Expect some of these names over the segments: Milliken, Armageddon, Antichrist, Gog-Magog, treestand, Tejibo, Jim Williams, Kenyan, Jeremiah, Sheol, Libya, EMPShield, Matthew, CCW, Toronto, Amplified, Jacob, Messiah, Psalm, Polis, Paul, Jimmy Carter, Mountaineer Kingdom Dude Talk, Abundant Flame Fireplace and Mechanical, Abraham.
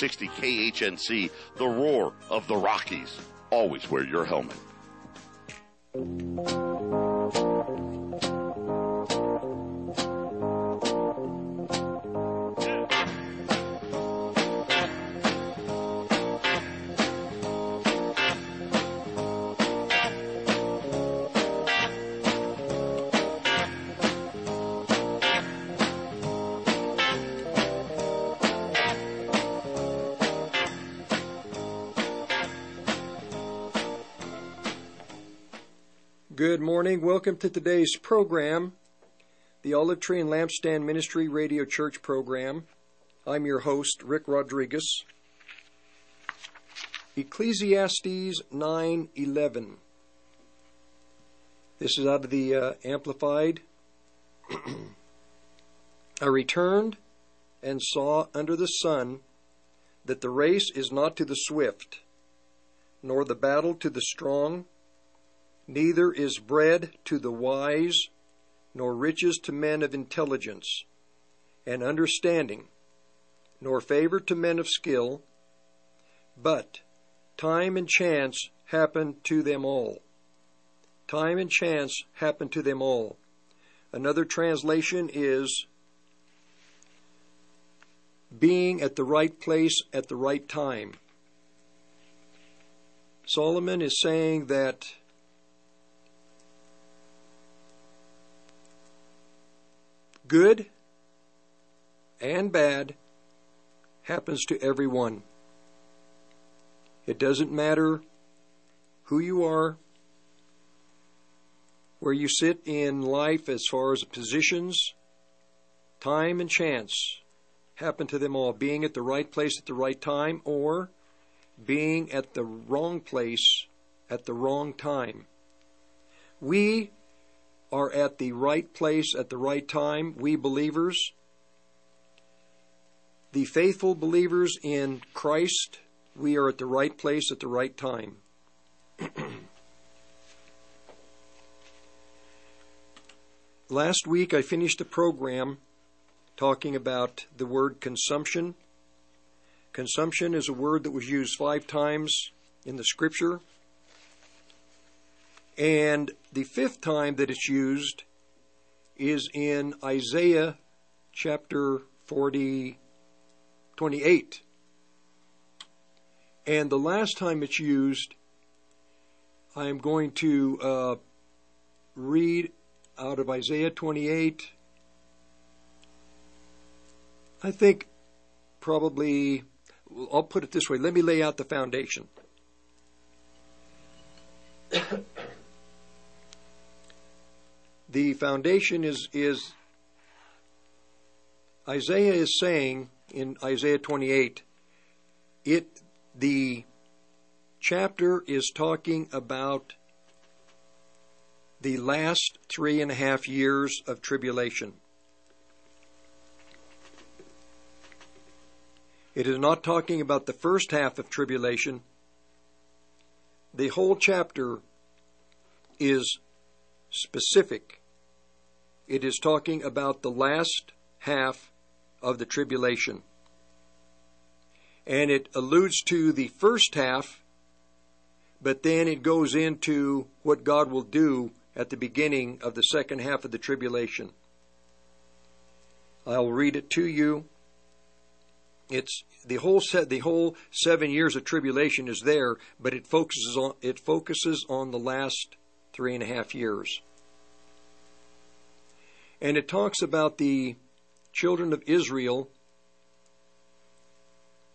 60 KHNC, the roar of the Rockies. Always wear your helmet. Good morning. Welcome to today's program, the Olive Tree and Lampstand Ministry Radio Church program. I'm your host, Rick Rodriguez. Ecclesiastes 9:11. This is out of the Amplified. I returned and saw under the sun that the race is not to the swift, nor the battle to the strong, neither is bread to the wise, nor riches to men of intelligence and understanding, nor favor to men of skill, but time and chance happen to them all. Time and chance happen to them all. Another translation is being at the right place at the right time. Solomon is saying that good and bad happens to everyone. It doesn't matter who you are, where you sit in life as far as positions. Time and chance happen to them all. Being at the right place at the right time, or being at the wrong place at the wrong time. We are at the right place at the right time, we believers, the faithful believers in Christ. We are at the right place at the right time. Last week I finished a program talking about the word consumption. Consumption is a word that was used 5 times in the scripture. And the 5th time that it's used is in Isaiah chapter 28. And the last time it's used, I am going to read out of Isaiah 28, I think probably, I'll put it this way. Let me lay out the foundation. The foundation is Isaiah is saying in Isaiah 28, the chapter is talking about the last 3.5 years of tribulation. It is not talking about the first half of tribulation. The whole chapter is specific. It is talking about the last half of the tribulation. And it alludes to the first half, but then it goes into what God will do at the beginning of the second half of the tribulation. I'll read it to you. It's the whole 7 years of tribulation is there, but it focuses on the last 3.5 years. And it talks about the children of Israel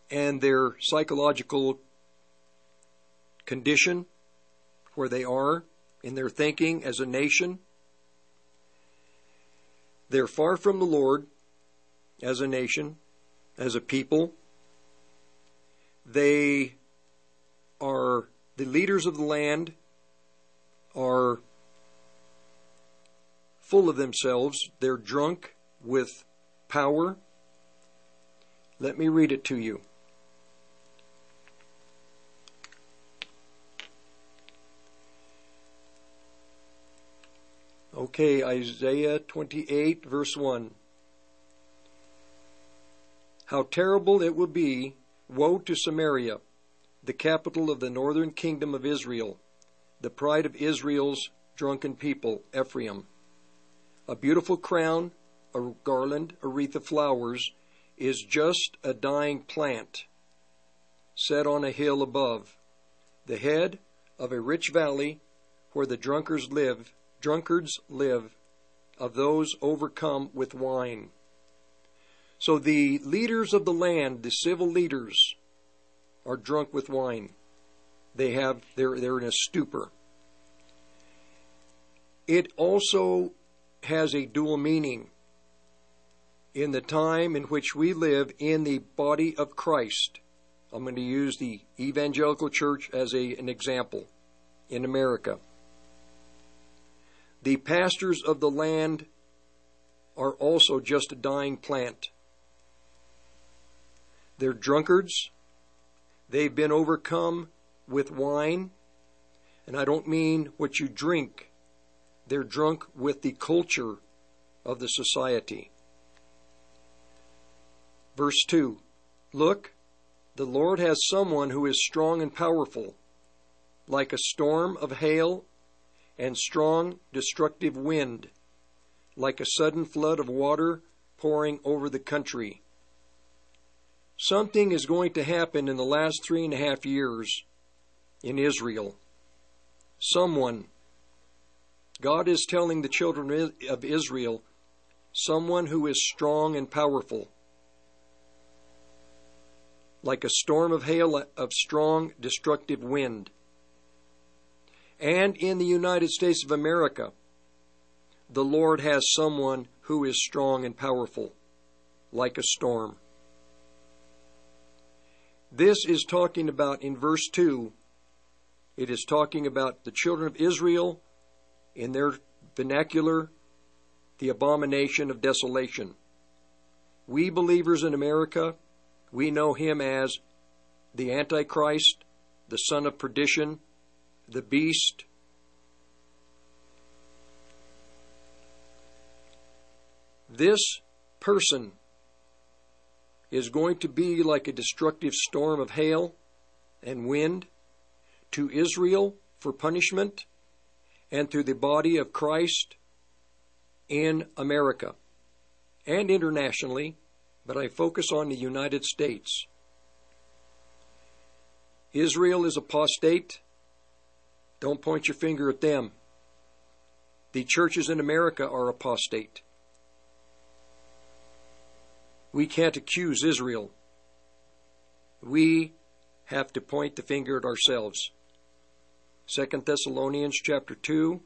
and their psychological condition, where they are in their thinking as a nation. They're far from the Lord as a nation, as a people. They are, the leaders of the land are full of themselves. They're drunk with power. Let me read it to you. Okay, Isaiah 28, verse 1. How terrible it will be Woe to Samaria, the capital of the northern kingdom of Israel, the pride of Israel's drunken people, Ephraim. A beautiful crown, a garland, a wreath of flowers, is just a dying plant set on a hill above, the head of a rich valley where the drunkards live, of those overcome with wine. So the leaders of the land, the civil leaders, are drunk with wine. They're in a stupor. It also has a dual meaning in the time in which we live in the body of Christ. I'm going to use the evangelical church as an example in America. The pastors of the land are also just a dying plant. They're drunkards. They've been overcome with wine. And I don't mean what you drink. They're drunk with the culture of the society. Verse 2, look, the Lord has someone who is strong and powerful, like a storm of hail and strong destructive wind, like a sudden flood of water pouring over the country. Something is going to happen in the last 3.5 years in Israel. Someone. God is telling the children of Israel, someone who is strong and powerful, like a storm of hail, of strong destructive wind. And in the United States of America, the Lord has someone who is strong and powerful, like a storm. This is talking about, in verse 2, it is talking about the children of Israel, in their vernacular, the abomination of desolation. We believers in America, we know him as the Antichrist, the son of perdition, the beast. This person is going to be like a destructive storm of hail and wind to Israel for punishment, and through the body of Christ in America and internationally, but I focus on the United States. Israel is apostate. Don't point your finger at them. The churches in America are apostate. We can't accuse Israel. We have to point the finger at ourselves. 2 Thessalonians chapter 2,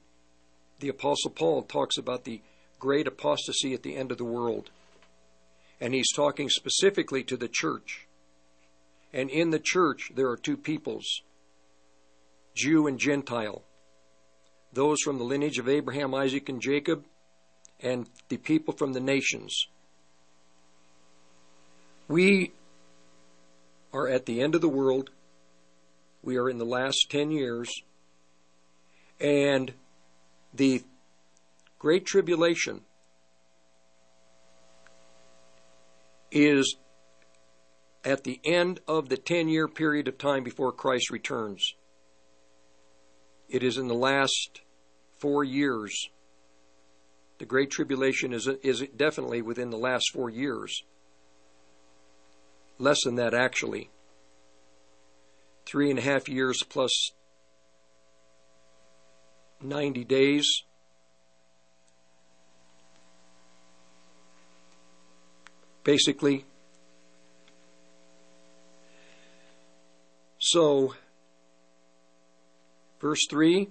the Apostle Paul talks about the great apostasy at the end of the world. And he's talking specifically to the church. And in the church, there are two peoples, Jew and Gentile. Those from the lineage of Abraham, Isaac, and Jacob, and the people from the nations. We are at the end of the world. We are in the last 10 years. And the Great Tribulation is at the end of the 10-year period of time before Christ returns. It is in the last 4 years. The Great Tribulation is definitely within the last 4 years. Less than that, actually. 3.5 years plus 90 days. Basically. So, verse 3,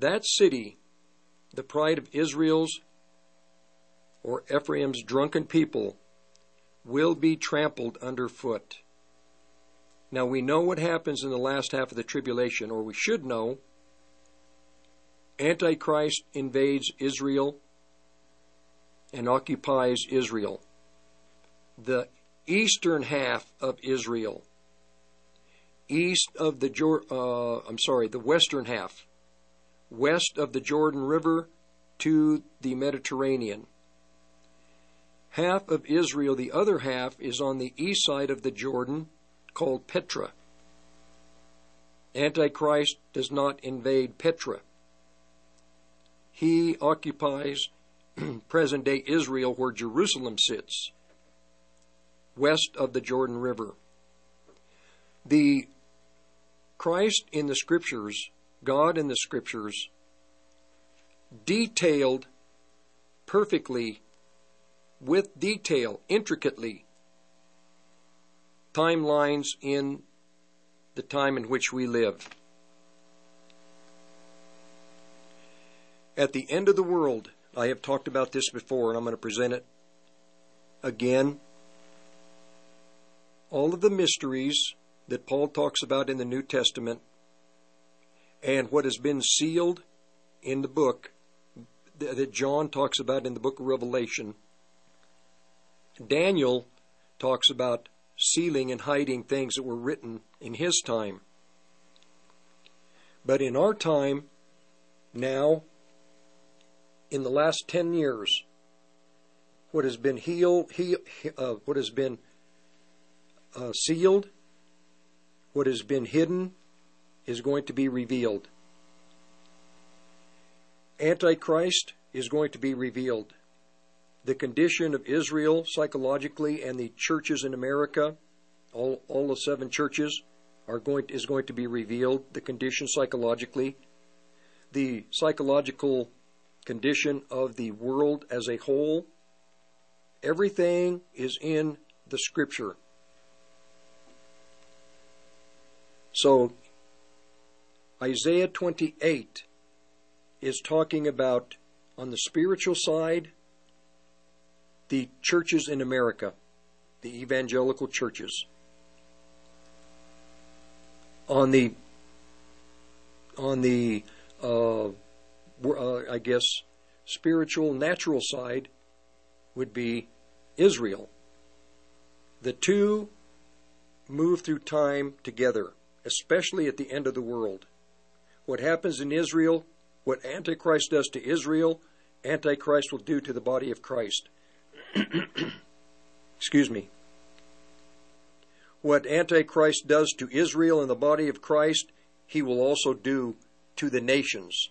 that city, the pride of Israel's or Ephraim's drunken people, will be trampled underfoot. Now we know what happens in the last half of the tribulation, or we should know. Antichrist invades Israel and occupies Israel, the eastern half of Israel, east of the western half, west of the Jordan River to the Mediterranean. half of Israel. The other half is on the east side of the Jordan, called Petra. Antichrist does not invade Petra. He occupies present-day Israel, where Jerusalem sits, west of the Jordan River. The Christ in the Scriptures, God in the Scriptures, detailed perfectly, with detail, intricately, timelines in the time in which we live. At the end of the world, I have talked about this before, and I'm going to present it again. All of the mysteries that Paul talks about in the New Testament and what has been sealed in the book that John talks about in the book of Revelation. Daniel talks about sealing and hiding things that were written in his time. But in our time, now, in the last 10 years, what has been sealed, what has been hidden, is going to be revealed. Antichrist is going to be revealed. The condition of Israel psychologically and the churches in America, all the seven churches, is going to be revealed. The condition psychologically, the psychological condition of the world as a whole. Everything is in the Scripture. So, Isaiah 28 is talking about, on the spiritual side, the churches in America, the evangelical churches. On the spiritual, natural side would be Israel. The two move through time together, especially at the end of the world. What happens in Israel, what Antichrist does to Israel, Antichrist will do to the body of Christ. Excuse me. What Antichrist does to Israel and the body of Christ, he will also do to the nations.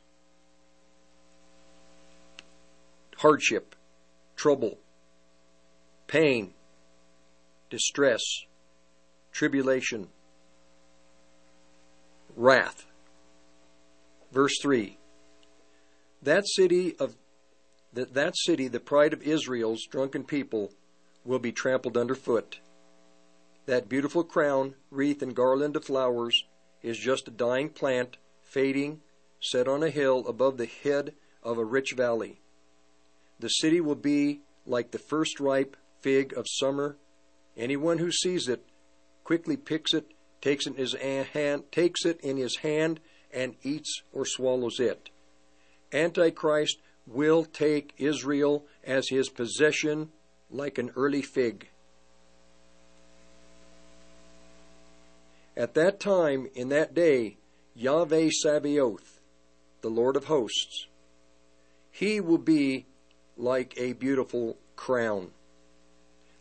Hardship, trouble, pain, distress, tribulation, wrath. Verse 3. That city, the pride of Israel's drunken people, will be trampled underfoot. That beautiful crown, wreath, and garland of flowers is just a dying plant, fading, set on a hill above the head of a rich valley. The city will be like the first ripe fig of summer. Anyone who sees it quickly picks it, takes it in his hand, and eats or swallows it. Antichrist will take Israel as his possession like an early fig. At that time, in that day, Yahweh Sabaoth, the Lord of hosts, he will be like a beautiful crown,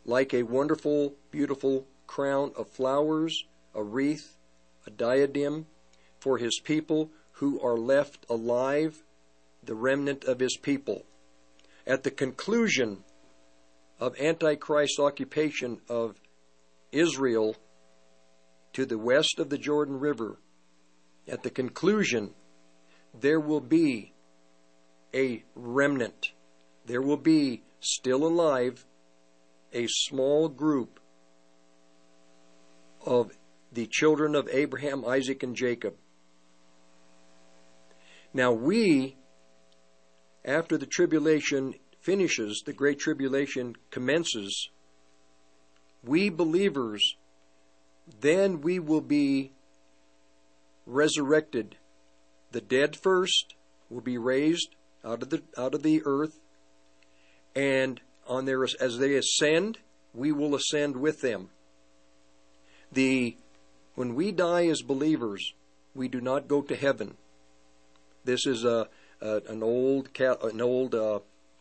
like a wonderful, beautiful crown of flowers, a wreath, a diadem for his people who are left alive, the remnant of his people. At the conclusion of Antichrist's occupation of Israel to the west of the Jordan River, at the conclusion, there will be a remnant. There will be, still alive, a small group of the children of Abraham, Isaac, and Jacob. Now we, after the tribulation finishes, the great tribulation commences, we believers, then we will be resurrected. The dead first will be raised out of the earth, and as they ascend, we will ascend with them. When we die as believers, we do not go to heaven. This is an old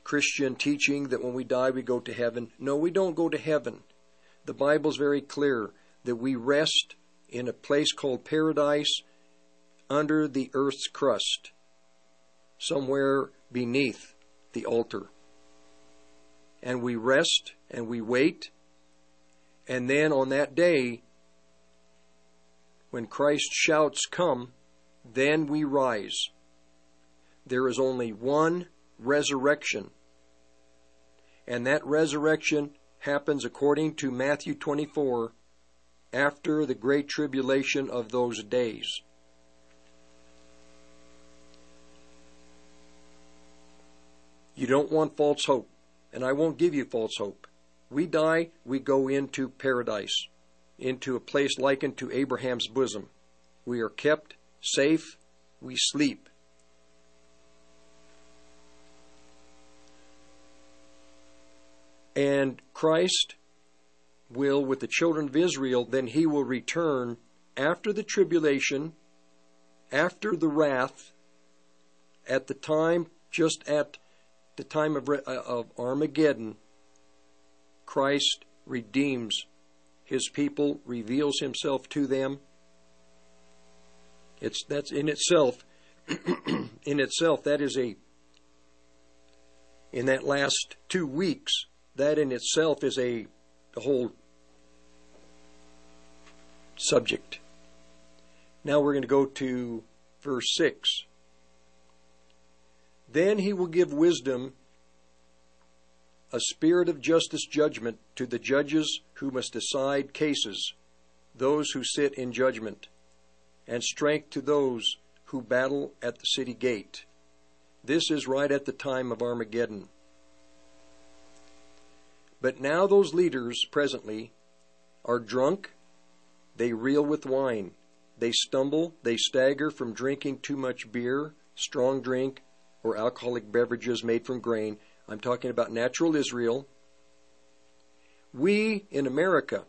Christian teaching that when we die we go to heaven. No, we don't go to heaven. The Bible's very clear that we rest in a place called paradise under the earth's crust, somewhere beneath the altar. And we rest and we wait. And then on that day, when Christ shouts, "Come," then we rise. There is only one resurrection. And that resurrection happens according to Matthew 24 after the great tribulation of those days. You don't want false hope, and I won't give you false hope. We die, we go into paradise, into a place likened to Abraham's bosom. We are kept safe, we sleep. And Christ will, with the children of Israel, then he will return after the tribulation, after the wrath, at the time, just at the time of Armageddon. Christ redeems his people, reveals himself to them. That's in itself, that is in that last 2 weeks, that in itself is a whole subject. Now we're going to go to verse 6. Then he will give wisdom, a spirit of justice judgment to the judges who must decide cases, those who sit in judgment, and strength to those who battle at the city gate. This is right at the time of Armageddon. But now those leaders presently are drunk, they reel with wine, they stumble, they stagger from drinking too much beer, strong drink, or alcoholic beverages made from grain. I'm talking about natural Israel. We in America,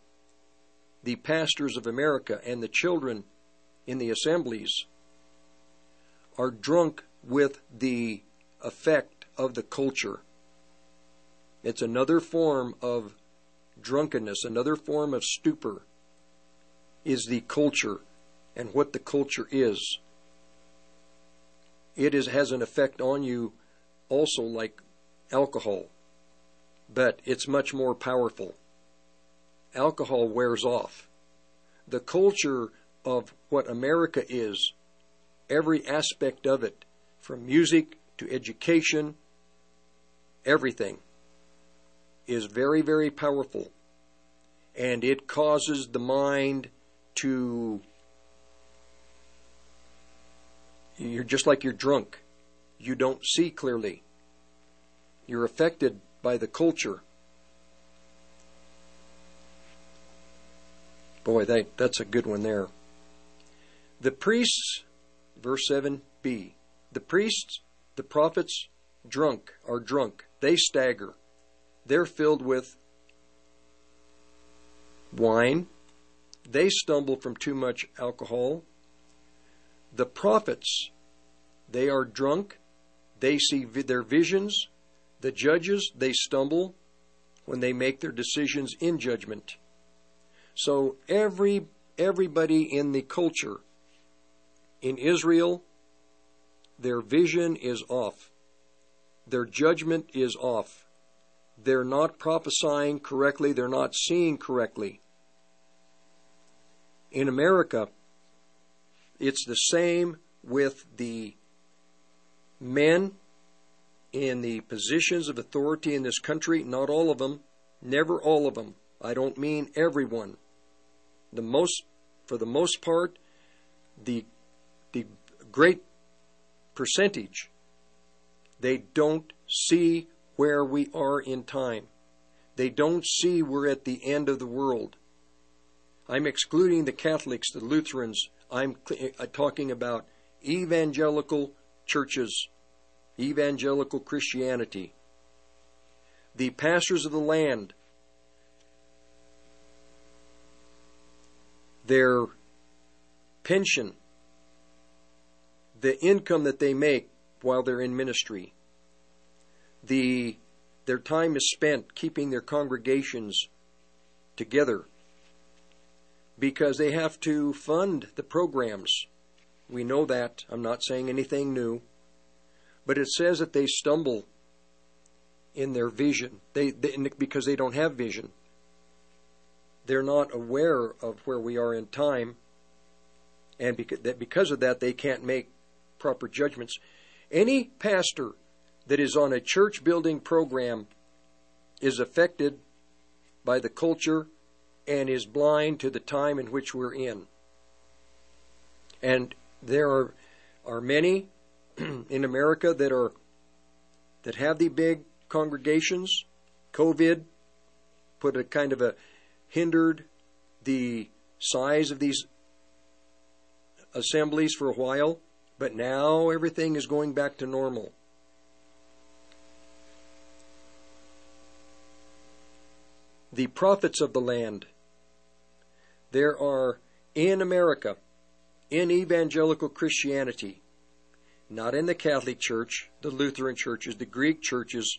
the pastors of America and the children in the assemblies, are drunk with the effect of the culture. It's another form of drunkenness, another form of stupor is the culture and what the culture is. It has an effect on you also like alcohol, but it's much more powerful. Alcohol wears off. The culture of what America is, every aspect of it, from music to education, everything, is very, very powerful, and it causes the mind to, you're just like you're drunk. You don't see clearly. You're affected by the culture. Boy, that's a good one there. The priests, verse 7b, the priests, the prophets, are drunk. They stagger. They're filled with wine. They stumble from too much alcohol. The prophets, they are drunk. They see their visions. The judges, they stumble when they make their decisions in judgment. So everybody in the culture, in Israel, their vision is off. Their judgment is off. They're not prophesying correctly. They're not seeing correctly. In America, it's the same with the men in the positions of authority in this country. Not all of them. Never all of them. I don't mean everyone. For the most part, the great percentage, they don't see where we are in time. They don't see we're at the end of the world. I'm excluding the Catholics, the Lutherans. I'm talking about evangelical churches, evangelical Christianity. The pastors of the land, their pension, the income that they make while they're in ministry, Their time is spent keeping their congregations together because they have to fund the programs. We know that. I'm not saying anything new. But it says that they stumble in their vision because they don't have vision. They're not aware of where we are in time. And because of that, they can't make proper judgments. Any pastor that is on a church building program is affected by the culture and is blind to the time in which we're in. And there are many in America that have the big congregations. COVID put a kind of hindered the size of these assemblies for a while, but now everything is going back to normal. The prophets of the land. There are in America, in evangelical Christianity, not in the Catholic Church, the Lutheran churches, the Greek churches,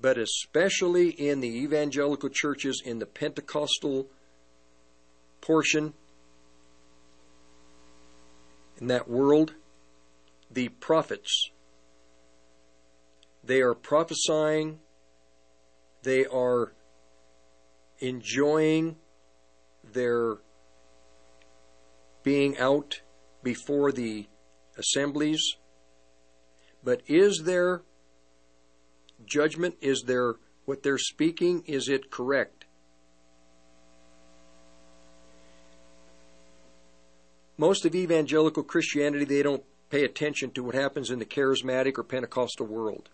but especially in the evangelical churches in the Pentecostal portion, in that world, the prophets. They are prophesying. They are enjoying their being out before the assemblies. But is there judgment? Is there what they're speaking? Is it correct? Most of evangelical Christianity, they don't pay attention to what happens in the charismatic or Pentecostal world.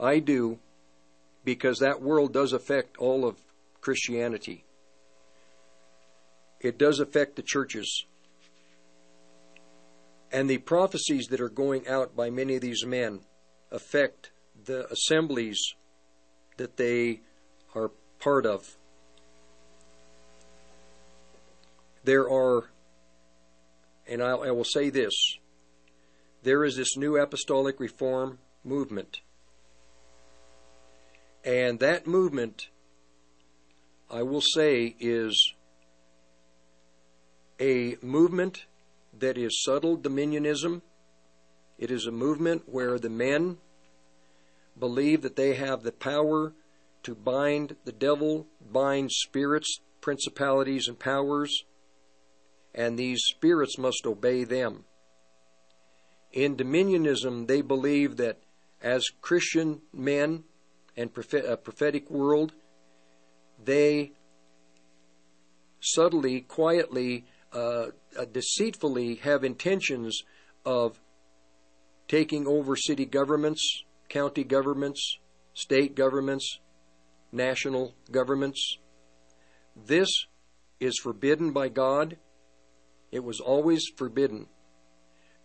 I do, because that world does affect all of Christianity. It does affect the churches. And the prophecies that are going out by many of these men affect the assemblies that they are part of. There are, and I will say this, there is this new apostolic reform movement. And that movement, I will say, is a movement that is subtle dominionism. It is a movement where the men believe that they have the power to bind the devil, bind spirits, principalities, and powers, and these spirits must obey them. In dominionism, they believe that as Christian men and a prophetic world, they subtly, quietly, deceitfully have intentions of taking over city governments, county governments, state governments, national governments. This is forbidden by God. It was always forbidden.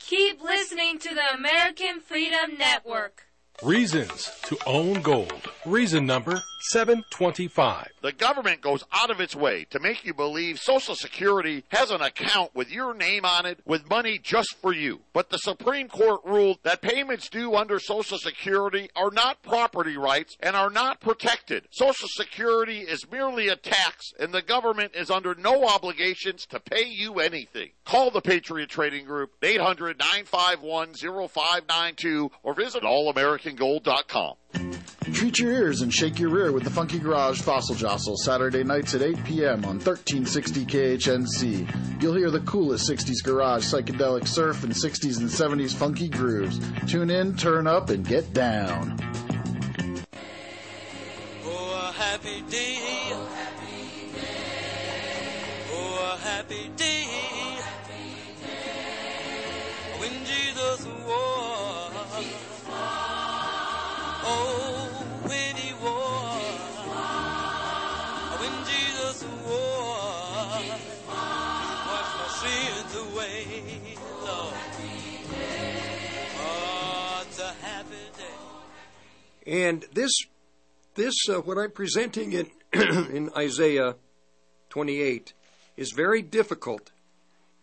Keep listening to the American Freedom Network. Reasons to own gold. Reason number 725. The government goes out of its way to make you believe Social Security has an account with your name on it with money just for you. But the Supreme Court ruled that payments due under Social Security are not property rights and are not protected. Social Security is merely a tax, and the government is under no obligations to pay you anything. Call the Patriot Trading Group, 800-951-0592, or visit allamericangold.com. Treat your ears and shake your rear with the Funky Garage Fossil Jostle, Saturday nights at 8 p.m. on 1360 KHNC. You'll hear the coolest 60s garage, psychedelic surf, and 60s and 70s funky grooves. Tune in, turn up, and get down. Oh, a happy day. Oh, happy day. Oh, a happy day. Oh, happy day. When Jesus walked. Oh. When he wore, when Jesus wore, washed my sins away, Lord. Oh, it's a happy day. And this what I'm presenting in in Isaiah 28 is very difficult,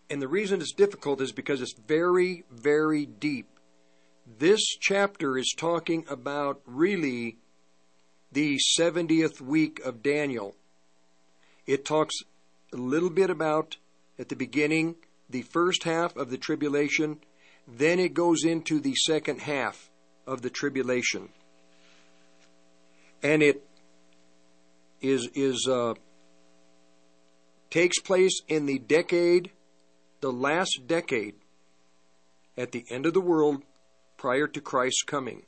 and the reason it's difficult is because it's very, very deep. This chapter is talking about really the 70th week of Daniel. It talks a little bit about, at the beginning, the first half of the tribulation. Then it goes into the second half of the tribulation. And it takes place in the decade, the last decade, at the end of the world prior to Christ's coming.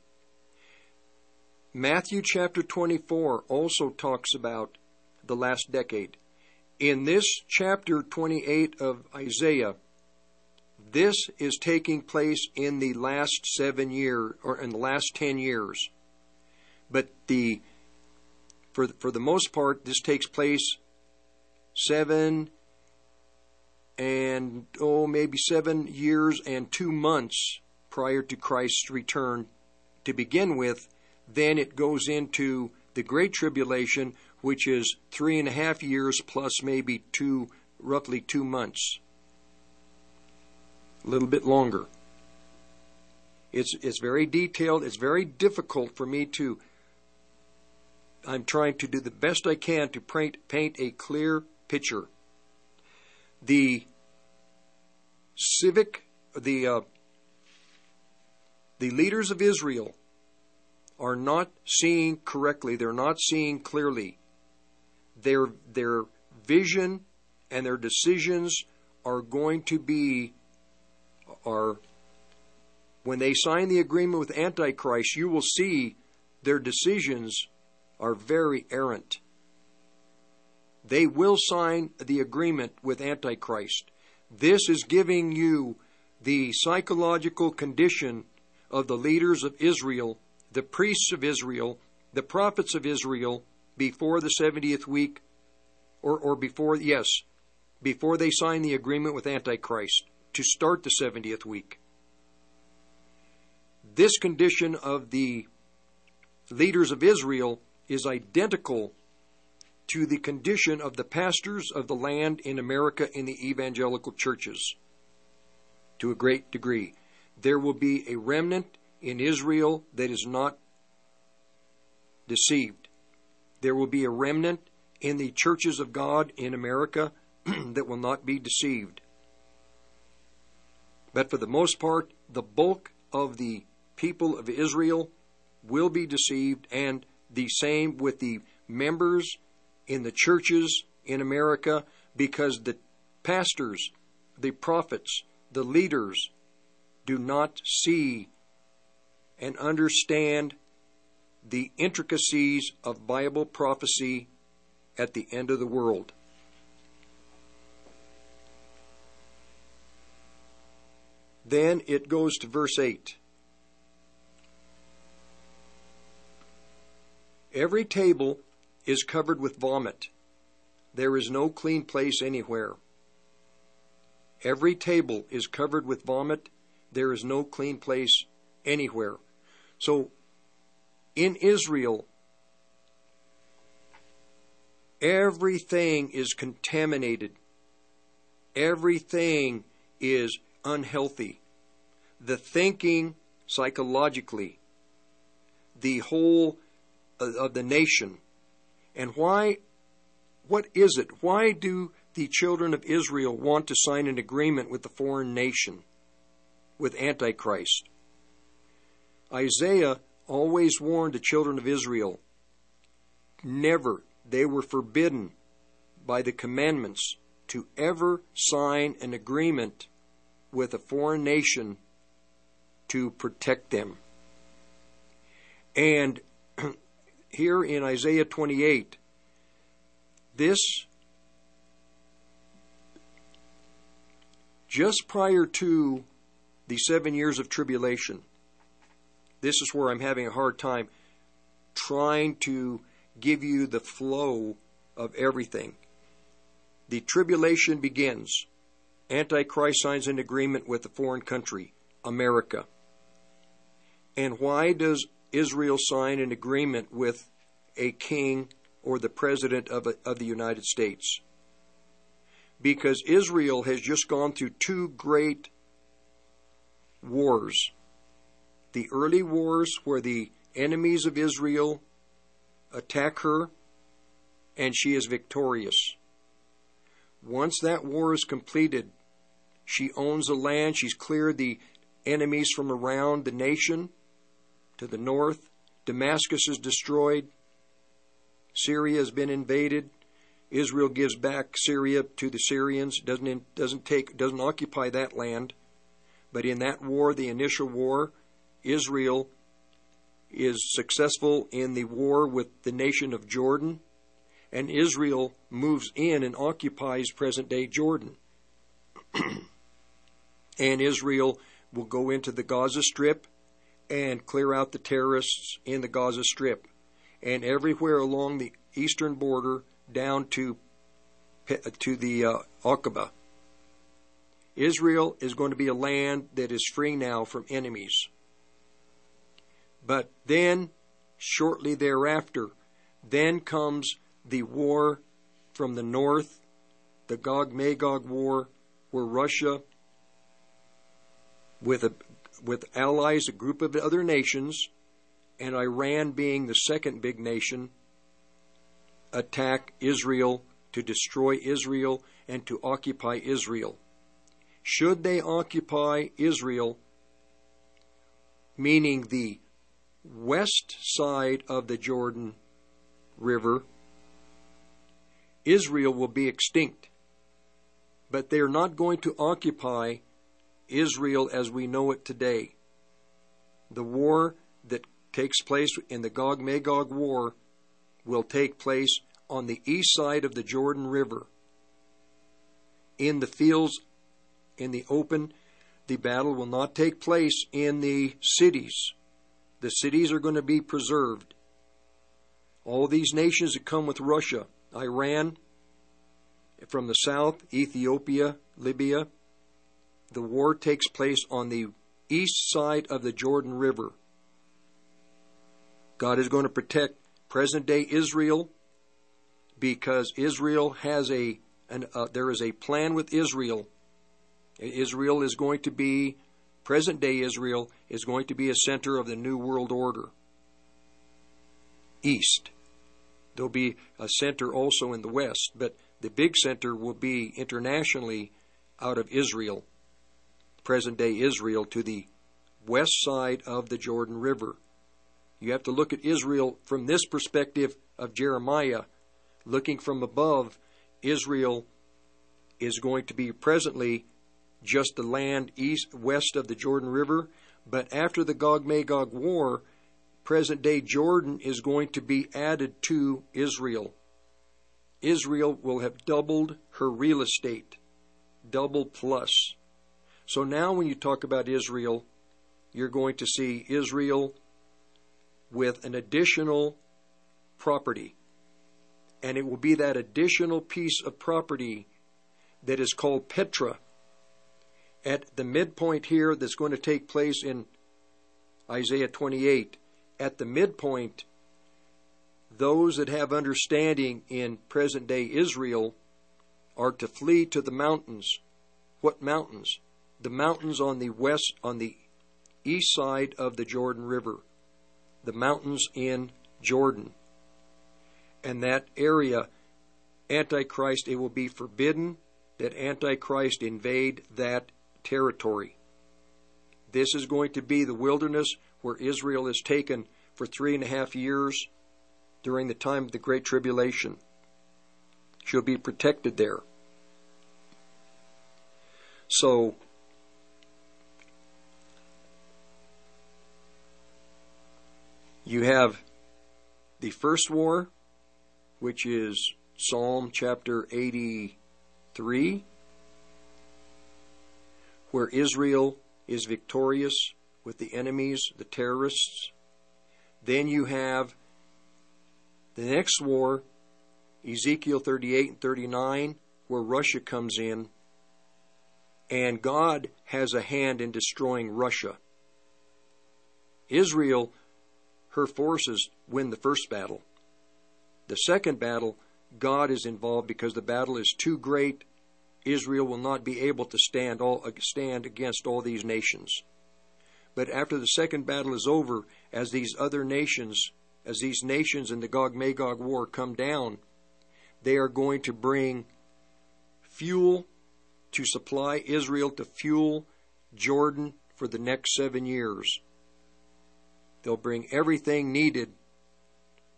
Matthew chapter 24 also talks about the last decade. In this chapter 28 of Isaiah, this is taking place in the last 7 years, or in the last 10 years. But for the most part, this takes place 7 years and 2 months prior to Christ's return to begin with. Then it goes into the Great Tribulation, which is 3.5 years plus maybe roughly 2 months. A little bit longer. It's very detailed. It's very difficult for me to... I'm trying to do the best I can to paint a clear picture. The leaders of Israel are not seeing correctly. They're not seeing clearly. Their vision and their decisions are going to be... when they sign the agreement with Antichrist, you will see their decisions are very errant. They will sign the agreement with Antichrist. This is giving you the psychological condition of the leaders of Israel, the priests of Israel, the prophets of Israel before the 70th week, before they sign the agreement with Antichrist to start the 70th week. This condition of the leaders of Israel is identical to the condition of the pastors of the land in America in the evangelical churches to a great degree. There will be a remnant in Israel that is not deceived. There will be a remnant in the churches of God in America that will not be deceived. But for the most part, the bulk of the people of Israel will be deceived, and the same with the members in the churches in America, because the pastors, the prophets, the leaders do not see and understand the intricacies of Bible prophecy at the end of the world. Then it goes to verse 8. Every table is covered with vomit. There is no clean place anywhere. Every table is covered with vomit. There is no clean place anywhere. So, in Israel, everything is contaminated. Everything is unhealthy. The thinking psychologically, the whole of the nation. And why, what is it? Why do the children of Israel want to sign an agreement with the foreign nation, with Antichrist? Isaiah always warned the children of Israel, never, they were forbidden by the commandments to ever sign an agreement with a foreign nation to protect them. And here in Isaiah 28, this, just prior to the 7 years of tribulation, this is where I'm having a hard time trying to give you the flow of everything. The tribulation begins. Antichrist signs an agreement with a foreign country, America. And why does Israel sign an agreement with a king or the president of the United States? Because Israel has just gone through two great wars. The early wars where the enemies of Israel attack her and she is victorious. Once that war is completed, she owns the land. She's cleared the enemies from around the nation to the north. Damascus is destroyed. Syria has been invaded. Israel gives back Syria to the Syrians. Doesn't occupy that land. But in that war, the initial war, Israel is successful in the war with the nation of Jordan. and Israel moves in and occupies present-day Jordan. And Israel will go into the Gaza Strip and clear out the terrorists in the Gaza Strip. And everywhere along the eastern border down to the Aqaba. Israel is going to be a land that is free now from enemies. But then, shortly thereafter, then comes the war from the north, the Gog-Magog war, where Russia, with allies, a group of other nations, and Iran being the second big nation, attack Israel to destroy Israel and to occupy Israel. Should they occupy Israel, meaning the west side of the Jordan River, Israel will be extinct. But they are not going to occupy Israel as we know it today. The war that takes place in the Gog-Magog war will take place on the east side of the Jordan River. In the fields, in the open, the battle will not take place in the cities. The cities are going to be preserved. All these nations that come with Russia, Iran, from the south, Ethiopia, Libya, the war takes place on the east side of the Jordan River. God is going to protect present-day Israel because Israel has there is a plan with Israel. Israel is going to be, present-day Israel is going to be a center of the New World Order. East. There'll be a center also in the west, but the big center will be internationally out of Israel, present-day Israel, to the west side of the Jordan River. You have to look at Israel from this perspective of Jeremiah. Looking from above, Israel is going to be presently just the land east west of the Jordan River, but after the Gog-Magog war, present-day Jordan is going to be added to Israel. Israel will have doubled her real estate, double plus. So now when you talk about Israel, you're going to see Israel with an additional property. And it will be that additional piece of property that is called Petra. At the midpoint here that's going to take place in Isaiah 28, at the midpoint, those that have understanding in present-day Israel are to flee to the mountains. What mountains? The mountains on the west, on the east side of the Jordan River. The mountains in Jordan. And that area, Antichrist, it will be forbidden that Antichrist invade that territory. This is going to be the wilderness where Israel is taken for 3.5 years during the time of the Great Tribulation. She'll be protected there. So, you have the first war, which is Psalm chapter 83, where Israel is victorious with the enemies, the terrorists. Then you have the next war, Ezekiel 38 and 39, where Russia comes in, and God has a hand in destroying Russia. Israel, her forces win the first battle. The second battle, God is involved because the battle is too great. Israel will not be able to stand against all these nations. But after the second battle is over, as these other nations, as these nations in the Gog-Magog war come down, they are going to bring fuel to supply Israel to fuel Jordan for the next 7 years. They'll bring everything needed.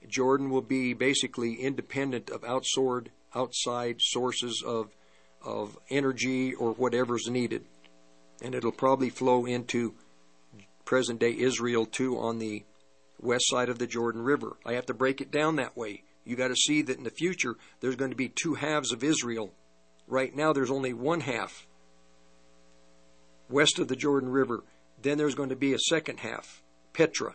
Jordan will be basically independent of outside sources of energy or whatever's needed. And it'll probably flow into present-day Israel too on the west side of the Jordan River. I have to break it down that way You got to see that in the future, there's going to be two halves of Israel. Right now, there's only one half west of the Jordan River. Then there's going to be a second half, Petra.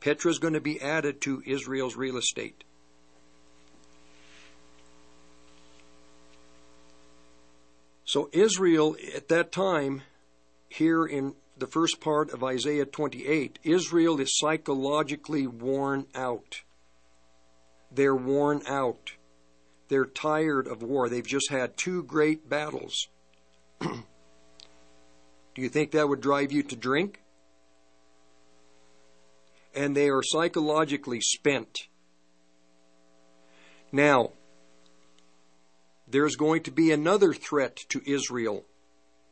Petra is going to be added to Israel's real estate. So Israel at that time, here in the first part of Isaiah 28, Israel is psychologically worn out. They're worn out. They're tired of war. They've just had two great battles. Do you think that would drive you to drink? And they are psychologically spent. Now, there's going to be another threat to Israel,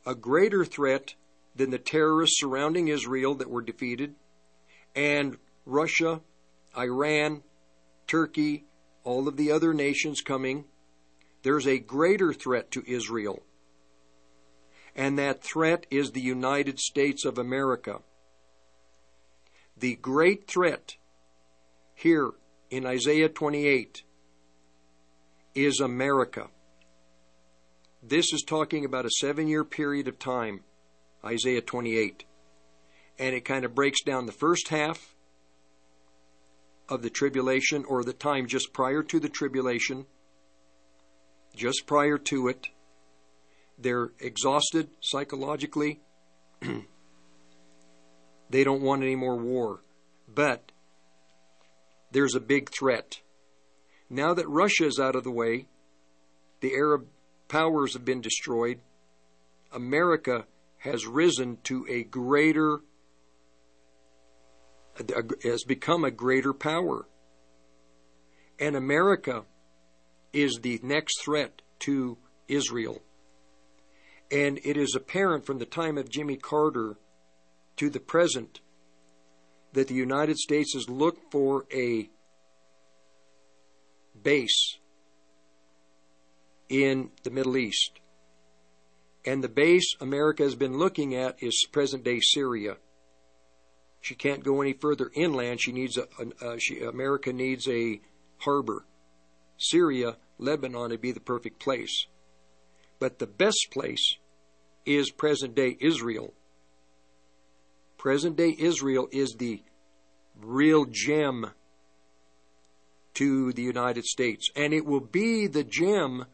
a greater threat than the terrorists surrounding Israel that were defeated, and Russia, Iran, Turkey, all of the other nations coming. There's a greater threat to Israel, and that threat is the United States of America. The great threat here in Isaiah 28 is America. This is talking about a 7-year period of time, Isaiah 28. And it kind of breaks down the first half of the tribulation, or the time just prior to the tribulation, just prior to it. They're exhausted psychologically. They don't want any more war. But there's a big threat. Now that Russia is out of the way, the Arab powers have been destroyed, America has risen to a greater, has become a greater power. And America is the next threat to Israel. And it is apparent from the time of Jimmy Carter to the present that the United States has looked for a base in the Middle East. And the base America has been looking at is present-day Syria. She can't go any further inland. She needs America needs a harbor. Syria, Lebanon would be the perfect place. But the best place is present-day Israel. Present-day Israel is the real gem to the United States. And it will be the gem,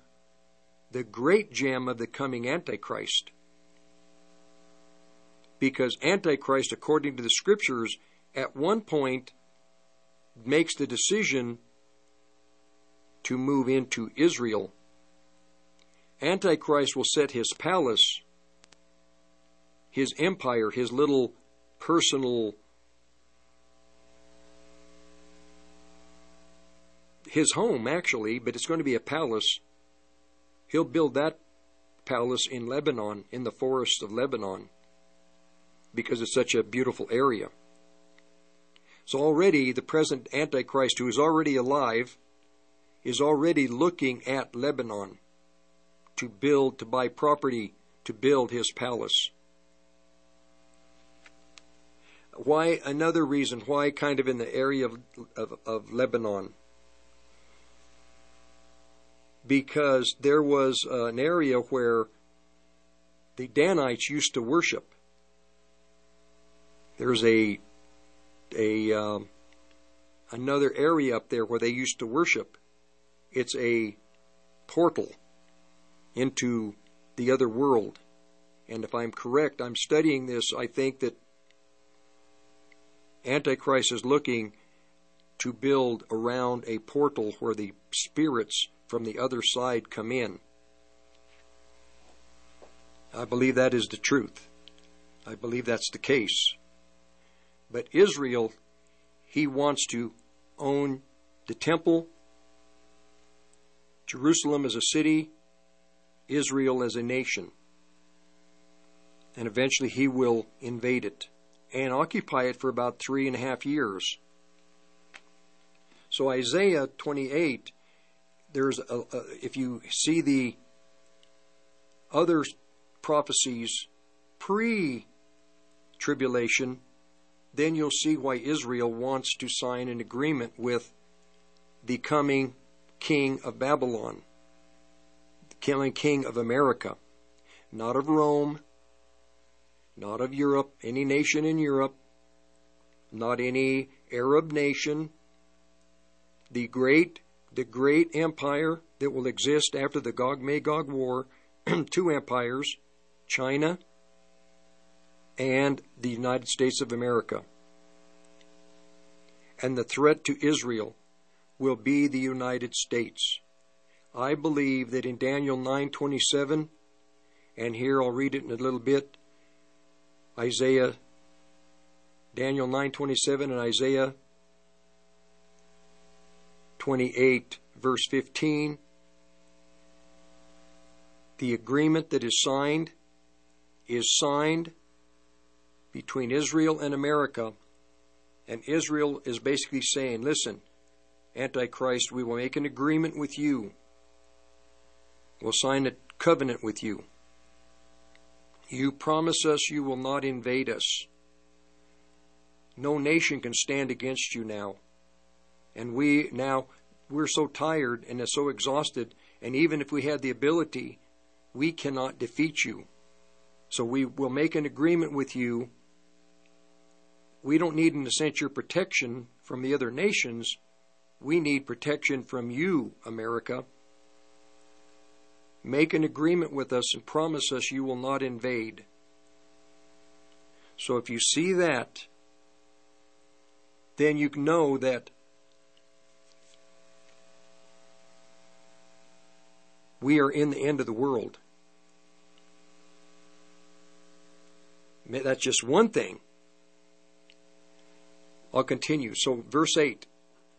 the great gem of the coming Antichrist. Because Antichrist, according to the scriptures, at one point makes the decision to move into Israel. Antichrist will set his palace, his empire, his little personal, his home actually, but it's going to be a palace. He'll build that palace in Lebanon, in the forests of Lebanon, because it's such a beautiful area. So already the present Antichrist, who is already alive, is already looking at Lebanon to build, to buy property, to build his palace. Why? Another reason why, kind of in the area of Lebanon, because there was an area where the Danites used to worship. There's another area up there where they used to worship. It's a portal into the other world. And if I'm correct, I'm studying this, I think that Antichrist is looking to build around a portal where the spirits from the other side come in. I believe that is the truth. I believe that's the case. But Israel, he wants to own the temple, Jerusalem as a city, Israel as a nation. And eventually he will invade it and occupy it for about 3.5 years. So Isaiah 28, there's if you see the other prophecies pre-tribulation, then you'll see why Israel wants to sign an agreement with becoming king of Babylon, becoming king of America, not of Rome, not of Europe, any nation in Europe, not any Arab nation. The great empire that will exist after the Gog-Magog war, two empires, China and the United States of America. And the threat to Israel will be the United States. I believe that in Daniel 9:27, and here I'll read it in a little bit, Daniel 9:27 and Isaiah 28 verse 15, the agreement that is signed between Israel and America, and Israel is basically saying, listen, Antichrist, we will make an agreement with you. We'll sign a covenant with you. You promise us you will not invade us. No nation can stand against you now. And we're so tired and so exhausted, and even if we had the ability, we cannot defeat you. So we will make an agreement with you. We don't need, in a sense, your protection from the other nations. We need protection from you, America. Make an agreement with us and promise us you will not invade. So if you see that, then you know that we are in the end of the world. That's just one thing. I'll continue. So verse 8.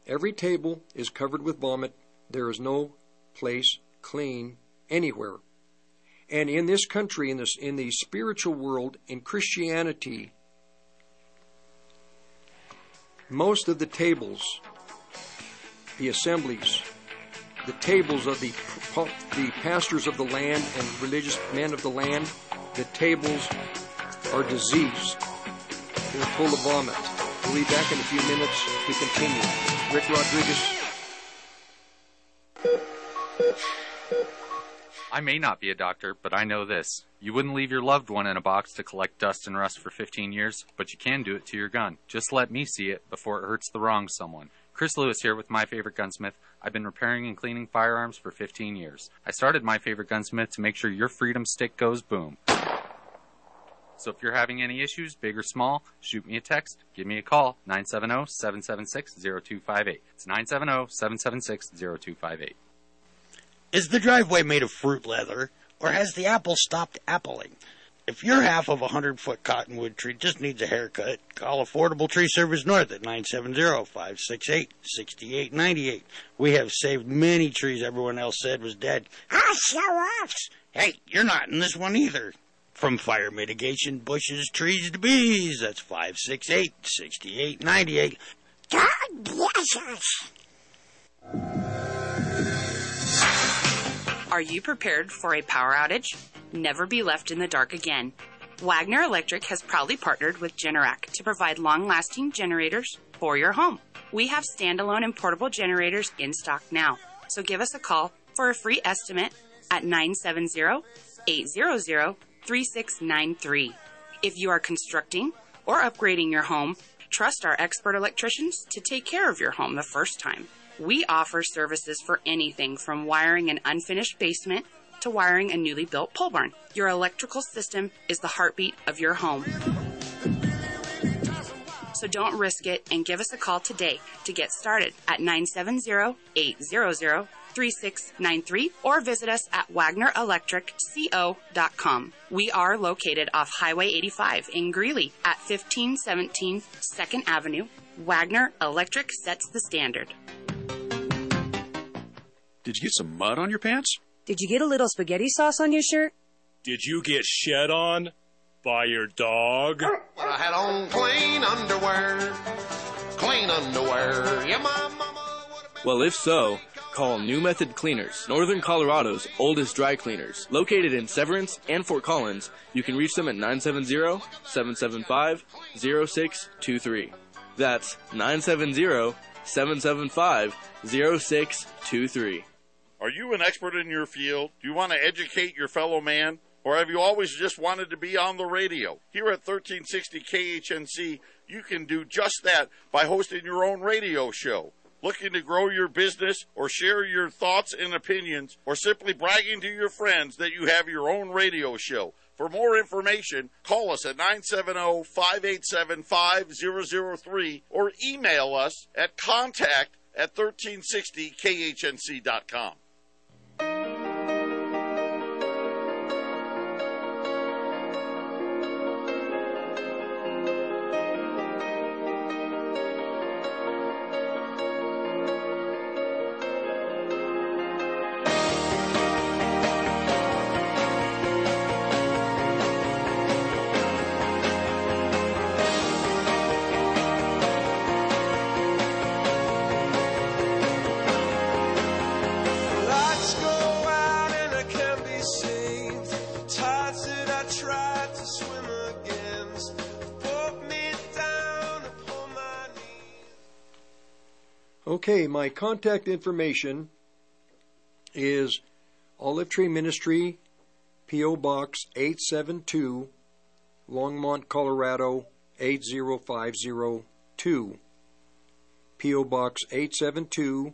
Every table is covered with vomit. There is no place clean anywhere. And in this country, in the spiritual world, in Christianity, most of the tables, the assemblies, the tables of the pastors of the land and religious men of the land, the tables are diseased. They're full of vomit. We'll be back in a few minutes to continue. Rick Rodriguez. I may not be a doctor, but I know this. You wouldn't leave your loved one in a box to collect dust and rust for 15 years, but you can do it to your gun. Just let me see it before it hurts the wrong someone. Chris Lewis here with My Favorite Gunsmith. I've been repairing and cleaning firearms for 15 years. I started My Favorite Gunsmith to make sure your freedom stick goes boom. So if you're having any issues, big or small, shoot me a text, give me a call, 970-776-0258. It's 970-776-0258. Is the driveway made of fruit leather, or has the apple stopped appling? If your half of a 100-foot cottonwood tree just needs a haircut, call Affordable Tree Service North at 970-568-6898. We have saved many trees everyone else said was dead. Ah, show-offs! Hey, you're not in this one either. From fire mitigation, bushes, trees to bees, that's 568-6898. God bless us! Are you prepared for a power outage? Never be left in the dark again. Wagner Electric has proudly partnered with Generac to provide long-lasting generators for your home. We have standalone and portable generators in stock now, so give us a call for a free estimate at 970-800-3693. If you are constructing or upgrading your home, trust our expert electricians to take care of your home the first time. We offer services for anything from wiring an unfinished basement to wiring a newly built pole barn. Your electrical system is the heartbeat of your home. So don't risk it and give us a call today to get started at 970-800-3693 or visit us at WagnerElectricCo.com. We are located off Highway 85 in Greeley at 1517 2nd Avenue. Wagner Electric sets the standard. Did you get some mud on your pants? Did you get a little spaghetti sauce on your shirt? Did you get shed on by your dog? Well, I had on clean underwear, yeah, my mama would have been... Well, if so, call New Method Cleaners, Northern Colorado's oldest dry cleaners. Located in Severance and Fort Collins, you can reach them at 970-775-0623. That's 970 775-0623. Are you an expert in your field? Do you want to educate your fellow man? Or have you always just wanted to be on the radio? Here at 1360 KHNC, you can do just that by hosting your own radio show. Looking to grow your business or share your thoughts and opinions or simply bragging to your friends that you have your own radio show. For more information, call us at 970-587-5003 or email us at contact@1360khnc.com. Okay, my contact information is Olive Tree Ministry, P.O. Box 872, Longmont, Colorado 80502. P.O. Box 872,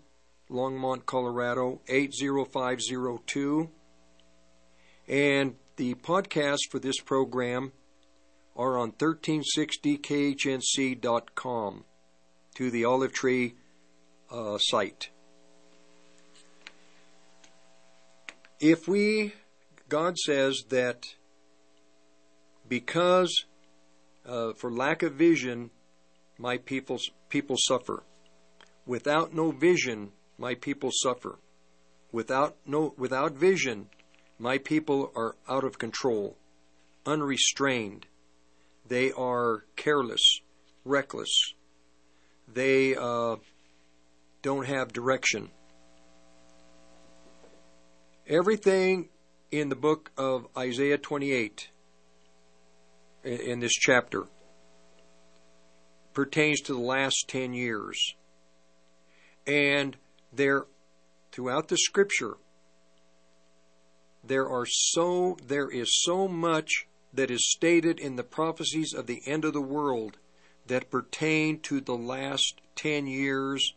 Longmont, Colorado 80502. And the podcasts for this program are on 1360khnc.com to the Olive Tree site. God says that because for lack of vision, my people suffer. Without no vision, my people suffer. Without vision, my people are out of control, unrestrained. They are careless, reckless. They don't have direction. Everything in the book of Isaiah 28, in this chapter, pertains to the last 10 years. And throughout the scripture, there is so much that is stated in the prophecies of the end of the world that pertain to the last 10 years,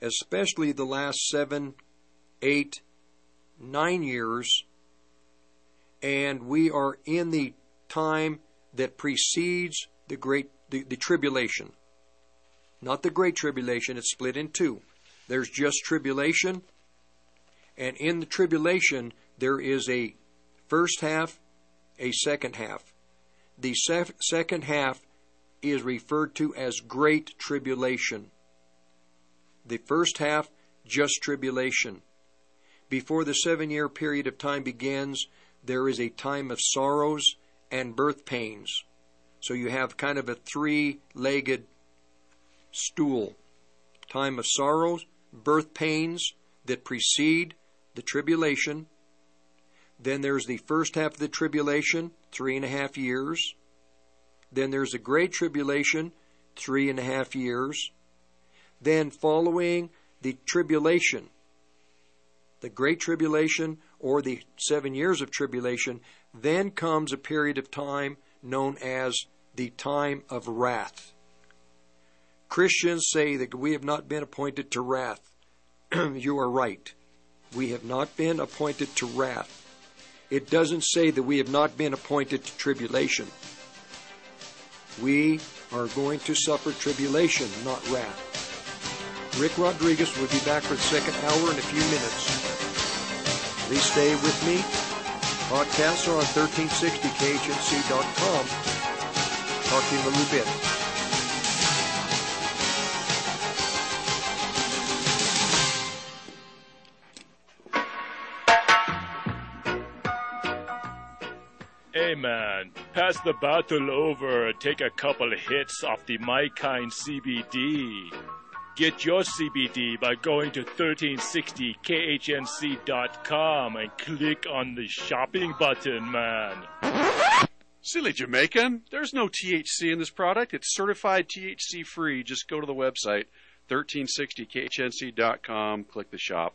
especially the last 7, 8, 9 years, and we are in the time that precedes the tribulation. Not the great tribulation, it's split in two. There's just tribulation, and in the tribulation there is a first half, a second half. The second half is referred to as great tribulation. The first half, just tribulation. Before the 7-year period of time begins, there is a time of sorrows and birth pains. So you have kind of a 3-legged stool. Time of sorrows, birth pains that precede the tribulation. Then there's the first half of the tribulation, 3.5 years. Then there's the great tribulation, 3.5 years. Then following the tribulation, the great tribulation or the 7 years of tribulation, then comes a period of time known as the time of wrath. Christians say that we have not been appointed to wrath. You are right. We have not been appointed to wrath. It doesn't say that we have not been appointed to tribulation. We are going to suffer tribulation, not wrath. Rick Rodriguez will be back for the second hour in a few minutes. Please stay with me. Podcasts are on 1360khnc.com. Talk to you in a little bit. Hey man, pass the bottle over. Take a couple hits off the My Kind CBD. Get your CBD by going to 1360khnc.com and click on the shopping button, man. Silly Jamaican, there's no THC in this product. It's certified THC free. Just go to the website, 1360khnc.com. Click the shop.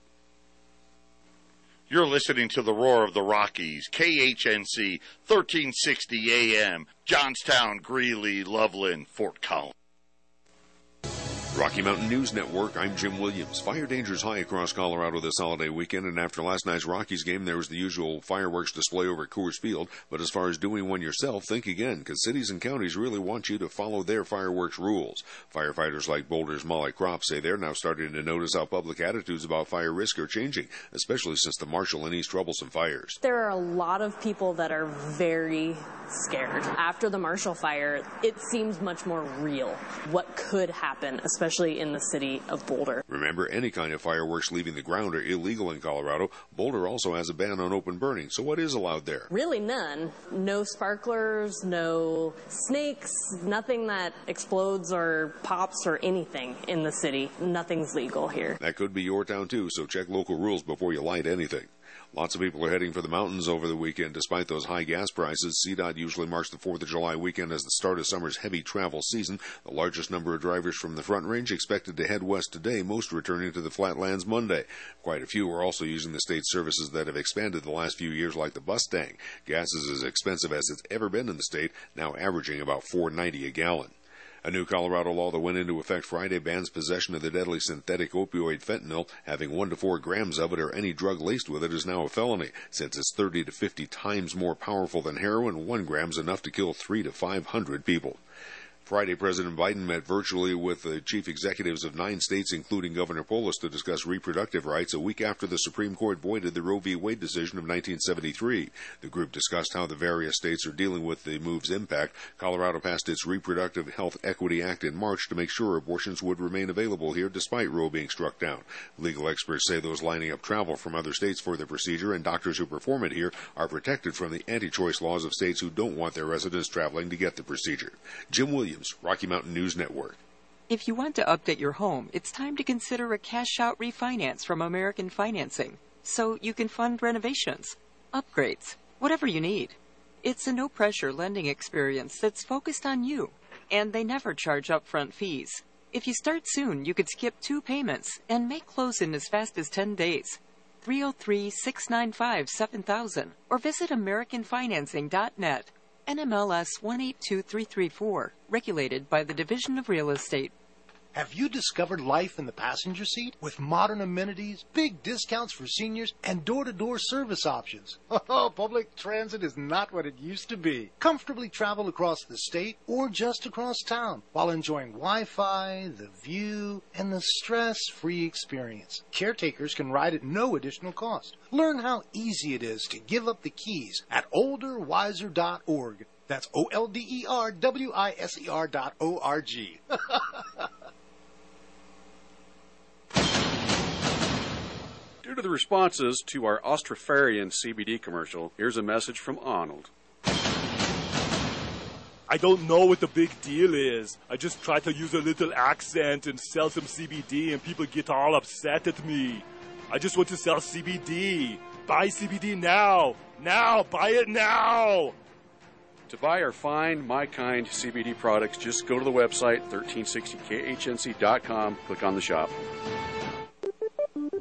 You're listening to the Roar of the Rockies, KHNC, 1360 AM, Johnstown, Greeley, Loveland, Fort Collins. Rocky Mountain News Network, I'm Jim Williams. Fire dangers high across Colorado this holiday weekend, and after last night's Rockies game, there was the usual fireworks display over Coors Field. But as far as doing one yourself, think again, because cities and counties really want you to follow their fireworks rules. Firefighters like Boulder's Molly Kropp say they're now starting to notice how public attitudes about fire risk are changing, especially since the Marshall and East troublesome fires. There are a lot of people that are very scared. After the Marshall fire, it seems much more real what could happen, especially in the city of Boulder. Remember, any kind of fireworks leaving the ground are illegal in Colorado. Boulder also has a ban on open burning, so what is allowed there? Really none. No sparklers, no snakes, nothing that explodes or pops or anything in the city. Nothing's legal here. That could be your town too, so check local rules before you light anything. Lots of people are heading for the mountains over the weekend. Despite those high gas prices, CDOT usually marks the 4th of July weekend as the start of summer's heavy travel season. The largest number of drivers from the Front Range expected to head west today, most returning to the Flatlands Monday. Quite a few are also using the state services that have expanded the last few years, like the Bustang. Gas is as expensive as it's ever been in the state, now averaging about $4.90 a gallon. A new Colorado law that went into effect Friday bans possession of the deadly synthetic opioid fentanyl. Having 1 to 4 grams of it or any drug laced with it is now a felony, since it's 30 to 50 times more powerful than heroin. 1 gram's enough to kill 300 to 500 people. Friday, President Biden met virtually with the chief executives of 9 states, including Governor Polis, to discuss reproductive rights a week after the Supreme Court voided the Roe v. Wade decision of 1973. The group discussed how the various states are dealing with the move's impact. Colorado passed its Reproductive Health Equity Act in March to make sure abortions would remain available here despite Roe being struck down. Legal experts say those lining up travel from other states for the procedure, and doctors who perform it here are protected from the anti-choice laws of states who don't want their residents traveling to get the procedure. Jim Williams, Rocky Mountain News Network. If you want to update your home, it's time to consider a cash-out refinance from American Financing, so you can fund renovations, upgrades, whatever you need. It's a no-pressure lending experience that's focused on you, and they never charge upfront fees. If you start soon, you could skip 2 payments and make close in as fast as 10 days. 303-695-7000 or visit AmericanFinancing.net. NMLS 182334, regulated by the Division of Real Estate. Have you discovered life in the passenger seat with modern amenities, big discounts for seniors, and door-to-door service options? Oh, public transit is not what it used to be. Comfortably travel across the state or just across town while enjoying Wi-Fi, the view, and the stress-free experience. Caretakers can ride at no additional cost. Learn how easy it is to give up the keys at olderwiser.org. That's olderwiser.org. Due to the responses to our Ostropharrian CBD commercial, here's a message from Arnold. I don't know what the big deal is. I just try to use a little accent and sell some CBD, and people get all upset at me. I just want to sell CBD. Buy CBD now. Now, buy it now. To buy or find My Kind CBD products, just go to the website, 1360khnc.com. Click on the shop.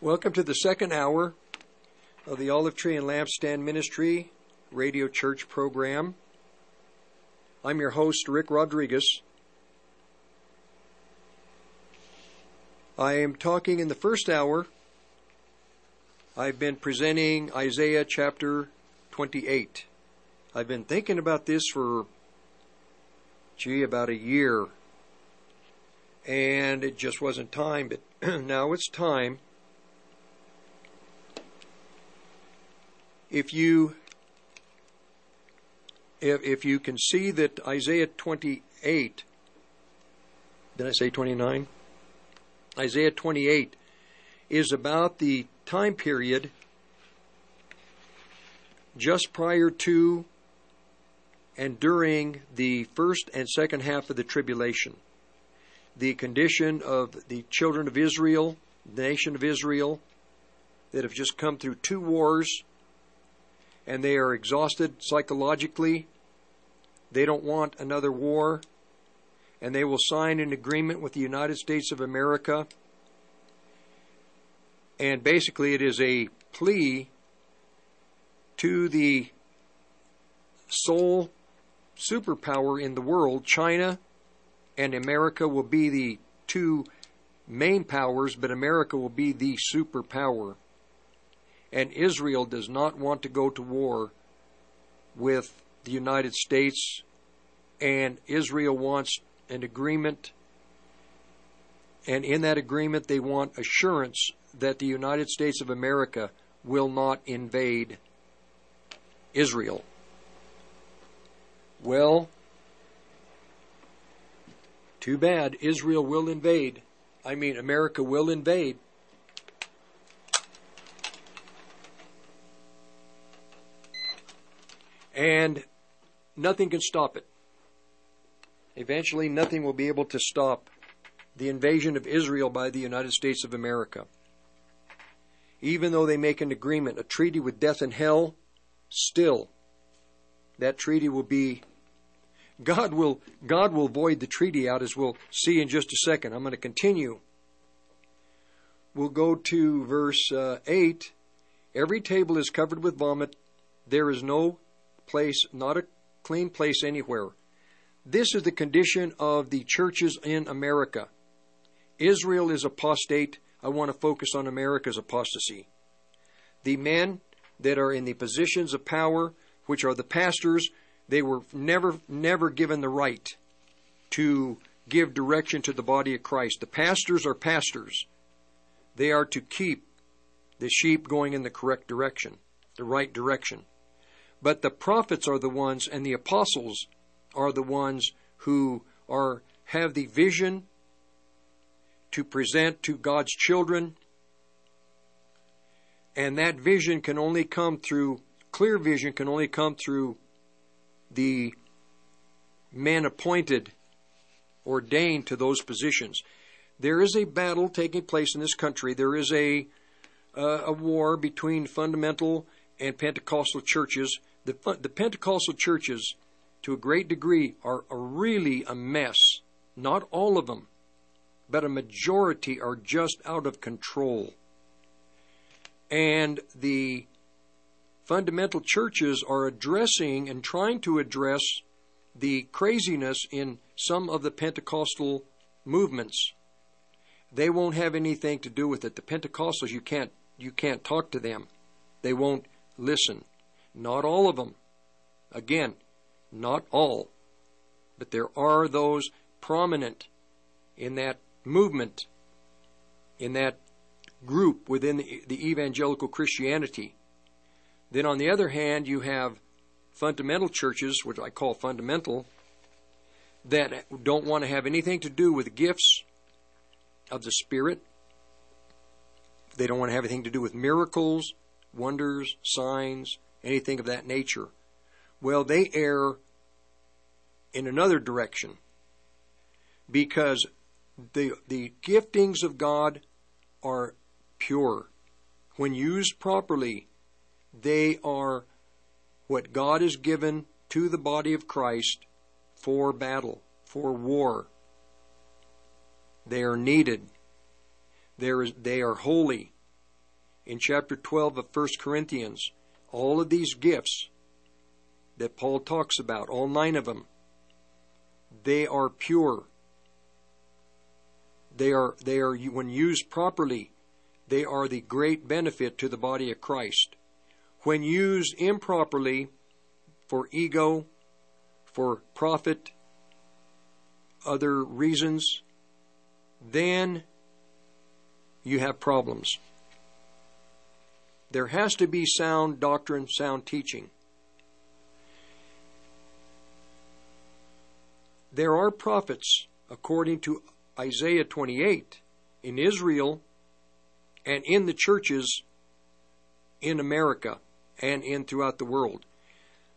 Welcome to the second hour of the Olive Tree and Lampstand Ministry Radio Church program. I'm your host, Rick Rodriguez. I am talking in the first hour. I've been presenting Isaiah chapter 28. I've been thinking about this for, about a year. And it just wasn't time, but now it's time. If you can see that Isaiah 28, did I say 29? Isaiah 28 is about the time period just prior to and during the first and second half of the tribulation. The condition of the children of Israel, the nation of Israel, that have just come through two wars, and they are exhausted psychologically. They don't want another war. And they will sign an agreement with the United States of America. And basically it is a plea to the sole superpower in the world. China and America will be the two main powers, but America will be the superpower. And Israel does not want to go to war with the United States. And Israel wants an agreement. And in that agreement, they want assurance that the United States of America will not invade Israel. Well, too bad. Israel will invade. I mean, America will invade. And nothing can stop it. Eventually, nothing will be able to stop the invasion of Israel by the United States of America. Even though they make an agreement, a treaty with death and hell, still, that treaty will be... God will void the treaty out, as we'll see in just a second. I'm going to continue. We'll go to verse 8. Every table is covered with vomit. There is no place, not a clean place anywhere. This is the condition of the churches in America. Israel is apostate. I want to focus on America's apostasy. The men that are in the positions of power, which are the pastors, they were never given the right to give direction to the body of Christ. The pastors are pastors. They are to keep the sheep going in the correct direction, the right direction. But the prophets are the ones, and the apostles are the ones who are have the vision to present to God's children. And that vision can only come through, clear vision can only come through the men appointed, ordained to those positions. There is a battle taking place in this country. There is a war between fundamental and Pentecostal churches. The Pentecostal churches, to a great degree, are really a mess. Not all of them, but a majority are just out of control. And the fundamental churches are addressing and trying to address the craziness in some of the Pentecostal movements. They won't have anything to do with it. The Pentecostals, you can't talk to them. They won't listen. Not all of them. Again, not all. But there are those prominent in that movement, in that group within the evangelical Christianity. Then on the other hand, you have fundamental churches, which I call fundamental, that don't want to have anything to do with gifts of the Spirit. They don't want to have anything to do with miracles, wonders, signs, anything of that nature. Well, they err in another direction, because the giftings of God are pure. When used properly, they are what God has given to the body of Christ for battle, for war. They are needed. They are holy. In chapter 12 of 1 Corinthians, all of these gifts that Paul talks about, all 9 of them, they are pure. They are, when used properly, they are the great benefit to the body of Christ. When used improperly for ego, for profit, other reasons, then you have problems. There has to be sound doctrine, sound teaching. There are prophets, according to Isaiah 28, in Israel and in the churches in America and throughout the world.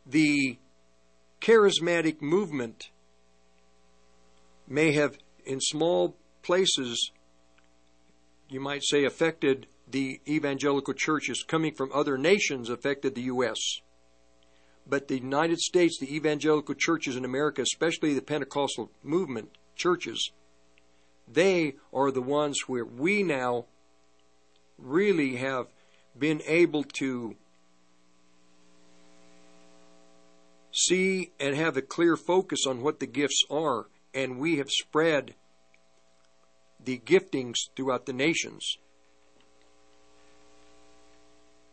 The charismatic movement may have, in small places, you might say, affected the evangelical churches. Coming from other nations, affected the U.S. But the United States, the evangelical churches in America, especially the Pentecostal movement churches, they are the ones where we now really have been able to see and have a clear focus on what the gifts are, and we have spread the giftings throughout the nations.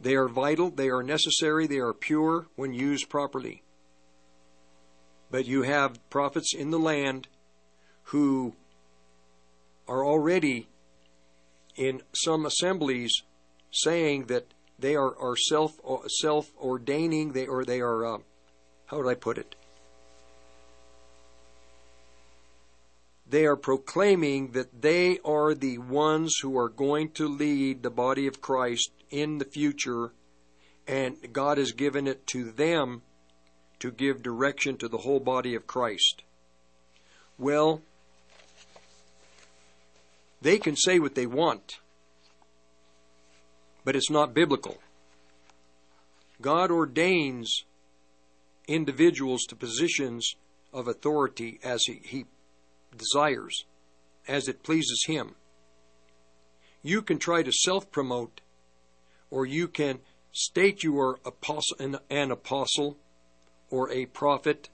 They are vital, they are necessary, they are pure when used properly. But you have prophets in the land who are already in some assemblies saying that they are self-ordaining, they are, how would I put it? They are proclaiming that they are the ones who are going to lead the body of Christ in the future, and God has given it to them to give direction to the whole body of Christ. Well, they can say what they want, but it's not biblical. God ordains individuals to positions of authority as he desires, as it pleases him. You can try to self-promote, or you can state you are an apostle or a prophet.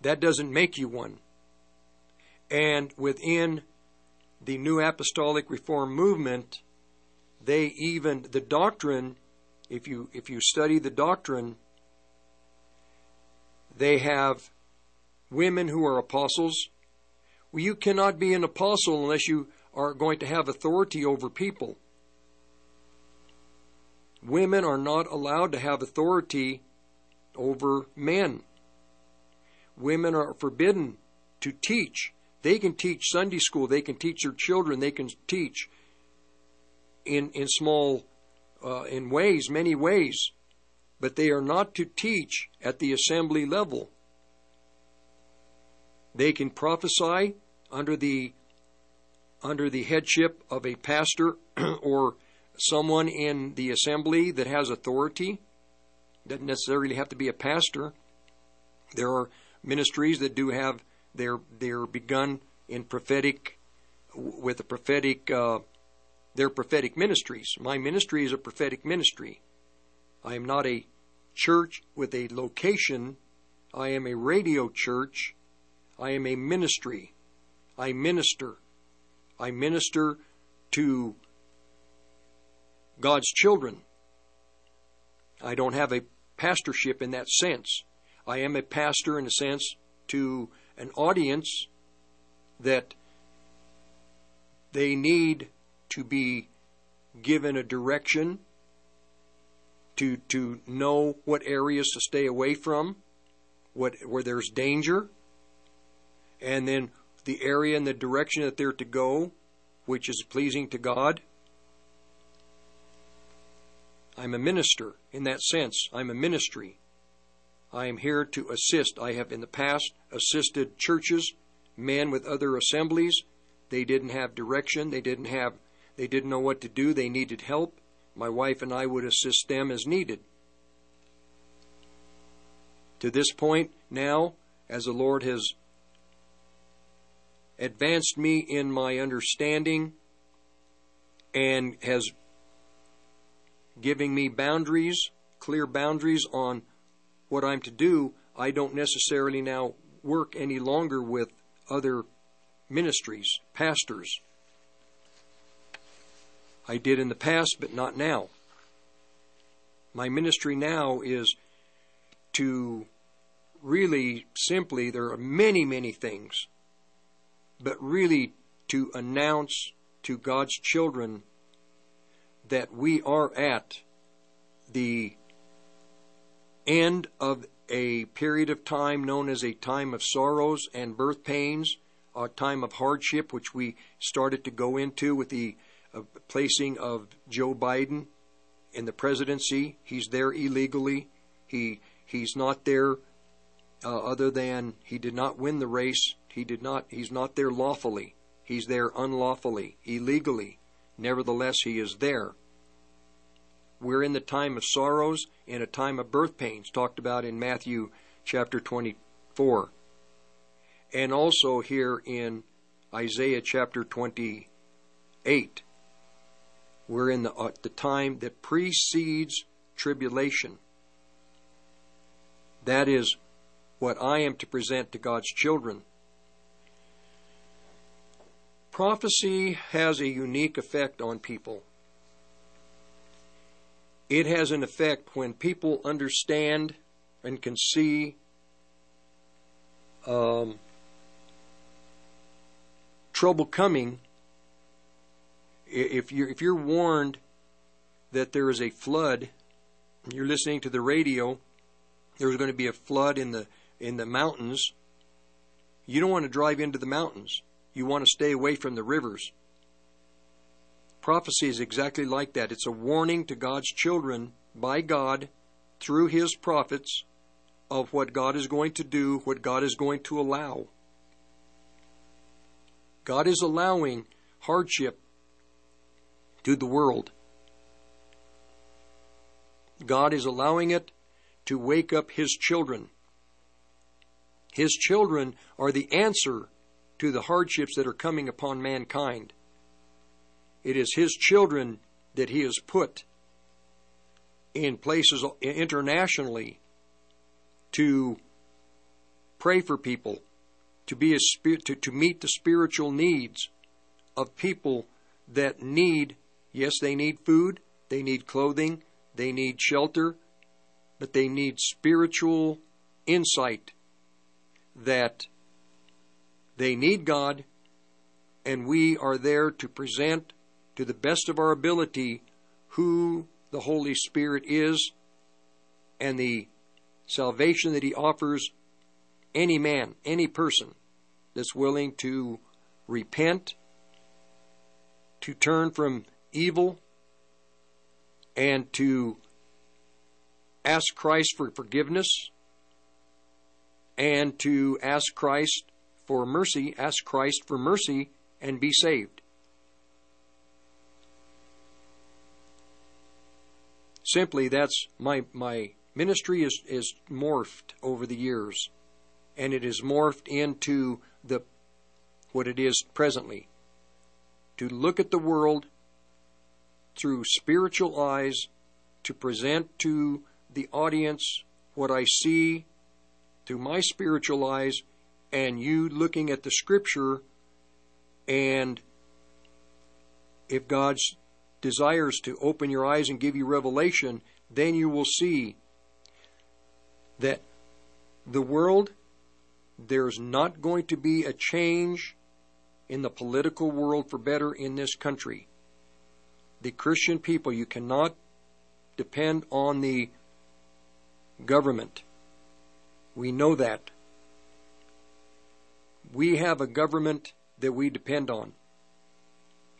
That doesn't make you one. And within the New Apostolic Reform movement, they even, the doctrine, if you study the doctrine, they have women who are apostles. Well, you cannot be an apostle unless you are going to have authority over people. Women are not allowed to have authority over men. Women are forbidden to teach. They can teach Sunday school. They can teach their children. They can teach in many ways. But they are not to teach at the assembly level. They can prophesy under the headship of a pastor or someone in the assembly that has authority. Doesn't necessarily have to be a pastor. There are ministries that do have they're begun in prophetic with a prophetic. They're prophetic ministries. My ministry is a prophetic ministry. I am not a church with a location. I am a radio church. I am a ministry. I minister I minister to God's children. I don't have a pastorship in that sense. I am a pastor in a sense to an audience that they need to be given a direction to know what areas to stay away from, where there's danger, and then the area and the direction that they're to go, which is pleasing to God. I'm a minister in that sense. I'm a ministry. I am here to assist. I have in the past assisted churches, men with other assemblies. They didn't have direction. They didn't know what to do. They needed help. My wife and I would assist them as needed. To this point now, as the Lord has advanced me in my understanding and has giving me boundaries, clear boundaries on what I'm to do, I don't necessarily now work any longer with other ministries, pastors. I did in the past, but not now. My ministry now is to really simply, there are many, many things, but really to announce to God's children that we are at the end of a period of time known as a time of sorrows and birth pains, a time of hardship, which we started to go into with the placing of Joe Biden in the presidency. He's there illegally. He's not there other than he did not win the race. He's not there lawfully. He's there unlawfully, illegally. Nevertheless, he is there. We're in the time of sorrows, in a time of birth pains, talked about in Matthew chapter 24. And also here in Isaiah chapter 28. We're in the time that precedes tribulation. That is what I am to present to God's children. Prophecy has a unique effect on people. It has an effect when people understand and can see trouble coming. If you're warned that there is a flood, you're listening to the radio, there's going to be a flood in the mountains. You don't want to drive into the mountains. You want to stay away from the rivers. Prophecy is exactly like that. It's a warning to God's children by God through His prophets of what God is going to do, what God is going to allow. God is allowing hardship to the world. God is allowing it to wake up His children. His children are the answer to the hardships that are coming upon mankind. It is His children that He has put in places internationally to pray for people, to be to meet the spiritual needs of people that need, yes, they need food, they need clothing, they need shelter, but they need spiritual insight that they need God, and we are there to present to the best of our ability who the Holy Spirit is and the salvation that He offers any man, any person that's willing to repent, to turn from evil, and to ask Christ for forgiveness, and to ask Christ for mercy, ask Christ for mercy, and be saved. Simply, that's my ministry is morphed over the years, and it is morphed into what it is presently. To look at the world through spiritual eyes, to present to the audience what I see through my spiritual eyes, and you looking at the Scripture and if God desires to open your eyes and give you revelation, then you will see that the world, there's not going to be a change in the political world for better in this country. The Christian people, you cannot depend on the government. We know that. We have a government that we depend on.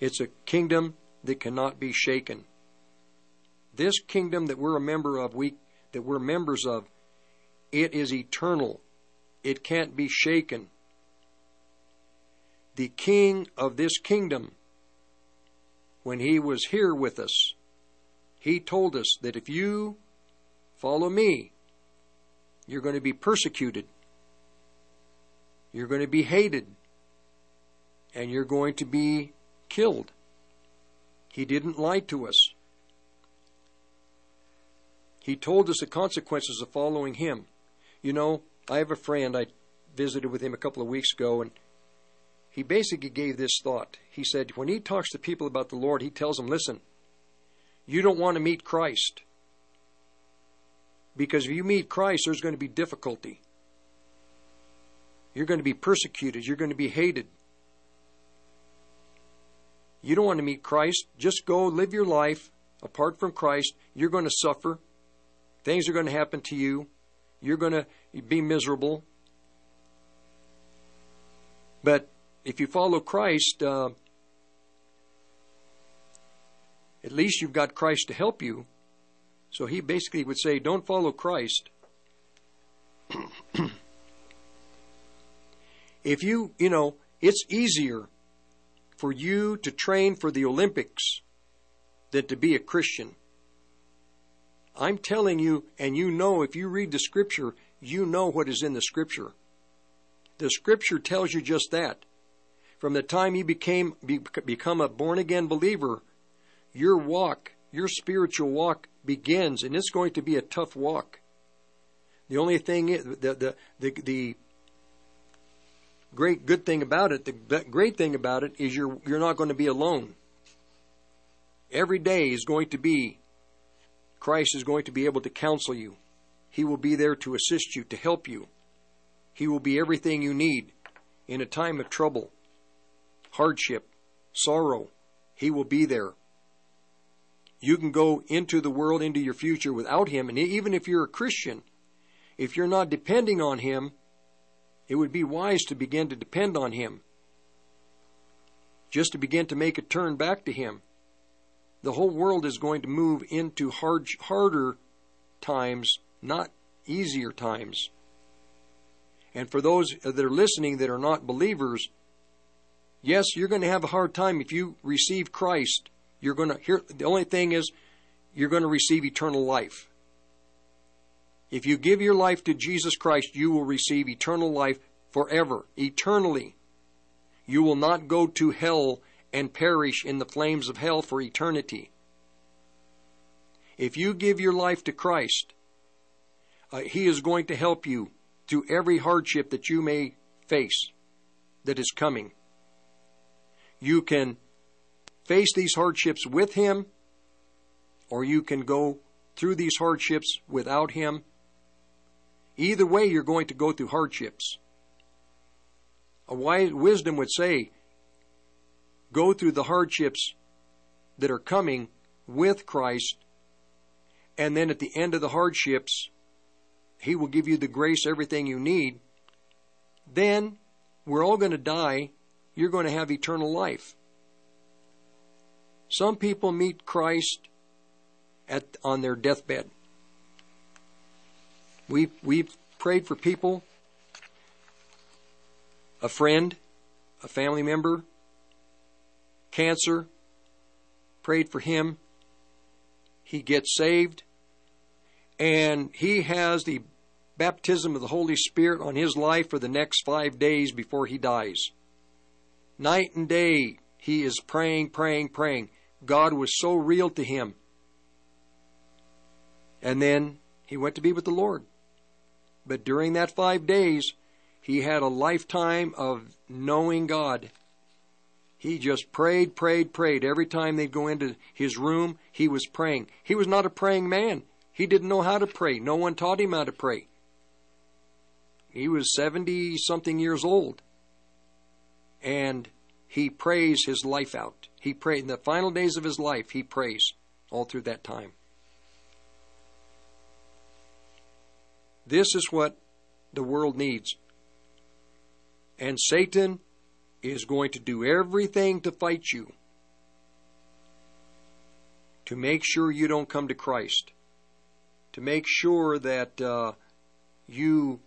It's a kingdom that cannot be shaken. This kingdom that we're a member of, that we're members of, it is eternal. It can't be shaken. The king of this kingdom, when he was here with us, he told us that if you follow me, you're going to be persecuted. You're going to be hated. And you're going to be killed. He didn't lie to us. He told us the consequences of following him. You know, I have a friend, I visited with him a couple of weeks ago, and he basically gave this thought. He said, when he talks to people about the Lord, he tells them, listen, you don't want to meet Christ. Because if you meet Christ, there's going to be difficulty. You're going to be persecuted. You're going to be hated. You don't want to meet Christ. Just go live your life apart from Christ. You're going to suffer. Things are going to happen to you. You're going to be miserable. But if you follow Christ, at least you've got Christ to help you. So he basically would say, don't follow Christ. If you know, it's easier for you to train for the Olympics than to be a Christian. I'm telling you, and you know, if you read the Scripture, you know what is in the Scripture. The Scripture tells you just that. From the time you become a born-again believer, your walk, your spiritual walk begins, and it's going to be a tough walk. The only thing is, the great thing about it is you're not going to be alone. Every day is going to be, Christ is going to be able to counsel you. He will be there to assist you, to help you. He will be everything you need in a time of trouble, hardship, sorrow. He will be there. You can go into the world, into your future without him. And even if you're a Christian, if you're not depending on him, it would be wise to begin to depend on him. Just to begin to make a turn back to him. The whole world is going to move into harder times, not easier times. And for those that are listening that are not believers, yes, you're going to have a hard time if you receive Christ. You're going to hear, the only thing is you're going to receive eternal life. If you give your life to Jesus Christ, you will receive eternal life forever, eternally. You will not go to hell and perish in the flames of hell for eternity. If you give your life to Christ, he is going to help you through every hardship that you may face that is coming. You can face these hardships with him, or you can go through these hardships without him. Either way, you're going to go through hardships. A wise wisdom would say, go through the hardships that are coming with Christ. And then at the end of the hardships, he will give you the grace, everything you need. Then we're all going to die. You're going to have eternal life. Some people meet Christ on their deathbed. We've prayed for people, a friend, a family member, cancer, prayed for him. He gets saved, and he has the baptism of the Holy Spirit on his life for the next 5 days before he dies. Night and day, he is praying. God was so real to him. And then he went to be with the Lord. But during that 5 days, he had a lifetime of knowing God. He just prayed. Every time they'd go into his room, he was praying. He was not a praying man. He didn't know how to pray. No one taught him how to pray. He was 70-something years old. And he prays his life out. He prayed in the final days of his life. He prays all through that time. This is what the world needs. And Satan is going to do everything to fight you, to make sure you don't come to Christ, to make sure that you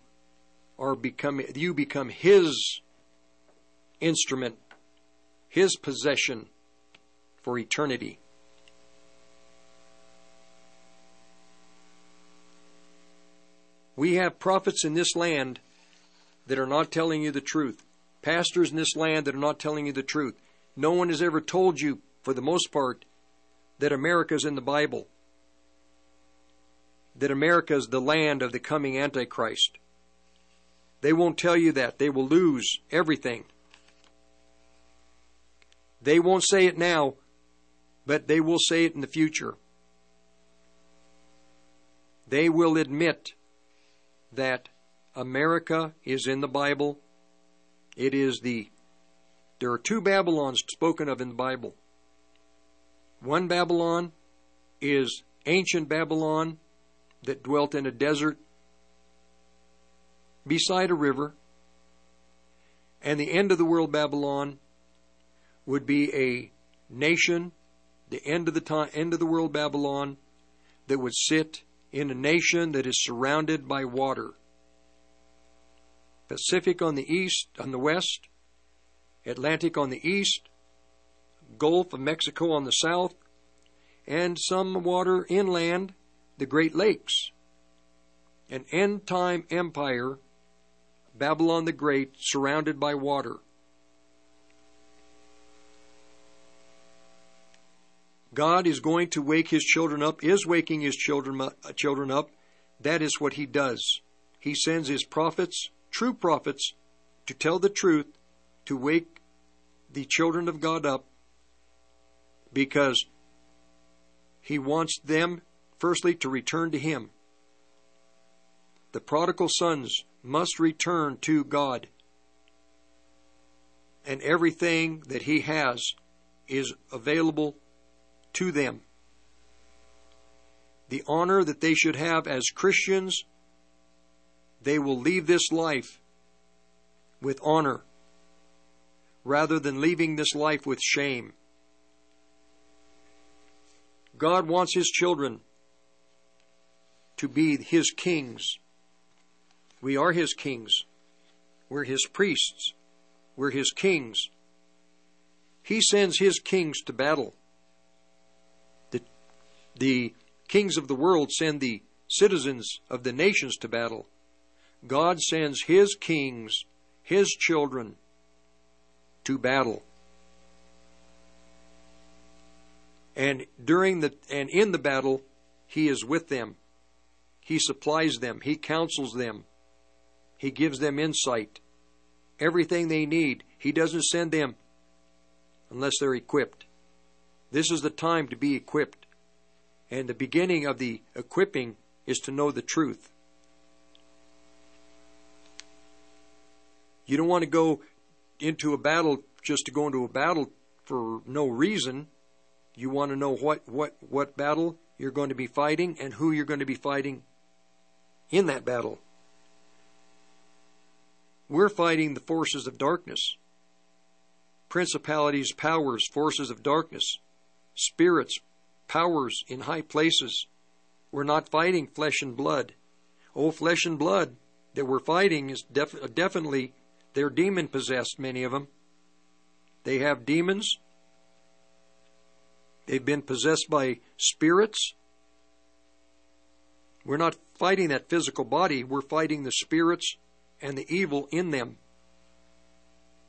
become his instrument, his possession for eternity. We have prophets in this land that are not telling you the truth. Pastors in this land that are not telling you the truth. No one has ever told you, for the most part, that America is in the Bible. That America is the land of the coming Antichrist. They won't tell you that. They will lose everything. They won't say it now, but they will say it in the future. They will admit that America is in the Bible. It is there are two Babylons spoken of in the Bible. One Babylon is ancient Babylon that dwelt in a desert beside a river. And the end of the world Babylon would be a nation, the end of the world Babylon that would sit in a nation that is surrounded by water. Pacific on the east, on the west, Atlantic on the east, Gulf of Mexico on the south, and some water inland, the Great Lakes. An end-time empire, Babylon the Great, surrounded by water. God is going to wake his children up, is waking his children up. That is what he does. He sends his prophets, true prophets, to tell the truth, to wake the children of God up, because he wants them, firstly, to return to him. The prodigal sons must return to God, and everything that he has is available to them. The honor that they should have as Christians, they will leave this life with honor rather than leaving this life with shame. God wants his children to be his kings. We are his kings. We're his priests. We're his kings. He sends his kings to battle. The kings of the world send the citizens of the nations to battle. God sends his kings, his children, to battle. And in the battle, he is with them. He supplies them. He counsels them. He gives them insight. Everything they need. He doesn't send them unless they're equipped. This is the time to be equipped. And the beginning of the equipping is to know the truth. You don't want to go into a battle just to go into a battle for no reason. You want to know what battle you're going to be fighting and who you're going to be fighting in that battle. We're fighting the forces of darkness. Principalities, powers, forces of darkness. Spirits, powers in high places. We're not fighting flesh and blood. Oh, flesh and blood that we're fighting is definitely... They're demon-possessed, many of them. They have demons. They've been possessed by spirits. We're not fighting that physical body. We're fighting the spirits and the evil in them.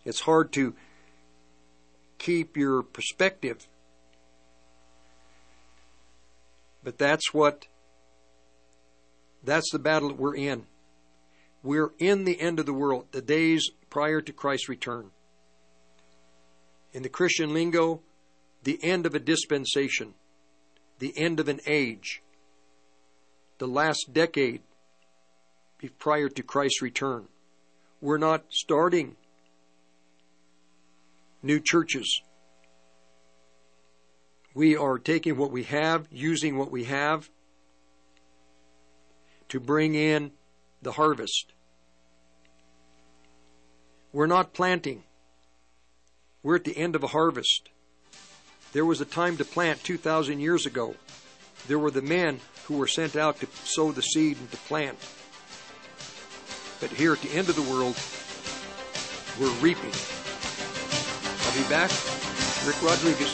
It's hard to keep your perspective. But that's the battle that we're in. We're in the end of the world, the days prior to Christ's return. in the Christian lingo, the end of a dispensation, the end of an age, the last decade prior to Christ's return. We're not starting new churches. We are taking what we have, using what we have to bring in the harvest. We're not planting. We're at the end of a harvest. There was a time to plant 2,000 years ago. There were the men who were sent out to sow the seed and to plant. But here at the end of the world, we're reaping. I'll be back. Rick Rodriguez.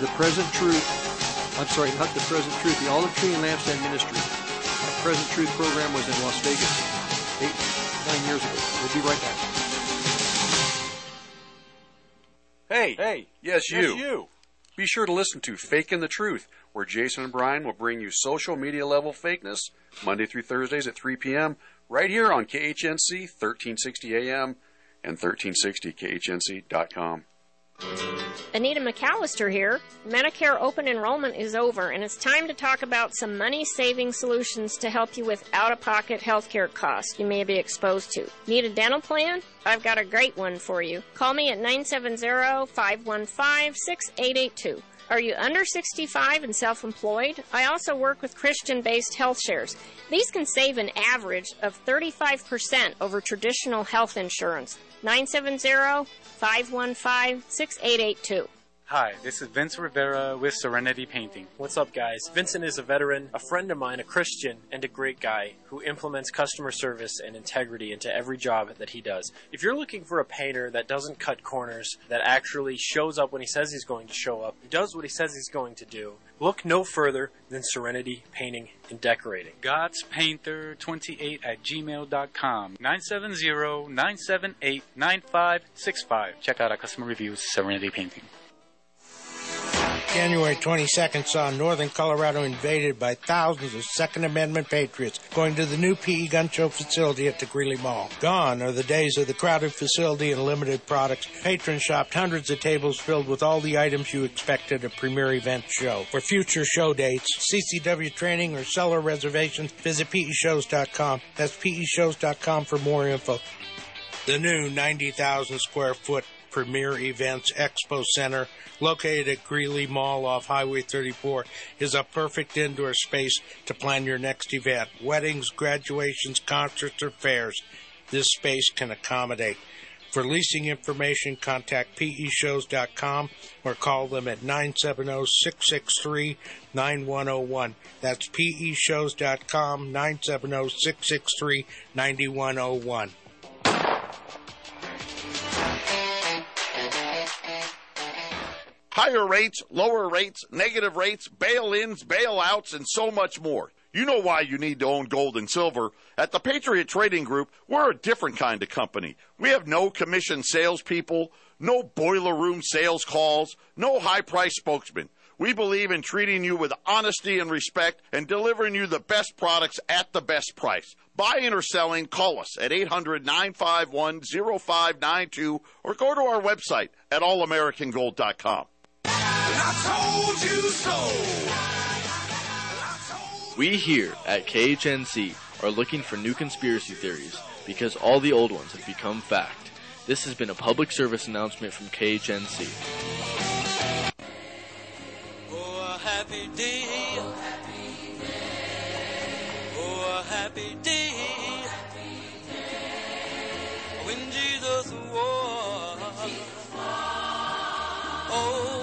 The present truth. I'm sorry, not the present truth. The Olive Tree and Lampstand Ministry. My present truth program was in Las Vegas 8-9 years ago. We'll be right back. Hey. Hey. Yes, you. Yes, you. Be sure to listen to Fakin' the Truth, where Jason and Brian will bring you social media level fakeness Monday through Thursdays at 3 p.m. right here on KHNC 1360 AM and 1360KHNC.com. Anita McAllister here. Medicare open enrollment is over, and it's time to talk about some money-saving solutions to help you with out-of-pocket health care costs you may be exposed to. Need a dental plan? I've got a great one for you. Call me at 970-515-6882. Are you under 65 and self-employed? I also work with Christian-based health shares. These can save an average of 35% over traditional health insurance. 970-515-6882. Hi, this is Vince Rivera with Serenity Painting. What's up, guys? Vincent is a veteran, a friend of mine, a Christian, and a great guy who implements customer service and integrity into every job that he does. If you're looking for a painter that doesn't cut corners, that actually shows up when he says he's going to show up, does what he says he's going to do, look no further than Serenity Painting and Decorating. GodsPainter28@gmail.com. 970-978-9565. Check out our customer reviews, Serenity Painting. January 22nd saw northern Colorado invaded by thousands of Second Amendment patriots going to the new PE gun show facility at the Greeley Mall. Gone are the days of the crowded facility and limited products. Patrons shopped hundreds of tables filled with all the items you expect at a premier event show. For future show dates, CCW training, or seller reservations, visit peshows.com. That's peshows.com for more info. The new 90,000 square foot Premier Events Expo Center, located at Greeley Mall off Highway 34, is a perfect indoor space to plan your next event. Weddings, graduations, concerts, or fairs, this space can accommodate. For leasing information, contact peshows.com or call them at 970-663-9101. That's peshows.com, 970-663-9101. Higher rates, lower rates, negative rates, bail-ins, bailouts, and so much more. You know why you need to own gold and silver. At the Patriot Trading Group, we're a different kind of company. We have no commission salespeople, no boiler room sales calls, no high-price spokesman. We believe in treating you with honesty and respect and delivering you the best products at the best price. Buying or selling, call us at 800-951-0592 or go to our website at allamericangold.com. I told you so. We here at KHNC are looking for new conspiracy theories because all the old ones have become fact. This has been a public service announcement from KHNC. Oh, a happy day. Oh, happy day. Oh, a happy day. Oh, happy day. When Jesus walked. Oh.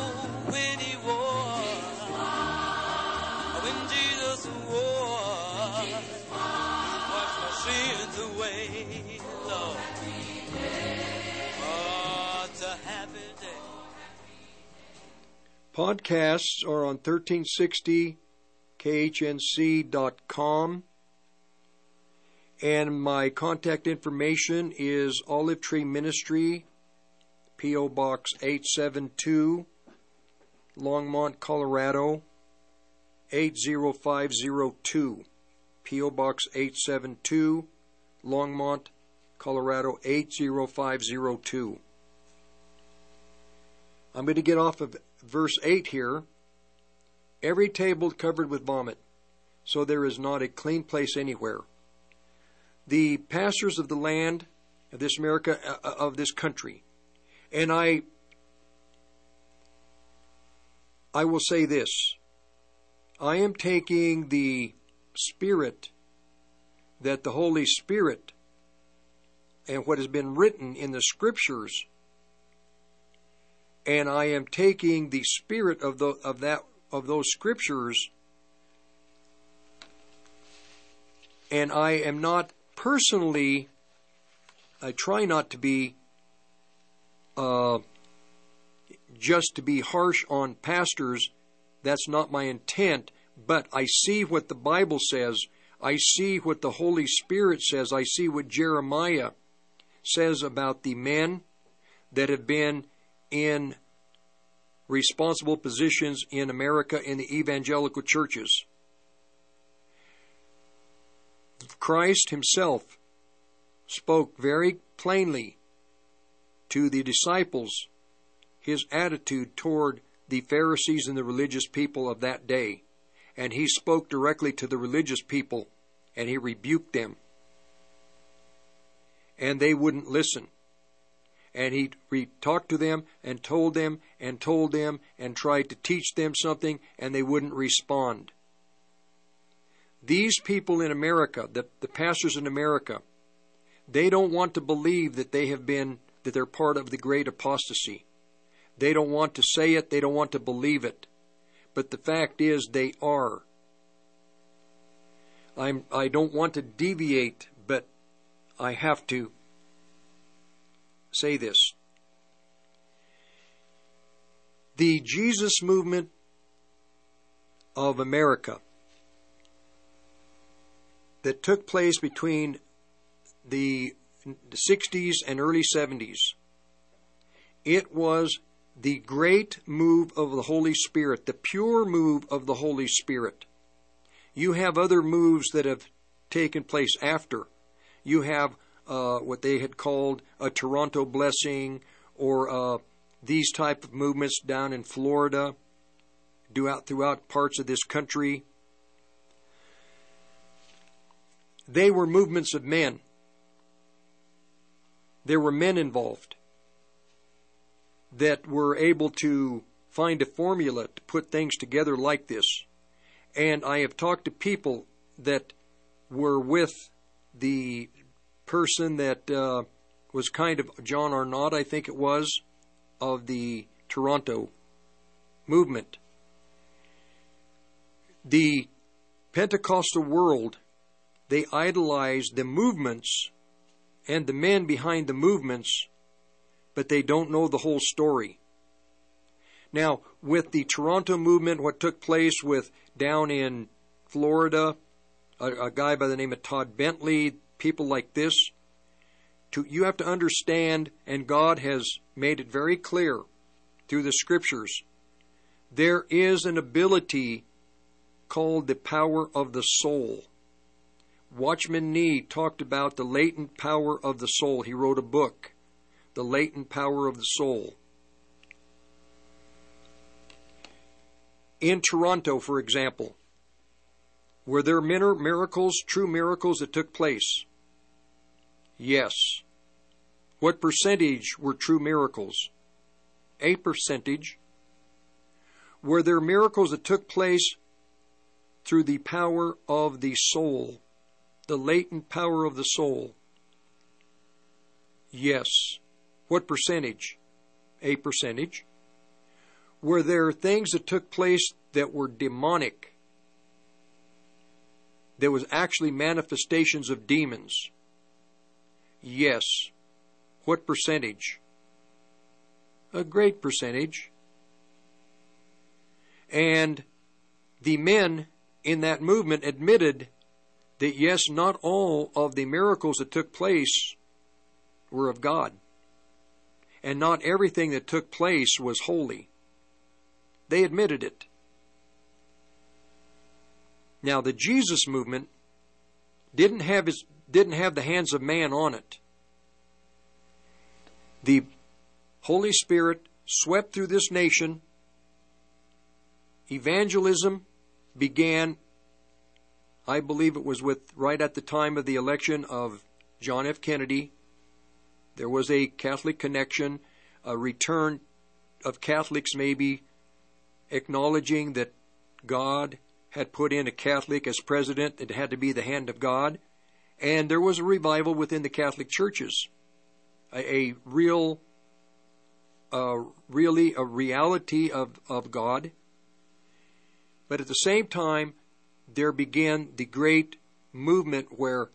Podcasts are on 1360khnc.com, and my contact information is Olive Tree Ministry, P.O. Box 872, Longmont, Colorado 80502. P.O. Box 872, Longmont, Colorado 80502. I'm going to get off of verse 8 here. Every table covered with vomit, so there is not a clean place anywhere. The pastors of the land of this America, of this country, and I will say this. I am taking the spirit that the Holy Spirit and what has been written in the scriptures, and I am taking the spirit of those scriptures, and I am not personally, I try not to be just to be harsh on pastors. That's not my intent, but I see what the Bible says. I see what the Holy Spirit says. I see what Jeremiah says about the men that have been in responsible positions in America in the evangelical churches. Christ himself spoke very plainly to the disciples his attitude toward the Pharisees and the religious people of that day. And he spoke directly to the religious people, and he rebuked them. And they wouldn't listen. And he talked to them and told them and told them and tried to teach them something, and they wouldn't respond. These people in America, the pastors in America, they don't want to believe that that they're part of the great apostasy. They don't want to say it. They don't want to believe it. But the fact is, they are. I don't want to deviate, but I have to say this. The Jesus Movement of America that took place between the 60s and early 70s, it was the great move of the Holy Spirit, the pure move of the Holy Spirit. You have other moves that have taken place after. You have what they had called a Toronto blessing, or these type of movements down in Florida, throughout parts of this country. They were movements of men. There were men involved that were able to find a formula to put things together like this. And I have talked to people that were with the person that was kind of John Arnott, I think it was, of the Toronto movement. The Pentecostal world, they idolized the movements and the men behind the movements, but they don't know the whole story. Now, with the Toronto movement, what took place with down in Florida, a guy by the name of Todd Bentley, people like this, you have to understand, and God has made it very clear through the scriptures, there is an ability called the power of the soul. Watchman Nee talked about the latent power of the soul. He wrote a book, The Latent Power of the Soul. In Toronto, for example, were there miracles, true miracles that took place? Yes. What percentage were true miracles? A percentage. Were there miracles that took place through the power of the soul, the latent power of the soul? Yes. What percentage? A percentage. Were there things that took place that were demonic? There was actually manifestations of demons. Yes. What percentage? A great percentage. And the men in that movement admitted that yes, not all of the miracles that took place were of God. And not everything that took place was holy. They admitted it. Now, the Jesus movement didn't have the hands of man on it. The Holy Spirit swept through this nation, evangelism began, I believe it was right at the time of the election of John F. Kennedy. There was a Catholic connection, a return of Catholics maybe acknowledging that God had put in a Catholic as president. It had to be the hand of God. And there was a revival within the Catholic churches, a reality of God. But at the same time, there began the great movement where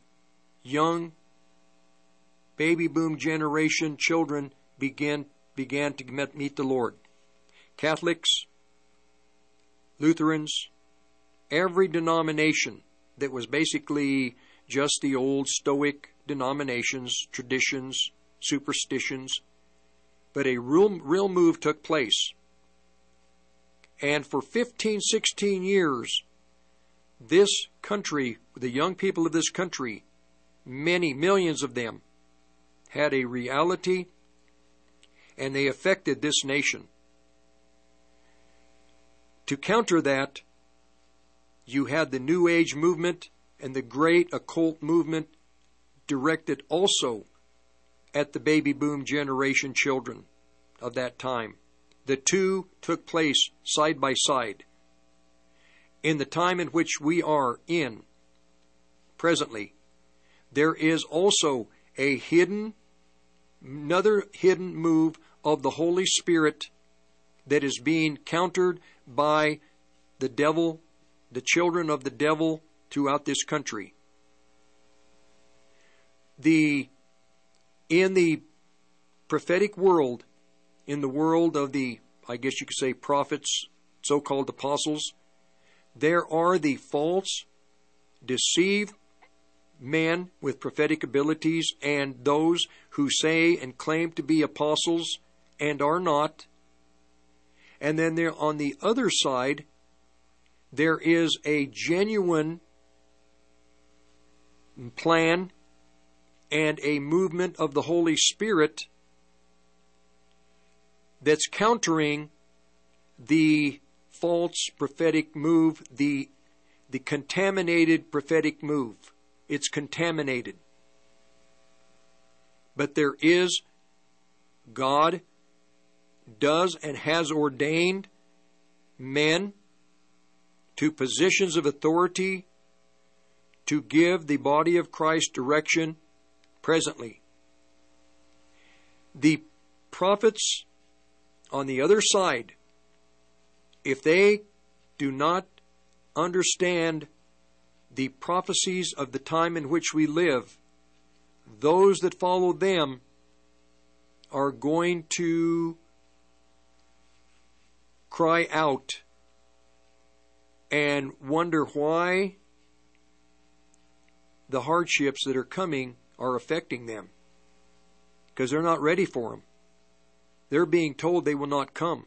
young baby boom generation children began to meet the Lord. Catholics, Lutherans, every denomination that was basically just the old Stoic denominations, traditions, superstitions, but a real move took place. And for 15, 16 years, this country, the young people of this country, many millions of them, had a reality, and they affected this nation. To counter that, you had the New Age movement and the great occult movement directed also at the baby boom generation children of that time. The two took place side by side. In the time in which we are in presently, there is also another hidden move of the Holy Spirit that is being countered by the devil, the children of the devil throughout this country. In the prophetic world, in the world of the, I guess you could say, prophets, so-called apostles, there are the false, deceived men with prophetic abilities and those who say and claim to be apostles and are not. And then there on the other side, there is a genuine plan and a movement of the Holy Spirit that's countering the false prophetic move, the contaminated prophetic move. It's contaminated. But there is, God does and has ordained men to positions of authority to give the body of Christ direction presently. The prophets on the other side, if they do not understand the prophecies of the time in which we live, those that follow them are going to cry out and wonder why the hardships that are coming are affecting them, because they're not ready for them. They're being told they will not come.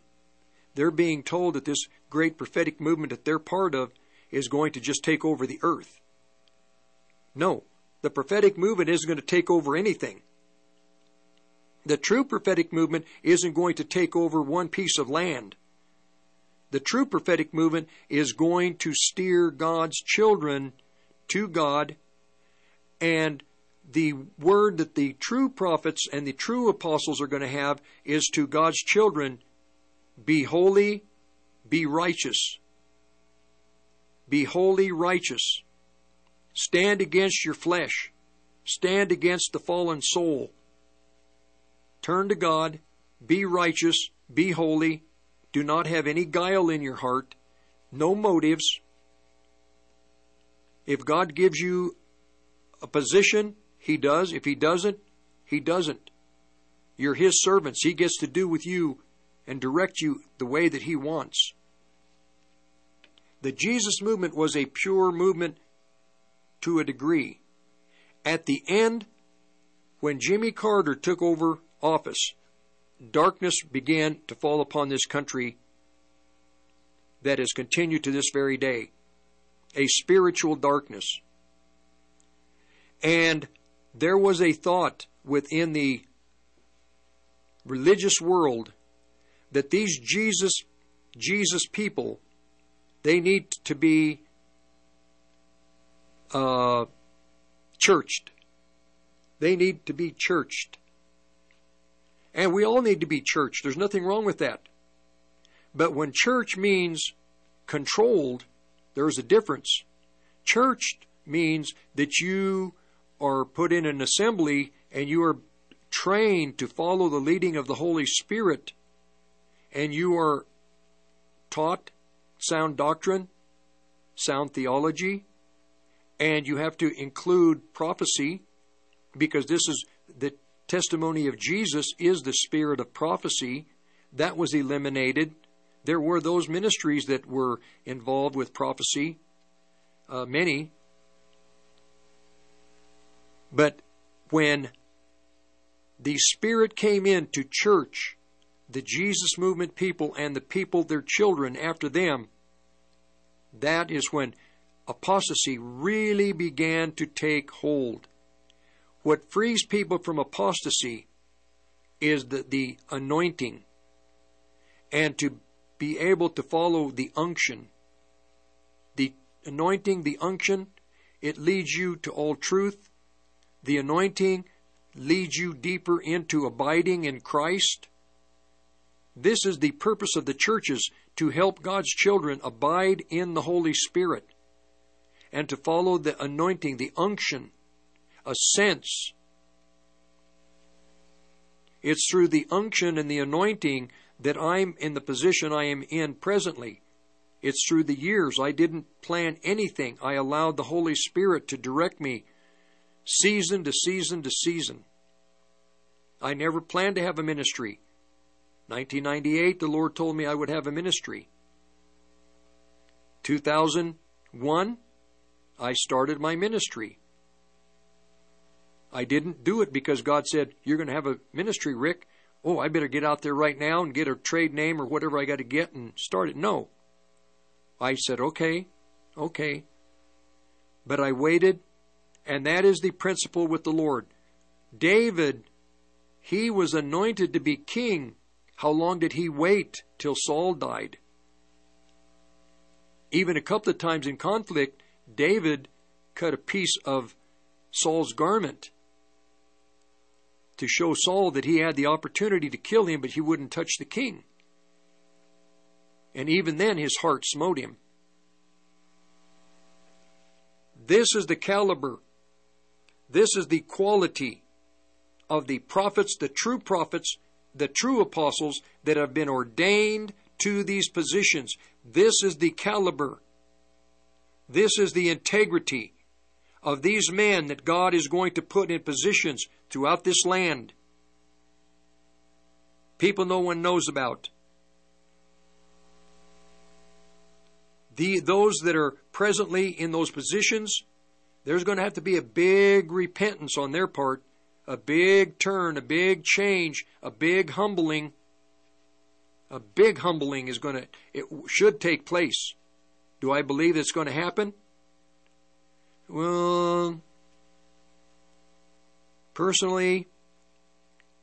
They're being told that this great prophetic movement that they're part of is going to just take over the earth. No, the prophetic movement isn't going to take over anything. The true prophetic movement isn't going to take over one piece of land. The true prophetic movement is going to steer God's children to God, and the word that the true prophets and the true apostles are going to have is to God's children, be holy, be righteous. Be holy, righteous. Stand against your flesh. Stand against the fallen soul. Turn to God. Be righteous. Be holy. Do not have any guile in your heart. No motives. If God gives you a position, He does. If He doesn't, He doesn't. You're His servants. He gets to do with you and direct you the way that He wants. The Jesus movement was a pure movement to a degree. At the end, when Jimmy Carter took over office, darkness began to fall upon this country that has continued to this very day, a spiritual darkness. And there was a thought within the religious world that these Jesus people, they need to be churched. They need to be churched. And we all need to be churched. There's nothing wrong with that. But when church means controlled, there's a difference. Churched means that you are put in an assembly and you are trained to follow the leading of the Holy Spirit, and you are taught sound doctrine, sound theology, and you have to include prophecy, because this is the testimony of Jesus, is the spirit of prophecy. That was eliminated. There were those ministries that were involved with prophecy, many. But when the Spirit came into church, the Jesus Movement people and the people, their children after them, that is when apostasy really began to take hold. What frees people from apostasy is the anointing, and to be able to follow the unction. The anointing, the unction, it leads you to all truth. The anointing leads you deeper into abiding in Christ. This is the purpose of the churches, to help God's children abide in the Holy Spirit and to follow the anointing, the unction, a sense. It's through the unction and the anointing that I'm in the position I am in presently. It's through the years. I didn't plan anything. I allowed the Holy Spirit to direct me season to season to season. I never planned to have a ministry. 1998, the Lord told me I would have a ministry. 2001, I started my ministry. I didn't do it because God said, "You're going to have a ministry, Rick. Oh, I better get out there right now and get a trade name or whatever I got to get and start it." No. I said, okay. But I waited, and that is the principle with the Lord. David, he was anointed to be king. How long did he wait till Saul died? Even a couple of times in conflict, David cut a piece of Saul's garment to show Saul that he had the opportunity to kill him, but he wouldn't touch the king. And even then, his heart smote him. This is the caliber. This is the quality of the prophets, the true apostles that have been ordained to these positions. This is the caliber. This is the integrity of these men that God is going to put in positions throughout this land. People no one knows about. Those that are presently in those positions, there's going to have to be a big repentance on their part, a big turn, a big change, a big humbling. A big humbling is going to, it should take place. Do I believe it's going to happen? Well, personally,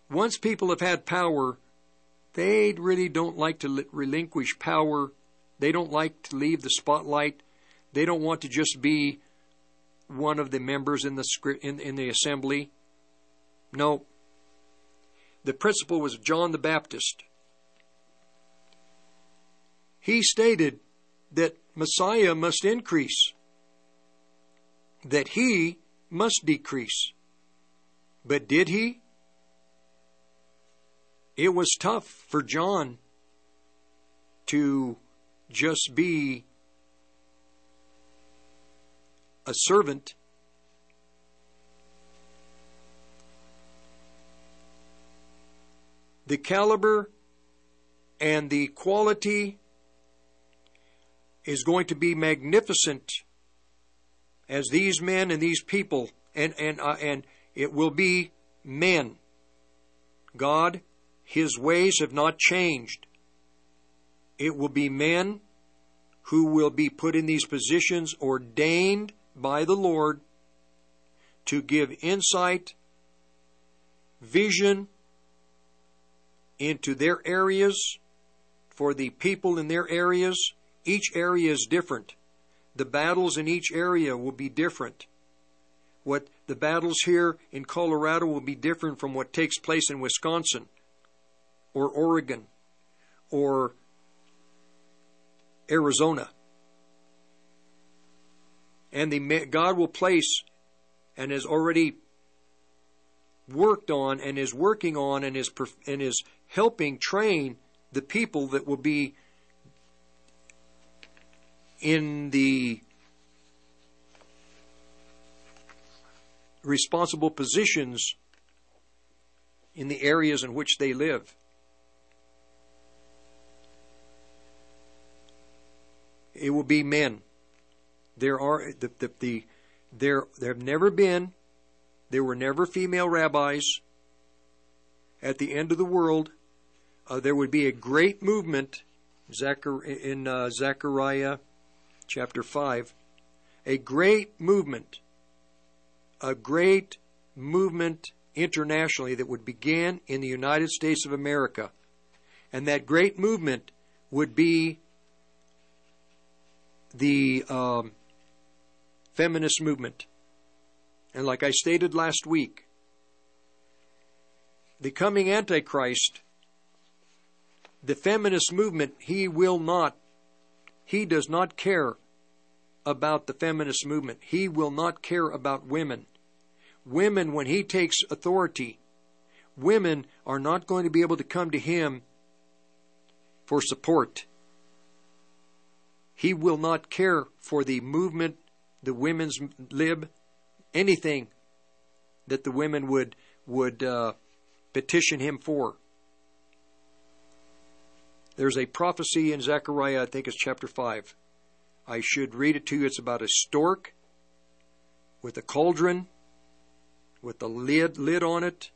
once people have had power, they really don't like to relinquish power. They don't like to leave the spotlight. They don't want to just be one of the members in the assembly. No. The principle was John the Baptist. He stated that Messiah must increase, that he must decrease. But did he? It was tough for John to just be a servant. The caliber and the quality is going to be magnificent as these men and these people, and it will be men. God, His ways have not changed. It will be men who will be put in these positions, ordained by the Lord, to give insight, vision into their areas, for the people in their areas. Each area is different. The battles in each area will be different. What the battles here in Colorado will be different from what takes place in Wisconsin or Oregon or Arizona. And God will place and has already worked on and is working on and is helping train the people that will be in the responsible positions in the areas in which they live. It will be men. There were never female rabbis. At the end of the world, there would be a great movement in Zechariah chapter 5. A great movement internationally that would begin in the United States of America. And that great movement would be the feminist movement. And like I stated last week, the coming Antichrist, the feminist movement, he does not care about the feminist movement. He will not care about women. Women, when he takes authority, women are not going to be able to come to him for support. He will not care for the movement, the women's lib, anything that the women would petition him for. There's a prophecy in Zechariah, I think it's chapter 5. I should read it to you. It's about a stork with a cauldron, with a lid on it,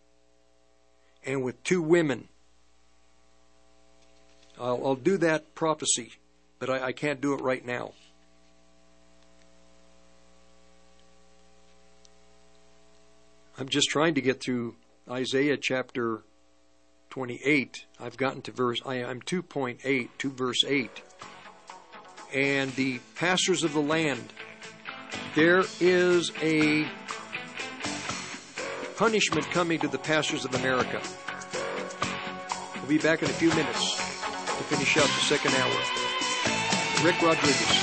and with two women. I'll do that prophecy, but I can't do it right now. I'm just trying to get through Isaiah chapter 28. I've gotten to I'm 2.8 to verse 8. And the pastors of the land, there is a punishment coming to the pastors of America. We'll be back in a few minutes to finish up the second hour. Rick Rodriguez.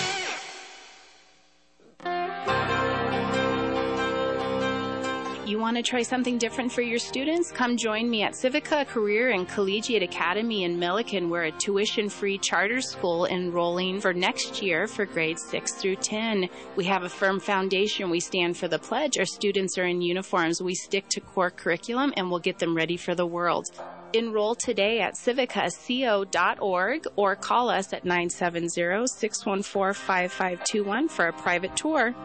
Want to try something different for your students? Come join me at Civica Career and Collegiate Academy in Milliken. We're a tuition-free charter school enrolling for next year for grades 6 through 10. We have a firm foundation. We stand for the pledge. Our students are in uniforms. We stick to core curriculum and we'll get them ready for the world. Enroll today at civicaco.org or call us at 970-614-5521 for a private tour.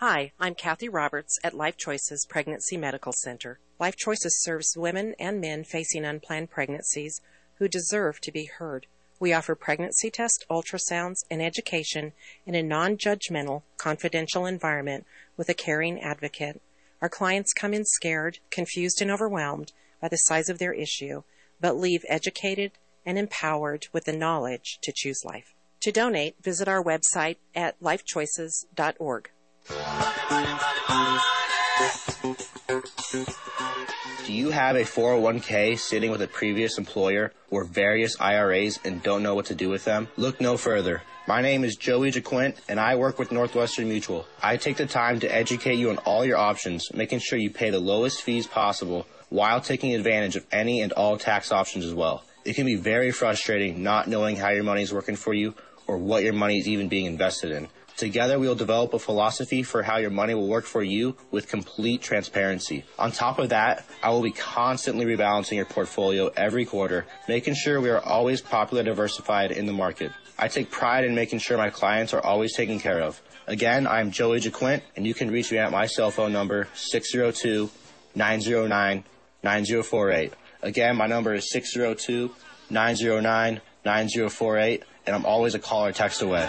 Hi, I'm Kathy Roberts at Life Choices Pregnancy Medical Center. Life Choices serves women and men facing unplanned pregnancies who deserve to be heard. We offer pregnancy tests, ultrasounds, and education in a non-judgmental, confidential environment with a caring advocate. Our clients come in scared, confused, and overwhelmed by the size of their issue, but leave educated and empowered with the knowledge to choose life. To donate, visit our website at lifechoices.org. Do you have a 401k sitting with a previous employer or various IRAs and don't know what to do with them? Look no further. My name is Joey Jaquint, and I work with Northwestern Mutual. I take the time to educate you on all your options, making sure you pay the lowest fees possible while taking advantage of any and all tax options as well. It can be very frustrating not knowing how your money is working for you or what your money is even being invested in. Together, we will develop a philosophy for how your money will work for you with complete transparency. On top of that, I will be constantly rebalancing your portfolio every quarter, making sure we are always properly diversified in the market. I take pride in making sure my clients are always taken care of. Again, I'm Joey Jaquint, and you can reach me at my cell phone number, 602-909-9048. Again, my number is 602-909-9048, and I'm always a call or text away.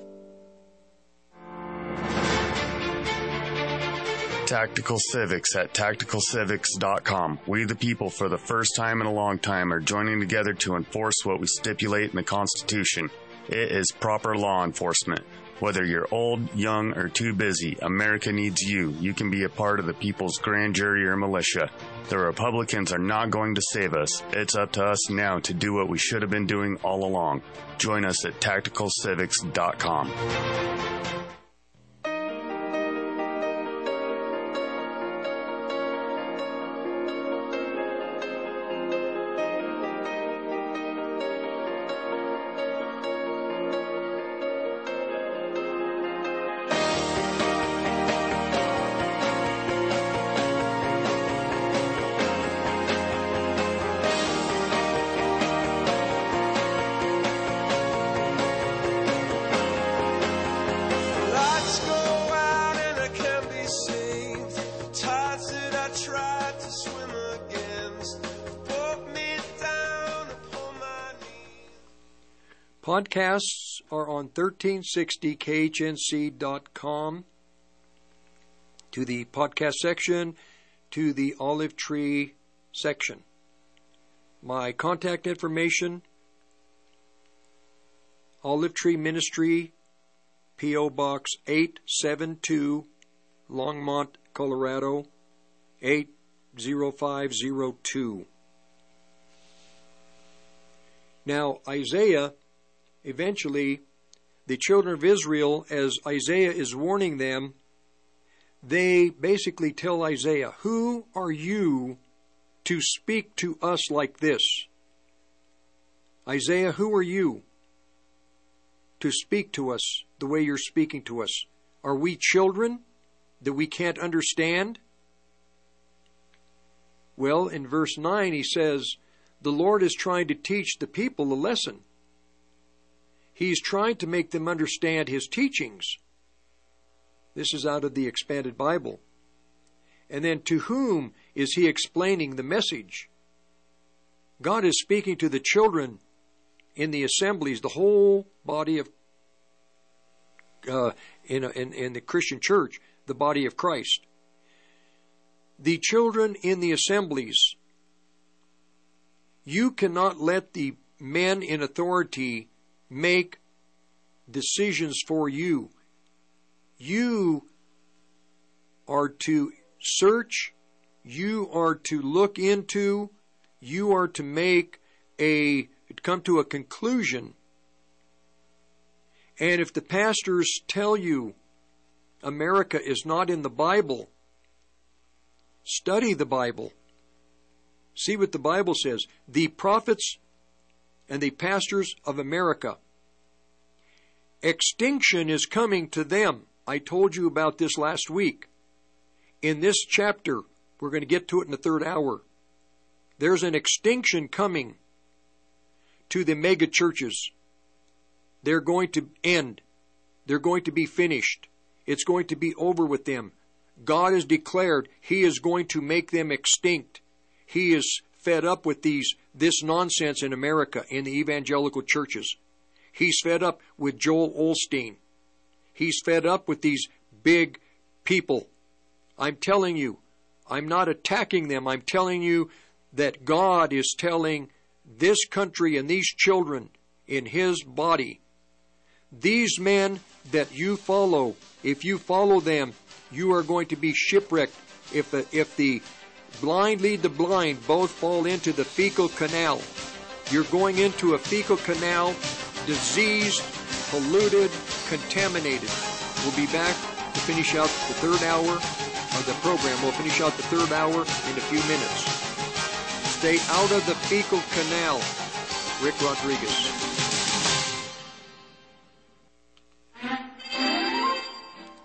Tactical Civics at tacticalcivics.com. We the people, for the first time in a long time, are joining together to enforce what we stipulate in the Constitution. It is proper law enforcement. Whether you're old, young, or too busy, America needs you. You can be a part of the people's grand jury or militia. The Republicans are not going to save us. It's up to us now to do what we should have been doing all along. Join us at tacticalcivics.com. Podcasts are on 1360khnc.com. To the podcast section, to the Olive Tree section. My contact information: Olive Tree Ministry, P.O. Box 872, Longmont, Colorado 80502. Now, Isaiah. Eventually, the children of Israel, as Isaiah is warning them, they basically tell Isaiah, "Who are you to speak to us like this? Isaiah, who are you to speak to us the way you're speaking to us? Are we children that we can't understand?" Well, in verse 9, he says, the Lord is trying to teach the people a lesson. He's trying to make them understand his teachings. This is out of the Expanded Bible. And then, to whom is he explaining the message? God is speaking to the children in the assemblies, the whole body of, in the Christian church, the body of Christ. The children in the assemblies. You cannot let the men in authority make decisions for you. You are to search, you are to look into, you are to come to a conclusion. And if the pastors tell you America is not in the Bible, study the Bible. See what the Bible says. The prophets and the pastors of America. Extinction is coming to them. I told you about this last week. In this chapter, we're going to get to it in the third hour. There's an extinction coming to the mega churches. They're going to end. They're going to be finished. It's going to be over with them. God has declared he is going to make them extinct. He is fed up with this nonsense in America, in the evangelical churches. He's fed up with Joel Olstein. He's fed up with these big people. I'm telling you, I'm not attacking them. I'm telling you that God is telling this country and these children in his body, these men that you follow, if you follow them, you are going to be shipwrecked. If the blind lead the blind, both fall into the fecal canal. You're going into a fecal canal, diseased, polluted, contaminated. We'll be back to finish out the third hour of the program. We'll finish out the third hour in a few minutes. Stay out of the fecal canal. Rick Rodriguez.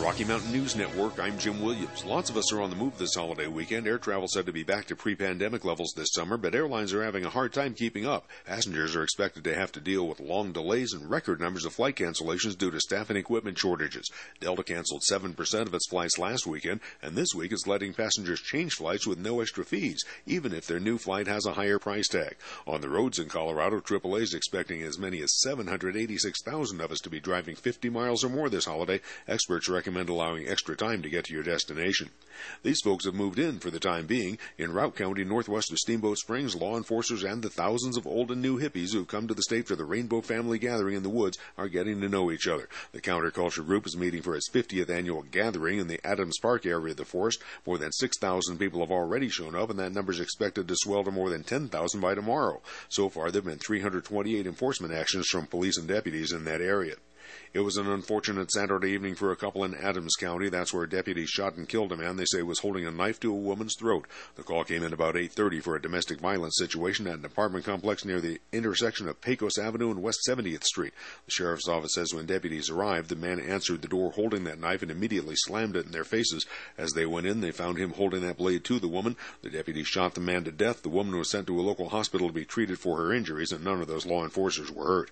Rocky Mountain News Network, I'm Jim Williams. Lots of us are on the move this holiday weekend. Air travel said to be back to pre-pandemic levels this summer, but airlines are having a hard time keeping up. Passengers are expected to have to deal with long delays and record numbers of flight cancellations due to staff and equipment shortages. Delta canceled 7% of its flights last weekend, and this week is letting passengers change flights with no extra fees, even if their new flight has a higher price tag. On the roads in Colorado, AAA is expecting as many as 786,000 of us to be driving 50 miles or more this holiday. Experts recommend allowing extra time to get to your destination. These folks have moved in for the time being. In Route County, northwest of Steamboat Springs, law enforcers and the thousands of old and new hippies who've come to the state for the Rainbow Family Gathering in the woods are getting to know each other. The Counterculture Group is meeting for its 50th annual gathering in the Adams Park area of the forest. More than 6,000 people have already shown up, and that number is expected to swell to more than 10,000 by tomorrow. So far, there have been 328 enforcement actions from police and deputies in that area. It was an unfortunate Saturday evening for a couple in Adams County. That's where deputies shot and killed a man they say was holding a knife to a woman's throat. The call came in about 8:30 for a domestic violence situation at an apartment complex near the intersection of Pecos Avenue and West 70th Street. The sheriff's office says when deputies arrived, the man answered the door holding that knife and immediately slammed it in their faces. As they went in, they found him holding that blade to the woman. The deputies shot the man to death. The woman was sent to a local hospital to be treated for her injuries, and none of those law enforcers were hurt.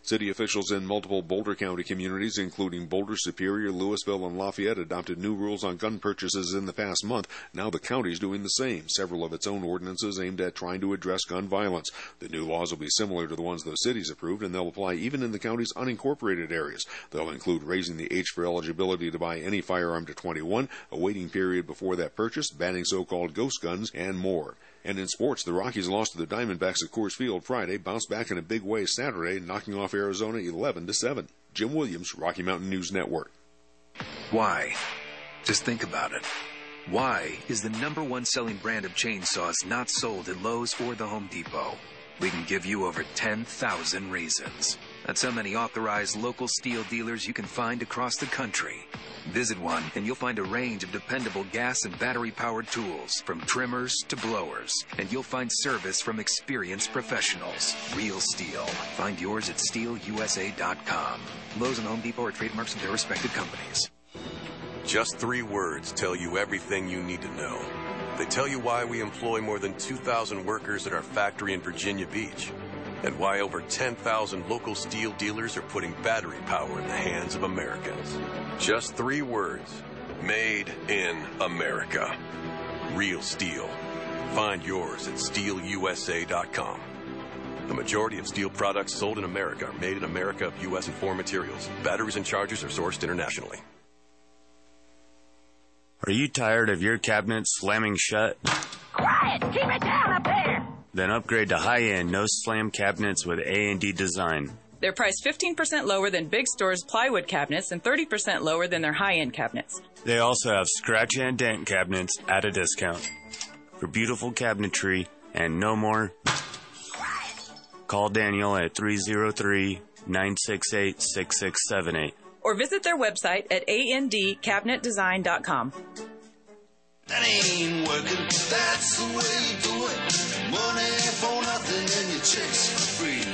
City officials in multiple Boulder County communities, including Boulder, Superior, Louisville, and Lafayette, adopted new rules on gun purchases in the past month. Now the county's doing the same. Several of its own ordinances aimed at trying to address gun violence. The new laws will be similar to the ones those cities approved, and they'll apply even in the county's unincorporated areas. They'll include raising the age for eligibility to buy any firearm to 21, a waiting period before that purchase, banning so-called ghost guns, and more. And in sports, the Rockies lost to the Diamondbacks at Coors Field Friday, bounced back in a big way Saturday, knocking off Arizona 11-7. Jim Williams, Rocky Mountain News Network. Why? Just think about it. Why is the #1 selling brand of chainsaws not sold at Lowe's or the Home Depot? We can give you over 10,000 reasons. That's how many authorized local steel dealers you can find across the country. Visit one and you'll find a range of dependable gas and battery-powered tools, from trimmers to blowers. And you'll find service from experienced professionals. Real steel. Find yours at steelusa.com. Lowe's and Home Depot are trademarks of their respective companies. Just three words tell you everything you need to know. They tell you why we employ more than 2,000 workers at our factory in Virginia Beach, and why over 10,000 local steel dealers are putting battery power in the hands of Americans. Just three words: made in America. Real steel. Find yours at steelusa.com. The majority of steel products sold in America are made in America of U.S. and foreign materials. Batteries and chargers are sourced internationally. Are you tired of your cabinet slamming shut? Quiet! Keep it down up here! Then upgrade to high-end, no-slam cabinets with A&D Design. They're priced 15% lower than Big Store's plywood cabinets and 30% lower than their high-end cabinets. They also have scratch and dent cabinets at a discount. For beautiful cabinetry and no more, quiet, call Daniel at 303-968-6678. Or visit their website at andcabinetdesign.com. That ain't working. That's the way you do it. Money for nothing and your checks for free.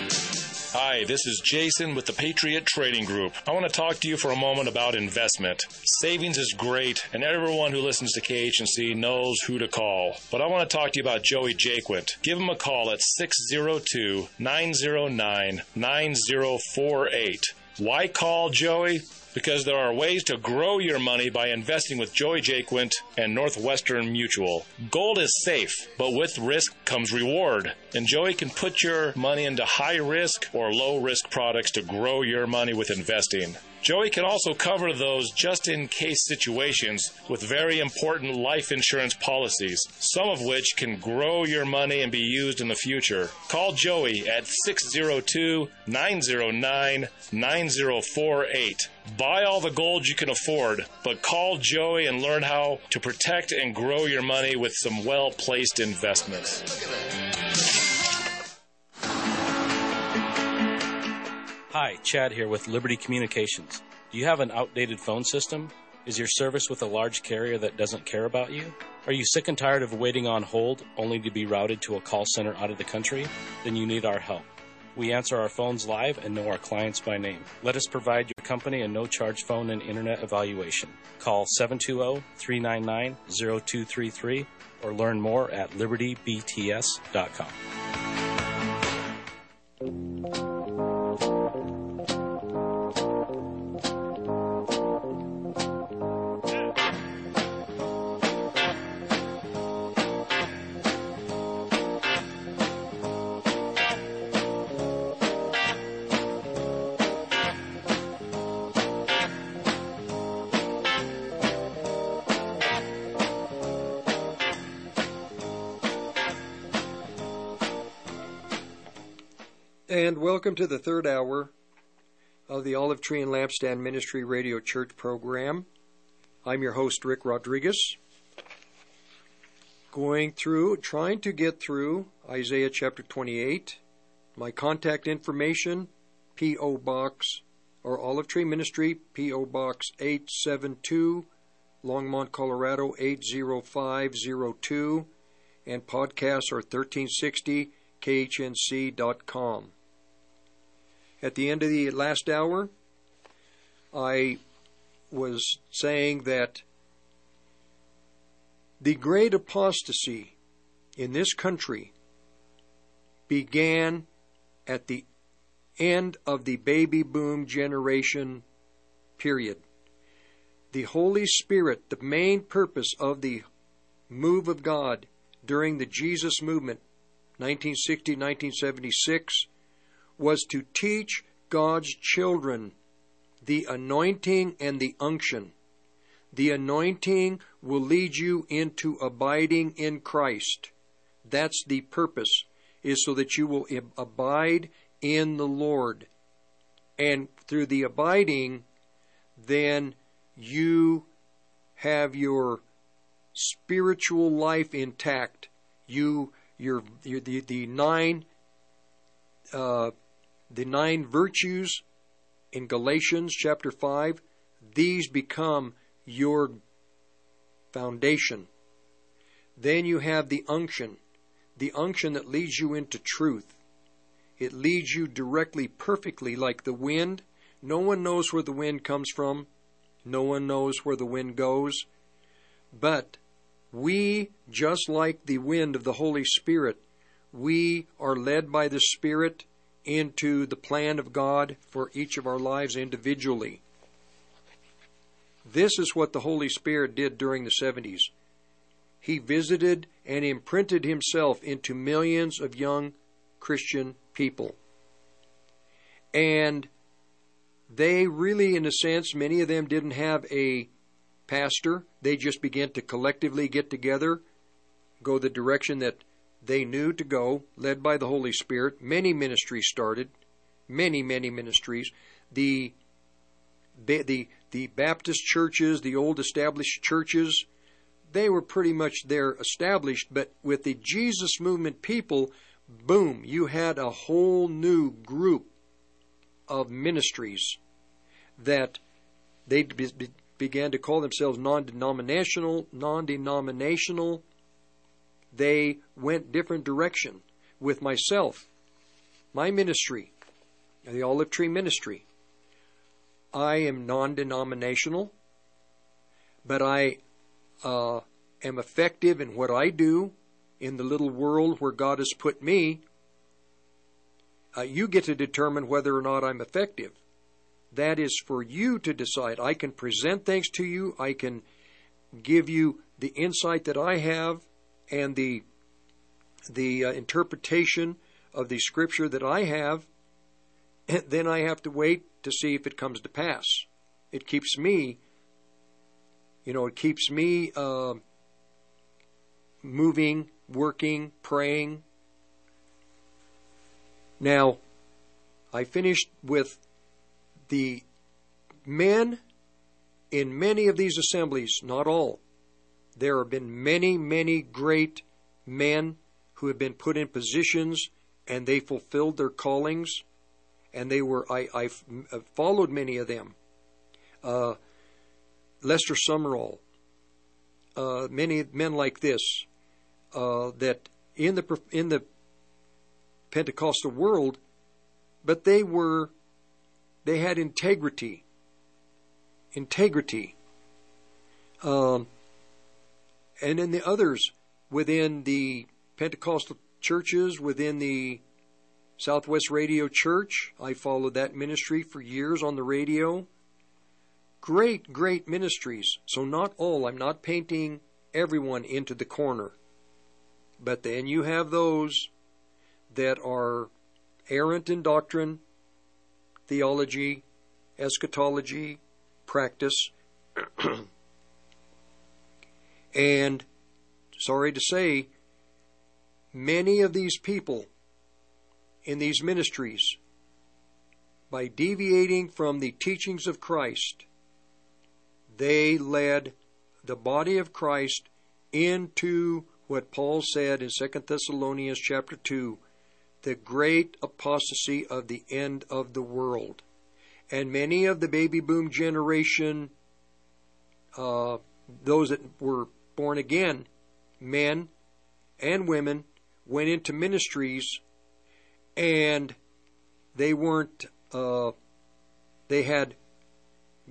Hi, this is Jason with the Patriot Trading Group. I want to talk to you for a moment about investment. Savings is great, and everyone who listens to KHNC knows who to call. But I want to talk to you about Joey Jaquint. Give him a call at 602-909-9048. Why call Joey? Because there are ways to grow your money by investing with Joey Jaquint and Northwestern Mutual. Gold is safe, but with risk comes reward. And Joey can put your money into high-risk or low-risk products to grow your money with investing. Joey can also cover those just-in-case situations with very important life insurance policies, some of which can grow your money and be used in the future. Call Joey at 602-909-9048. Buy all the gold you can afford, but call Joey and learn how to protect and grow your money with some well-placed investments. Hi, Chad here with Liberty Communications. Do you have an outdated phone system? Is your service with a large carrier that doesn't care about you? Are you sick and tired of waiting on hold only to be routed to a call center out of the country? Then you need our help. We answer our phones live and know our clients by name. Let us provide your company a no-charge phone and internet evaluation. Call 720-399-0233 or learn more at libertybts.com. And welcome to the third hour of the Olive Tree and Lampstand Ministry Radio Church program. I'm your host, Rick Rodriguez, trying to get through Isaiah chapter 28. My contact information, P.O. Box, or Olive Tree Ministry, P.O. Box 872, Longmont, Colorado 80502, and podcasts are 1360, KHNC.com. At the end of the last hour, I was saying that the great apostasy in this country began at the end of the baby boom generation period. The Holy Spirit, the main purpose of the move of God during the Jesus Movement, 1960, 1976, was to teach God's children the anointing and the unction. The anointing will lead you into abiding in Christ. That's the purpose, is so that you will abide in the Lord. And through the abiding, then you have your spiritual life intact. The nine virtues in Galatians chapter 5, these become your foundation. Then you have the unction that leads you into truth. It leads you directly, perfectly, like the wind. No one knows where the wind comes from. No one knows where the wind goes. But we, just like the wind of the Holy Spirit, we are led by the Spirit into the plan of God for each of our lives individually. This is what the Holy Spirit did during the 70s. He visited and imprinted himself into millions of young Christian people. And they really, in a sense, many of them didn't have a pastor. They just began to collectively get together, go the direction that they knew to go, led by the Holy Spirit. Many ministries started, many ministries. The Baptist churches, the old established churches, they were pretty much there established. But with the Jesus Movement people, boom, you had a whole new group of ministries that they began to call themselves non-denominational. They went different direction. With myself, my ministry, the Olive Tree Ministry, I am non-denominational, but I am effective in what I do in the little world where God has put me. You get to determine whether or not I'm effective. That is for you to decide. I can present things to you. I can give you the insight that I have and the interpretation of the scripture that I have. And then I have to wait to see if it comes to pass. It keeps me, moving, working, praying. Now, I finished with the men in many of these assemblies, not all. There have been many, many great men who have been put in positions and they fulfilled their callings. And they were, I followed many of them. Lester Summerall, many men like this, that in the Pentecostal world, but they had integrity. And then the others within the Pentecostal churches, within the Southwest Radio Church. I followed that ministry for years on the radio. Great, great ministries. So not all. I'm not painting everyone into the corner. But then you have those that are errant in doctrine, theology, eschatology, practice. And, sorry to say, many of these people in these ministries, by deviating from the teachings of Christ, they led the body of Christ into what Paul said in 2 Thessalonians chapter 2, the great apostasy of the end of the world. And many of the baby boom generation, those that were born again, men and women, went into ministries. And they weren't, they had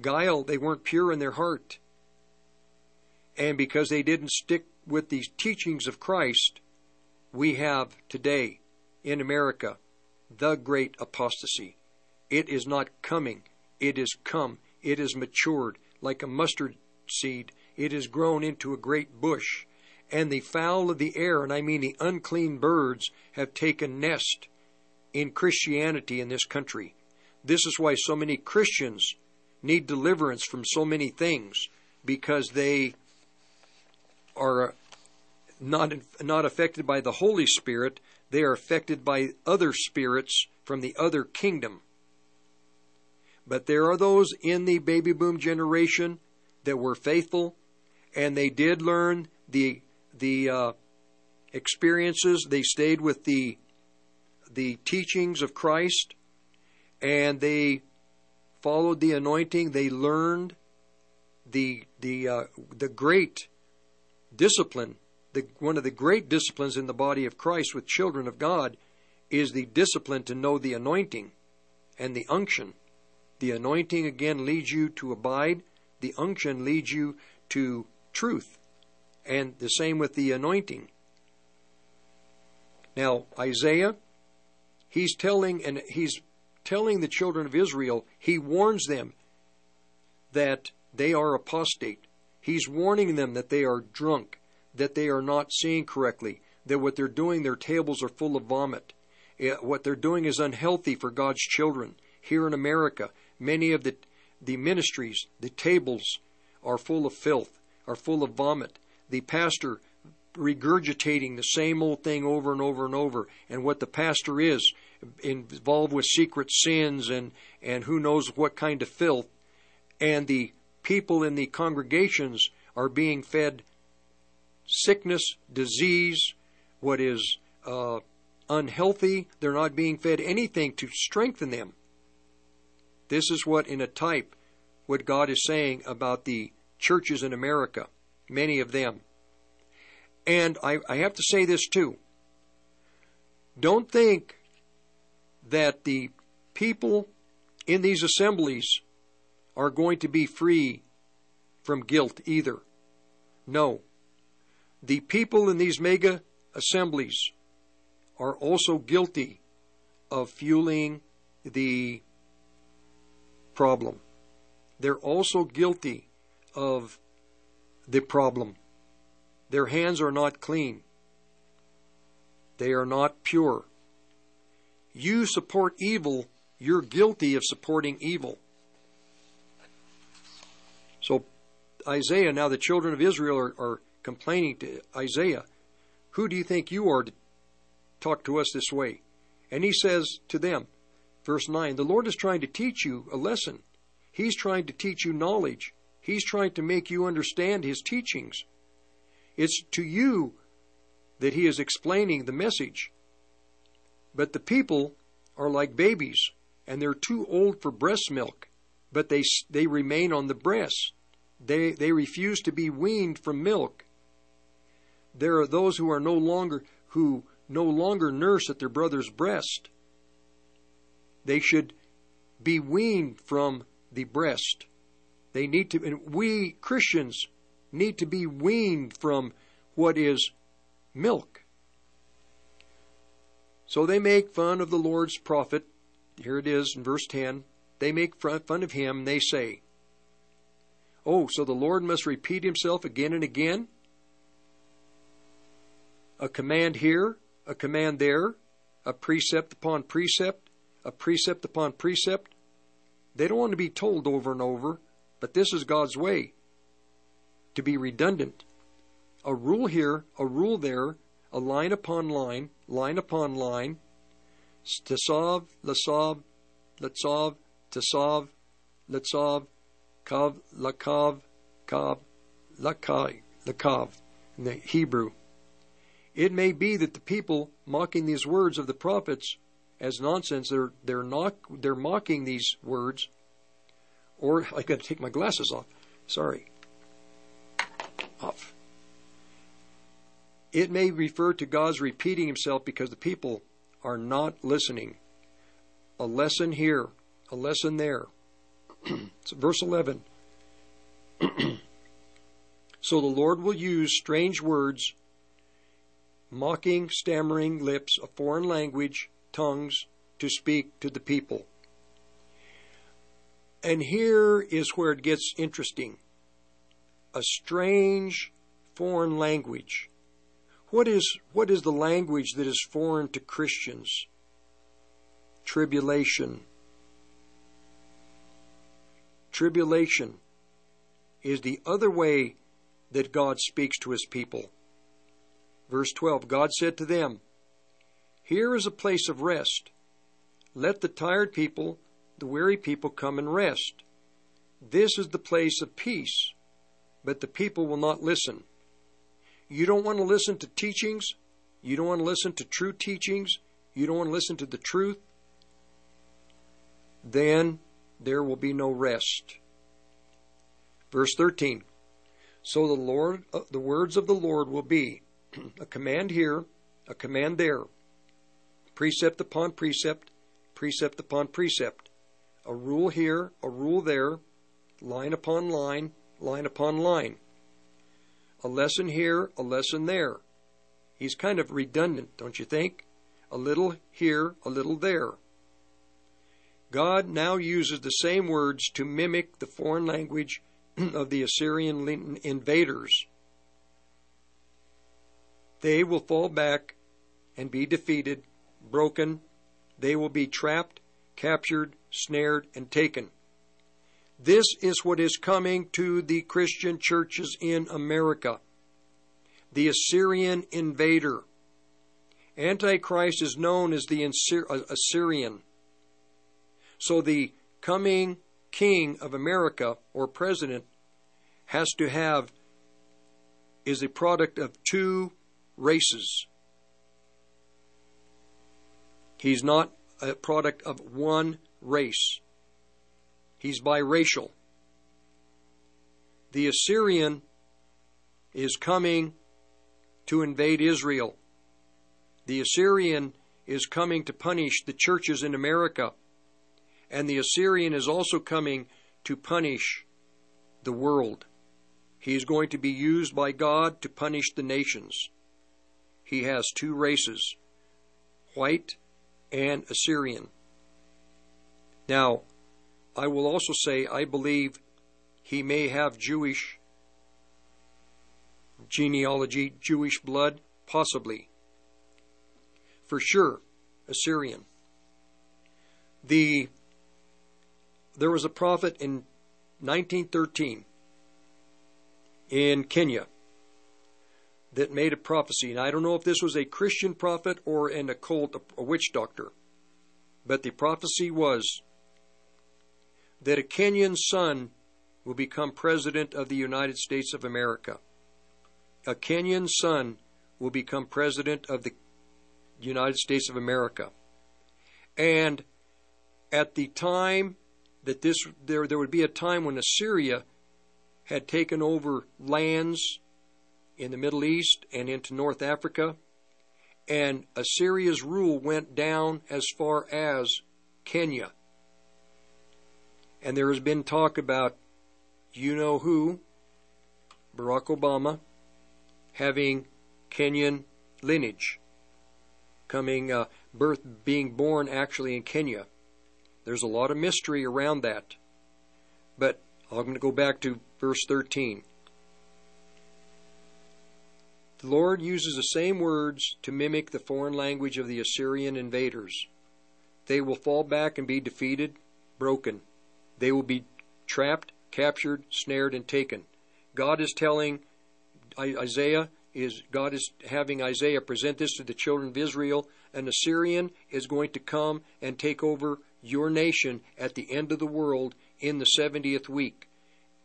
guile. They weren't pure in their heart. And because they didn't stick with these teachings of Christ, we have today in America the great apostasy. It is not coming. It is come. It is matured like a mustard seed. It is grown into a great bush. And the fowl of the air, and I mean the unclean birds, have taken nest in Christianity in this country. This is why so many Christians need deliverance from so many things, because they are not affected by the Holy Spirit. They are affected by other spirits from the other kingdom. But there are those in the baby boom generation that were faithful, and they did learn the experiences. They stayed with the teachings of Christ, and they followed the anointing. They learned the great discipline. One of the great disciplines in the body of Christ with children of God is the discipline to know the anointing and the unction. The anointing again leads you to abide. The unction leads you to truth, and the same with the anointing. Now Isaiah, he's telling the children of Israel, he warns them that they are apostate. He's warning them that they are drunk, that they are not seeing correctly, that what they're doing, their tables are full of vomit. What they're doing is unhealthy for God's children. Here in America, many of the ministries, the tables are full of filth, are full of vomit. The pastor regurgitating the same old thing over and over and over, and what the pastor is involved with secret sins and who knows what kind of filth, and the people in the congregations are being fed sickness, disease, what is unhealthy. They're not being fed anything to strengthen them. This is what, in a type, what God is saying about the churches in America, many of them. And I have to say this too. Don't think that the people in these assemblies are going to be free from guilt either. No. The people in these mega assemblies are also guilty of fueling the problem. They're also guilty of the problem. Their hands are not clean. They are not pure. You support evil, you're guilty of supporting evil. So Isaiah, now the children of Israel are complaining to Isaiah, who do you think you are to talk to us this way? And he says to them, verse 9, the Lord is trying to teach you a lesson. He's trying to teach you knowledge. He's trying to make you understand his teachings. It's to you that he is explaining the message. But the people are like babies, and they're too old for breast milk, but they remain on the breast. They refuse to be weaned from milk. There are those who are no longer nurse at their brother's breast. They should be weaned from the breast. They need to, and we Christians need to be weaned from what is milk. So they make fun of the Lord's prophet. Here it is in verse 10. They make fun of him. They say, oh, so the Lord must repeat himself again and again? A command here, a command there, a precept upon precept, a precept upon precept. They don't want to be told over and over, but this is God's way, to be redundant. A rule here, a rule there, a line upon line, line upon line, Tesov, Lasav, Latsov, Tesov, Latsov, Kav, Lakav, Kav, Lakai, Lakav, in the Hebrew. It may be that the people mocking these words of the prophets as nonsense, they're mocking these words, or I got to take my glasses off, sorry, off. It may refer to God's repeating himself because the people are not listening. A lesson here, a lesson there. So verse 11. So the Lord will use strange words, mocking, stammering lips, a foreign language, tongues, to speak to the people. And here is where it gets interesting. A strange foreign language. What is the language that is foreign to Christians? Tribulation. Tribulation is the other way that God speaks to his people. Verse 12, God said to them, here is a place of rest. Let the tired people, the weary people, come and rest. This is the place of peace, but the people will not listen. You don't want to listen to teachings. You don't want to listen to true teachings. You don't want to listen to the truth. Then there will be no rest. Verse 13. So the words of the Lord will be a command here, a command there, precept upon precept, precept upon precept, a rule here, a rule there, line upon line, line upon line. A lesson here, a lesson there. He's kind of redundant, don't you think? A little here, a little there. God now uses the same words to mimic the foreign language of the Assyrian invaders. They will fall back and be defeated, broken. They will be trapped, captured, snared, and taken. This is what is coming to the Christian churches in America. The Assyrian invader. Antichrist is known as the Assyrian. So the coming king of America, or president, is a product of two races. He's not a product of one race. He's biracial. The Assyrian is coming to invade Israel. The Assyrian is coming to punish the churches in America. And the Assyrian is also coming to punish the world. He is going to be used by God to punish the nations. He has two races, white and Assyrian. Now, I will also say I believe he may have Jewish genealogy, Jewish blood, possibly. For sure, Assyrian. There was a prophet in 1913 in Kenya that made a prophecy. And I don't know if this was a Christian prophet or an occult, a witch doctor. But the prophecy was that a Kenyan son will become president of the United States of America. A Kenyan son will become president of the United States of America. And at the time that there would be a time when Assyria had taken over lands in the Middle East and into North Africa, and Assyria's rule went down as far as Kenya. And there has been talk about, you know who, Barack Obama, having Kenyan lineage, being born actually in Kenya. There's a lot of mystery around that. But I'm going to go back to verse 13. The Lord uses the same words to mimic the foreign language of the Assyrian invaders. They will fall back and be defeated, broken. They will be trapped, captured, snared, and taken. God is telling Isaiah, God is having Isaiah present this to the children of Israel. An Assyrian is going to come and take over your nation at the end of the world in the 70th week.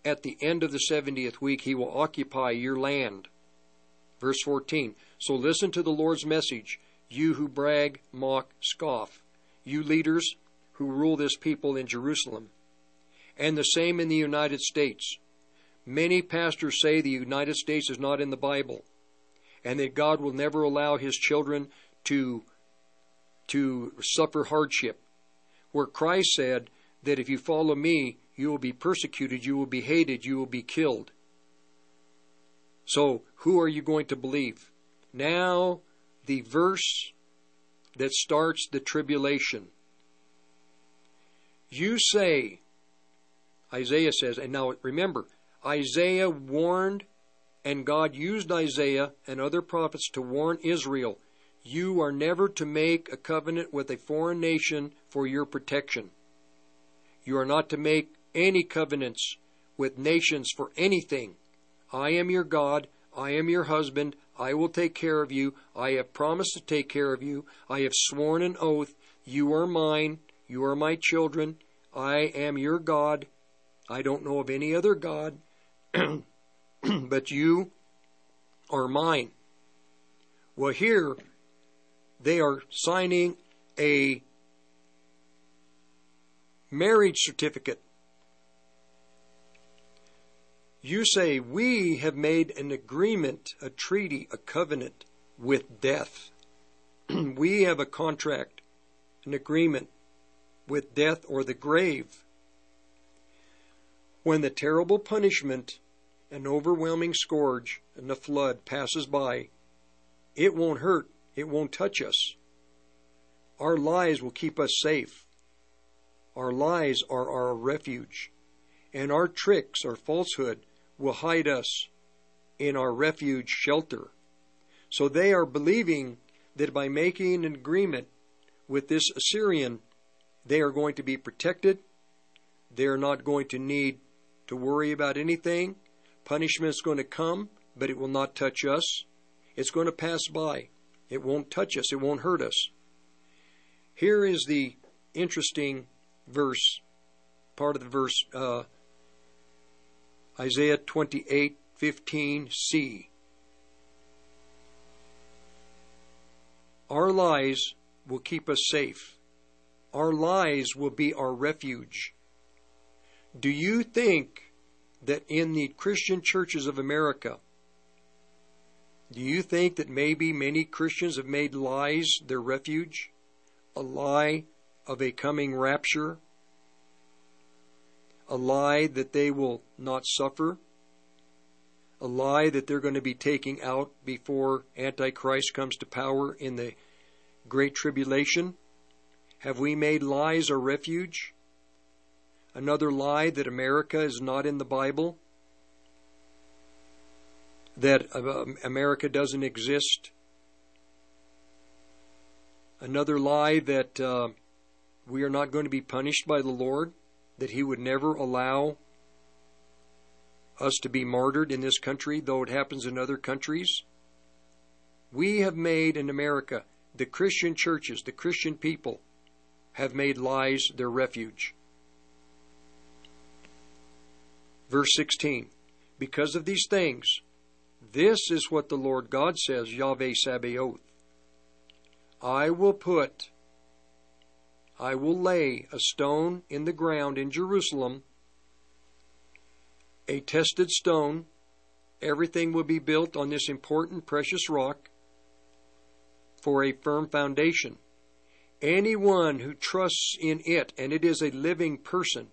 At the end of the 70th week, he will occupy your land. Verse 14, so listen to the Lord's message, you who brag, mock, scoff, you leaders who rule this people in Jerusalem. And the same in the United States. Many pastors say the United States is not in the Bible, and that God will never allow his children to suffer hardship. Where Christ said that if you follow me, you will be persecuted, you will be hated, you will be killed. So, who are you going to believe? Now, the verse that starts the tribulation. You say, Isaiah says, and now remember, Isaiah warned, and God used Isaiah and other prophets to warn Israel, you are never to make a covenant with a foreign nation for your protection. You are not to make any covenants with nations for anything. I am your God, I am your husband, I will take care of you, I have promised to take care of you, I have sworn an oath, you are mine, you are my children, I am your God, I don't know of any other God, but you are mine. Well, here, they are signing a marriage certificate. You say, we have made an agreement, a treaty, a covenant with death. We have a contract, an agreement with death or the grave. When the terrible punishment, an overwhelming scourge, and the flood passes by, it won't hurt, it won't touch us. Our lives will keep us safe. Our lies are our refuge, and our tricks, our falsehood, will hide us in our refuge shelter. So they are believing that by making an agreement with this Assyrian, they are going to be protected. They are not going to need to worry about anything. Punishment is going to come, but it will not touch us. It's going to pass by. It won't touch us. It won't hurt us. Here is the interesting verse, part of the verse, Isaiah 28:15c. Our lies will keep us safe. Our lies will be our refuge. Do you think that in the Christian churches of America, do you think that maybe many Christians have made lies their refuge? A lie of a coming rapture? A lie that they will not suffer? A lie that they're going to be taking out before Antichrist comes to power in the Great Tribulation? Have we made lies our refuge? Another lie that America is not in the Bible, that America doesn't exist. Another lie that we are not going to be punished by the Lord, that He would never allow us to be martyred in this country, though it happens in other countries. We have made in America, the Christian churches, the Christian people, have made lies their refuge. Verse 16, because of these things, this is what the Lord God says, Yahweh Sabaoth. I will lay a stone in the ground in Jerusalem, a tested stone. Everything will be built on this important, precious rock for a firm foundation. Anyone who trusts in it, and it is a living person,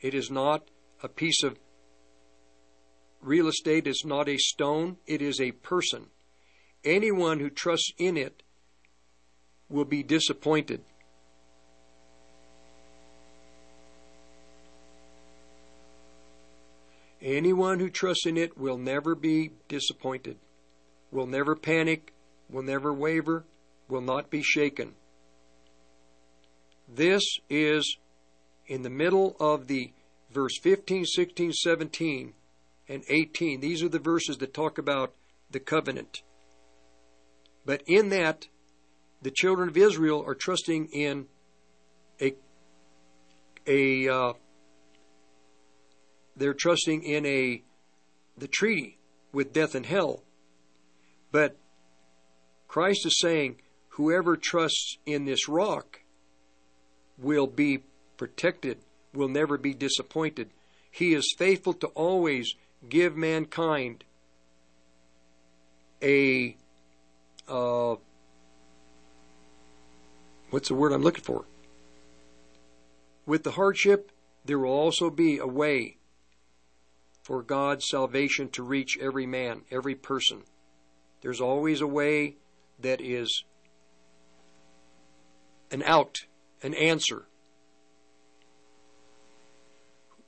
it is not a piece of real estate, is not a stone, it is a person. Anyone who trusts in it will be disappointed. Anyone who trusts in it will never be disappointed, will never panic, will never waver, will not be shaken. This is in the middle of the verse 15, 16, 17, and 18. These are the verses that talk about the covenant. But in that, the children of Israel are trusting in the treaty with death and hell. But Christ is saying, whoever trusts in this rock will be protected, will never be disappointed. He is faithful to always give mankind a what's the word I'm looking for? With the hardship, there will also be a way for God's salvation to reach every man, every person. There's always a way that is an out, an answer.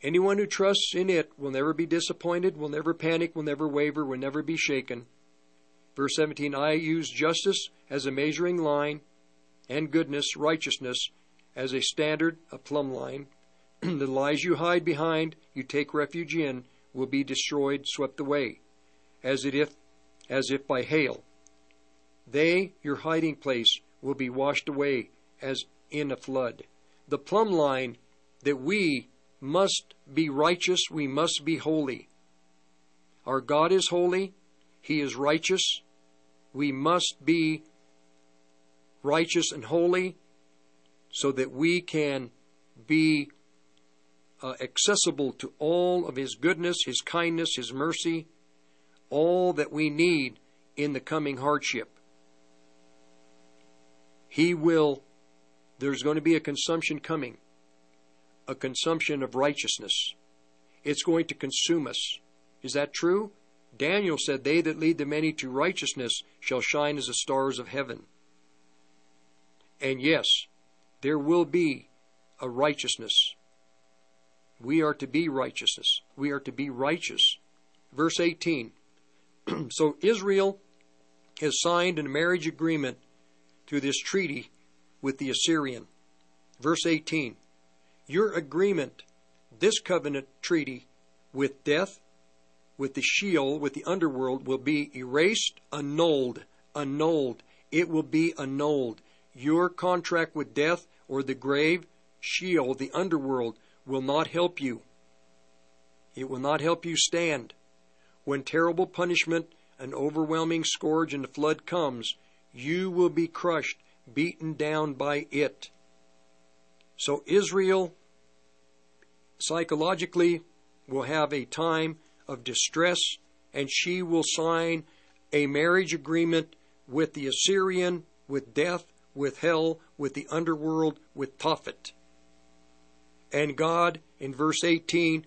Anyone who trusts in it will never be disappointed, will never panic, will never waver, will never be shaken. Verse 17, I use justice as a measuring line, and goodness, righteousness, as a standard, a plumb line. The lies you hide behind, you take refuge in, will be destroyed, swept away, as if by hail. They, your hiding place, will be washed away as in a flood. The plumb line that we must be righteous, we must be holy. Our God is holy, He is righteous. We must be righteous and holy so that we can be accessible to all of His goodness, His kindness, His mercy, all that we need in the coming hardship. There's going to be a consumption coming, a consumption of righteousness. It's going to consume us. Is that true? Daniel said, they that lead the many to righteousness shall shine as the stars of heaven. And yes, there will be a righteousness. We are to be righteousness. We are to be righteous. Verse 18. So Israel has signed a marriage agreement through this treaty with the Assyrian. Verse 18. Your agreement, this covenant treaty with death, with the Sheol, with the underworld, will be erased, annulled. It will be annulled. Your contract with death or the grave, Sheol, the underworld, will not help you. It will not help you stand. When terrible punishment, an overwhelming scourge and a flood comes, you will be crushed, beaten down by it. So Israel, psychologically, will have a time of distress, and she will sign a marriage agreement with the Assyrian, with death, with hell, with the underworld, with Tophet. And God, in verse 18,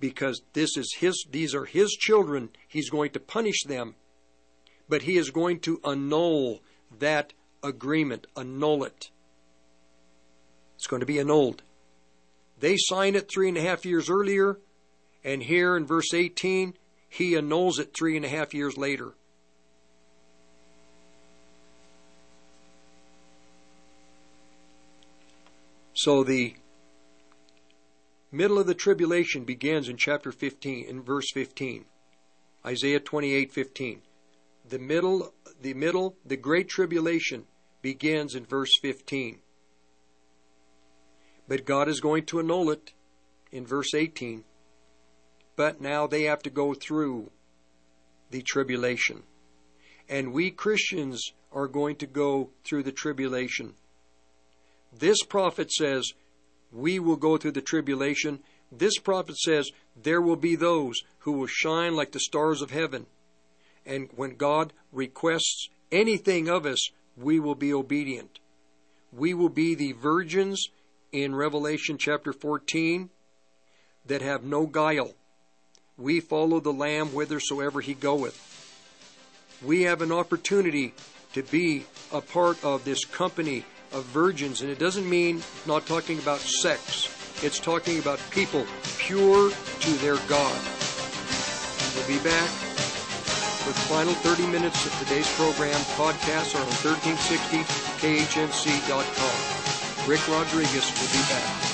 because these are His children, He's going to punish them. But He is going to annul that agreement, annul it. It's going to be annulled. They sign it 3.5 years earlier, and here in verse 18, he annuls it 3.5 years later. So the middle of the tribulation begins in chapter 15, in verse 15, Isaiah 28:15. The great tribulation begins in verse 15. But God is going to annul it in verse 18. But now they have to go through the tribulation. And we Christians are going to go through the tribulation. This prophet says, we will go through the tribulation. This prophet says, there will be those who will shine like the stars of heaven. And when God requests anything of us, we will be obedient. We will be the virgins in Revelation chapter 14 that have no guile. We follow the Lamb whithersoever he goeth. We have an opportunity to be a part of this company of virgins, and it doesn't mean not talking about sex. It's talking about people pure to their God. We'll be back with the final 30 minutes of today's program. Podcasts are on 1360khnc.com. Rick Rodriguez will be back.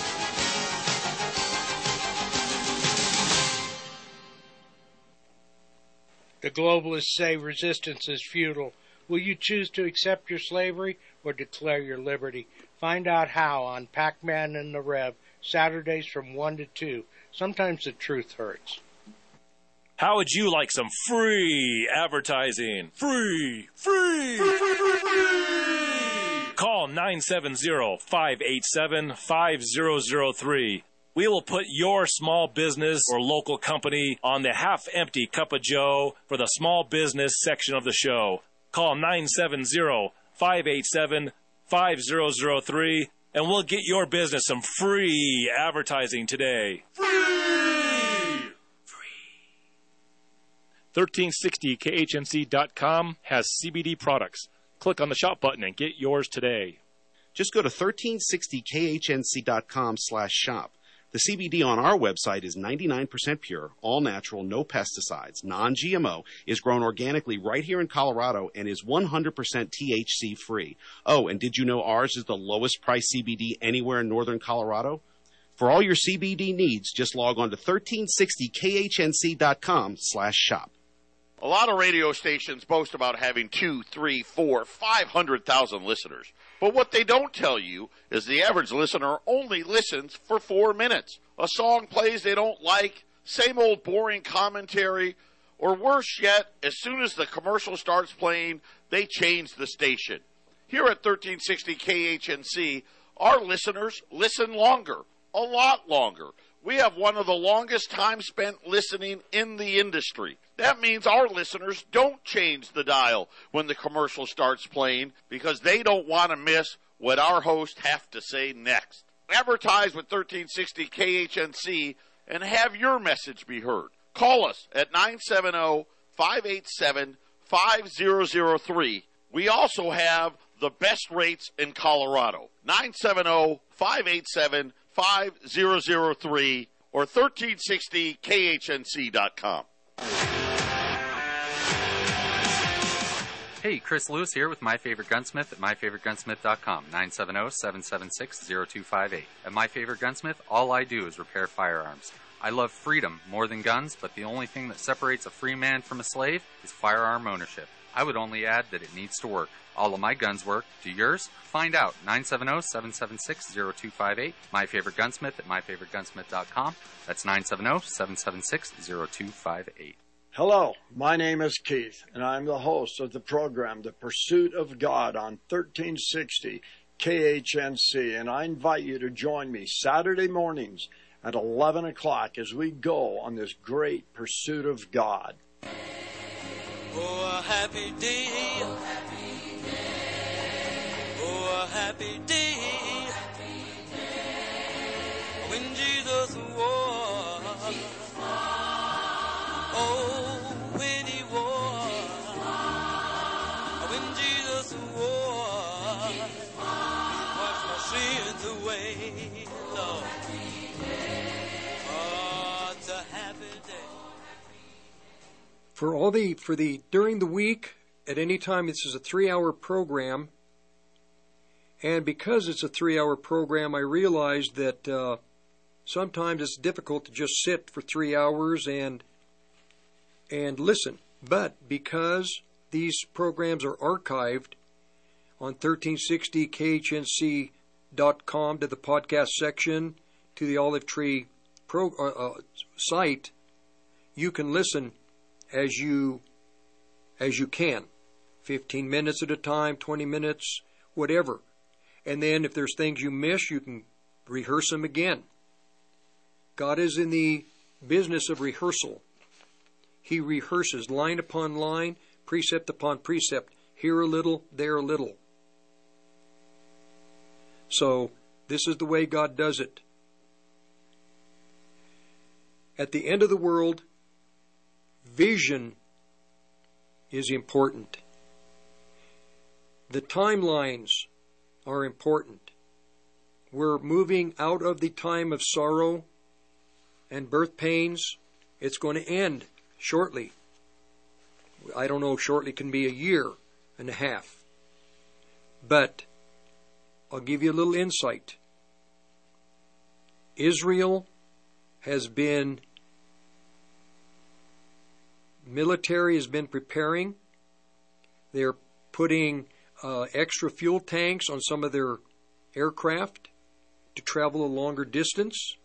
The globalists say resistance is futile. Will you choose to accept your slavery or declare your liberty? Find out how on Pac-Man and the Rev, Saturdays from 1 to 2. Sometimes the truth hurts. How would you like some free advertising? Free! Call 970-587-5003. We will put your small business or local company on the half-empty cup of joe for the small business section of the show. Call 970-587-5003, and we'll get your business some free advertising today. Free! 1360KHNC.com has CBD products. Click on the shop button and get yours today. Just go to 1360KHNC.com/shop. The CBD on our website is 99% pure, all natural, no pesticides, non-GMO, is grown organically right here in Colorado, and is 100% THC-free. Oh, and did you know ours is the lowest price CBD anywhere in northern Colorado? For all your CBD needs, just log on to 1360khnc.com/shop. A lot of radio stations boast about having 200,000, 300,000, 400,000, 500,000 listeners. But what they don't tell you is the average listener only listens for 4 minutes. A song plays they don't like, same old boring commentary, or worse yet, as soon as the commercial starts playing, they change the station. Here at 1360 KHNC, our listeners listen longer, a lot longer. We have one of the longest time spent listening in the industry. That means our listeners don't change the dial when the commercial starts playing because they don't want to miss what our hosts have to say next. Advertise with 1360 KHNC and have your message be heard. Call us at 970-587-5003. We also have the best rates in Colorado, 970-587-5003 or 1360khnc.com. Hey, Chris Lewis here with My Favorite Gunsmith at myfavoritegunsmith.com, 970-776-0258. At My Favorite Gunsmith, all I do is repair firearms. I love freedom more than guns, but the only thing that separates a free man from a slave is firearm ownership. I would only add that it needs to work. All of my guns work. Do yours? Find out. 970-776-0258. My Favorite Gunsmith at myfavoritegunsmith.com. That's 970-776-0258. Hello, my name is Keith, and I'm the host of the program, The Pursuit of God, on 1360 KHNC. And I invite you to join me Saturday mornings at 11 o'clock as we go on this great pursuit of God. Oh, a happy day. Oh, happy day. Oh, a happy day. Oh, happy day. When Jesus was. Oh, when he was, when Jesus was, he washed my sins away, Lord. During the week, at any time, this is a 3-hour program. And because it's a 3-hour program, I realized that sometimes it's difficult to just sit for 3 hours and listen. But because these programs are archived on 1360khnc.com to the podcast section, to the Olive Tree site, you can listen as you can, 15 minutes at a time, 20 minutes, whatever. And then if there's things you miss, you can rehearse them again. God is in the business of rehearsal. He rehearses line upon line, precept upon precept, here a little, there a little. So this is the way God does it. At the end of the world, vision is important. The timelines are important. We're moving out of the time of sorrow and birth pains. It's going to end shortly. I don't know, shortly can be a year and a half. But I'll give you a little insight. Israel military has been preparing. They're putting extra fuel tanks on some of their aircraft to travel a longer distance.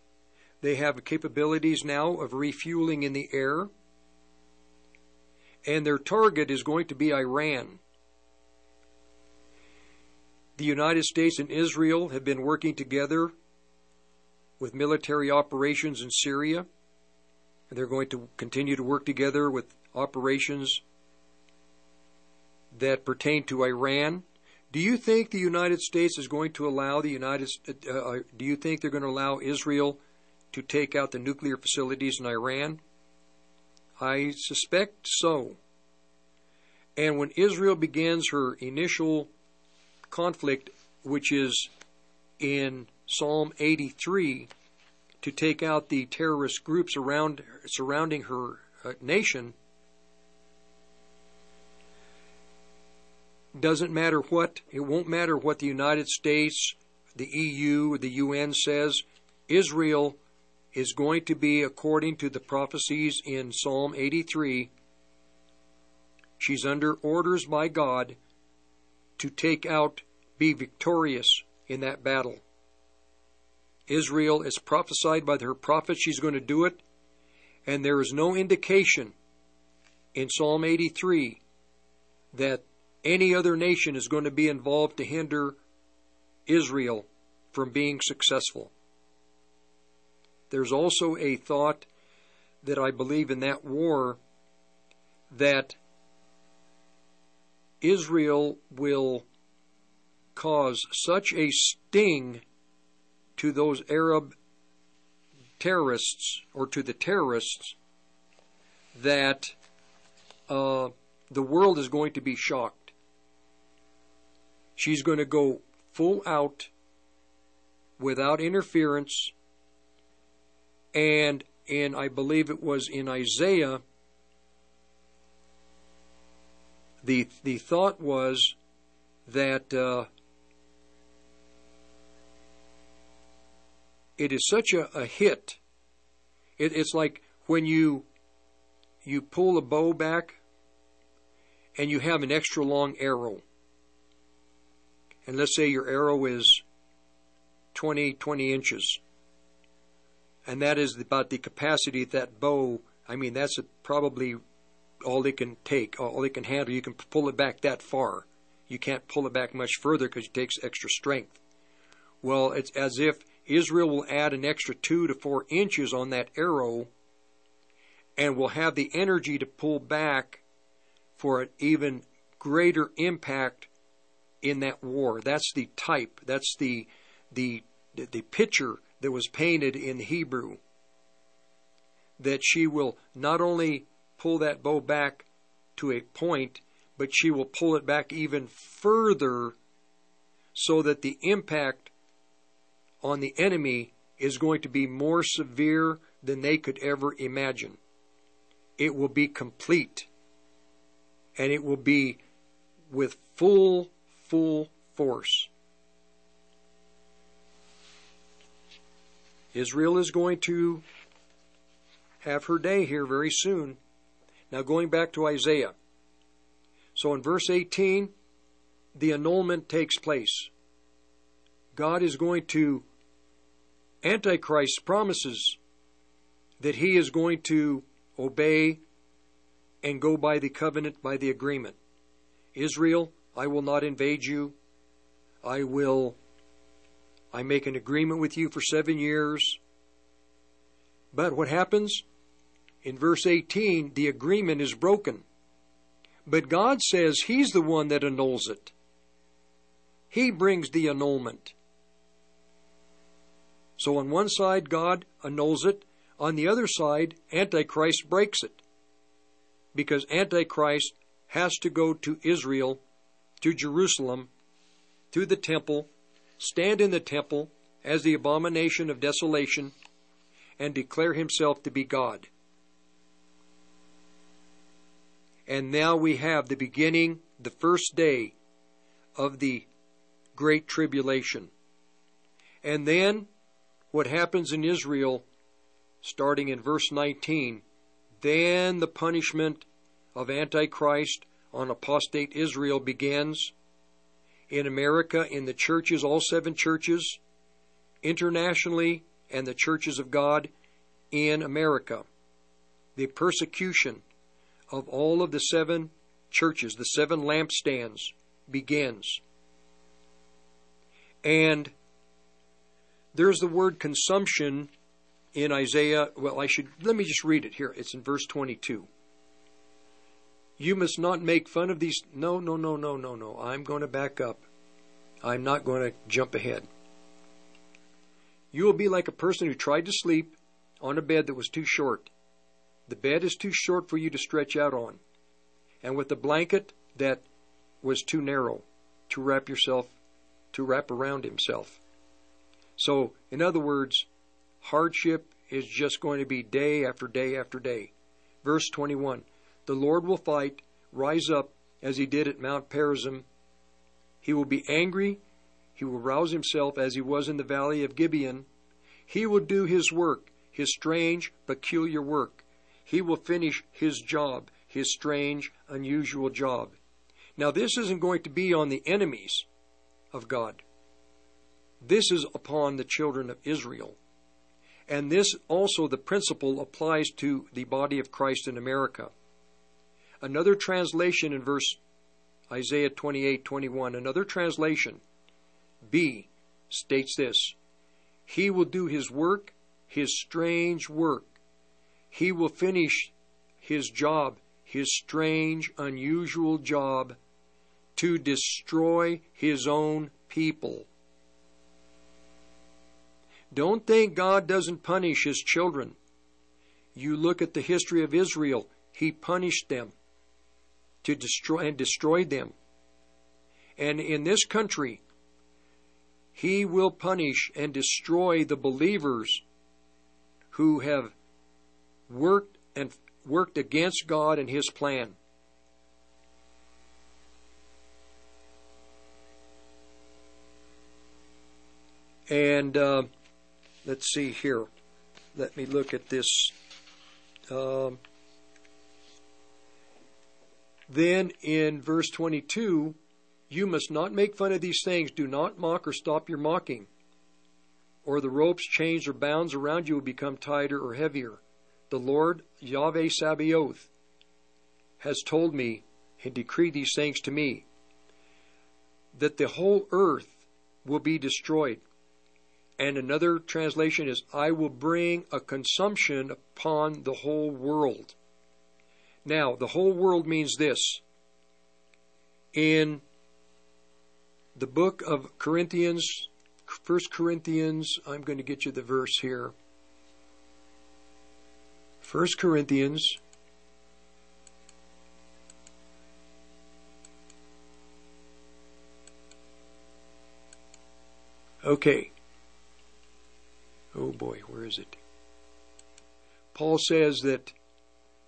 They have capabilities now of refueling in the air. And their target is going to be Iran. The United States and Israel have been working together with military operations in Syria. And they're going to continue to work together with operations that pertain to Iran. Do you think the United States is going to allow do you think they're going to allow Israel to take out the nuclear facilities in Iran? I suspect so. And when Israel begins her initial conflict, which is in Psalm 83, to take out the terrorist groups surrounding her nation, it won't matter what the United States, the EU, the UN says. Israel is going to be, according to the prophecies in Psalm 83, she's under orders by God to take out, be victorious in that battle. Israel is prophesied by her prophet she's going to do it, and there is no indication in Psalm 83 that any other nation is going to be involved to hinder Israel from being successful. There's also a thought that I believe in that war that Israel will cause such a sting to those Arab terrorists, or to the terrorists, that the world is going to be shocked. She's going to go full out without interference. And I believe it was in Isaiah, the thought was that it is such a hit. It's like when you pull a bow back and you have an extra long arrow. And let's say your arrow is 20 inches. And that is about the capacity of that bow. I mean, that's probably all they can handle. You can pull it back that far. You can't pull it back much further because it takes extra strength. Well, it's as if Israel will add an extra 2 to 4 inches on that arrow and will have the energy to pull back for an even greater impact in that war. That's the type. That's the picture that was painted in Hebrew, that she will not only pull that bow back to a point, but she will pull it back even further so that the impact on the enemy is going to be more severe than they could ever imagine. it will be complete, and it will be with full force. Israel is going to have her day here very soon. Now going back to Isaiah. So in verse 18, the annulment takes place. God is going to, Antichrist promises that he is going to obey and go by the covenant, by the agreement. Israel, I will not invade you. I make an agreement with you for 7 years. But what happens? In verse 18, the agreement is broken. But God says he's the one that annuls it. He brings the annulment. So on one side, God annuls it. On the other side, Antichrist breaks it. Because Antichrist has to go to Israel, to Jerusalem, to the temple, stand in the temple as the abomination of desolation, and declare himself to be God. And now we have the beginning, the first day of the Great Tribulation. And then what happens in Israel, starting in verse 19, then the punishment of Antichrist on apostate Israel begins. In America, in the churches, all 7 churches, internationally, and the churches of God in America. The persecution of all of the 7 churches, the 7 lampstands, begins. And there's the word consumption in Isaiah. Well, let me just read it here. It's in verse 22. You must not make fun of these. No. I'm going to back up. I'm not going to jump ahead. You will be like a person who tried to sleep on a bed that was too short. The bed is too short for you to stretch out on, and with a blanket that was too narrow to wrap around himself. So, in other words, hardship is just going to be day after day after day. Verse 21. The Lord will fight, rise up, as he did at Mount Perazim. He will be angry. He will rouse himself as he was in the valley of Gibeon. He will do his work, his strange, peculiar work. He will finish his job, his strange, unusual job. Now, this isn't going to be on the enemies of God. This is upon the children of Israel. And this also, the principle applies to the body of Christ in America. Another translation in verse Isaiah 28:21, another translation, B, states this: He will do his work, his strange work. He will finish his job, his strange, unusual job, to destroy his own people. Don't think God doesn't punish his children. You look at the history of Israel. He punished them to destroyed them. And in this country, he will punish and destroy the believers who have worked against God and his plan. And let's see here. Let me look at this. Then in verse 22, you must not make fun of these things. Do not mock or stop your mocking, or the ropes, chains, or bounds around you will become tighter or heavier. The Lord, Yahweh Sabaoth, has told me and decreed these things to me, that the whole earth will be destroyed. And another translation is, I will bring a consumption upon the whole world. Now, the whole world means this. In the book of Corinthians, 1 Corinthians, I'm going to get you the verse here. 1 Corinthians, okay. Oh boy, where is it? Paul says that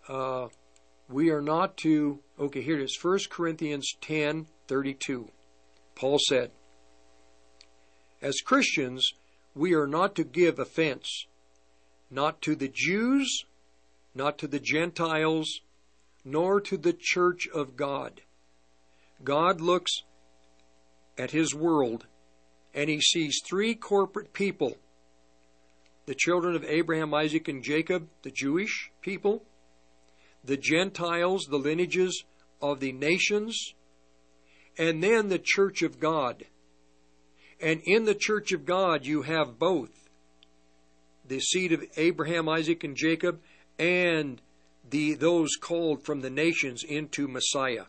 we are not to, okay, here it is, 1 Corinthians 10:32. Paul said, as Christians, we are not to give offense, not to the Jews, not to the Gentiles, nor to the church of God. God looks at his world, and he sees three corporate people, the children of Abraham, Isaac, and Jacob, the Jewish people, the Gentiles, the lineages of the nations, and then the church of God. And in the church of God, you have both the seed of Abraham, Isaac, and Jacob, and those called from the nations into Messiah.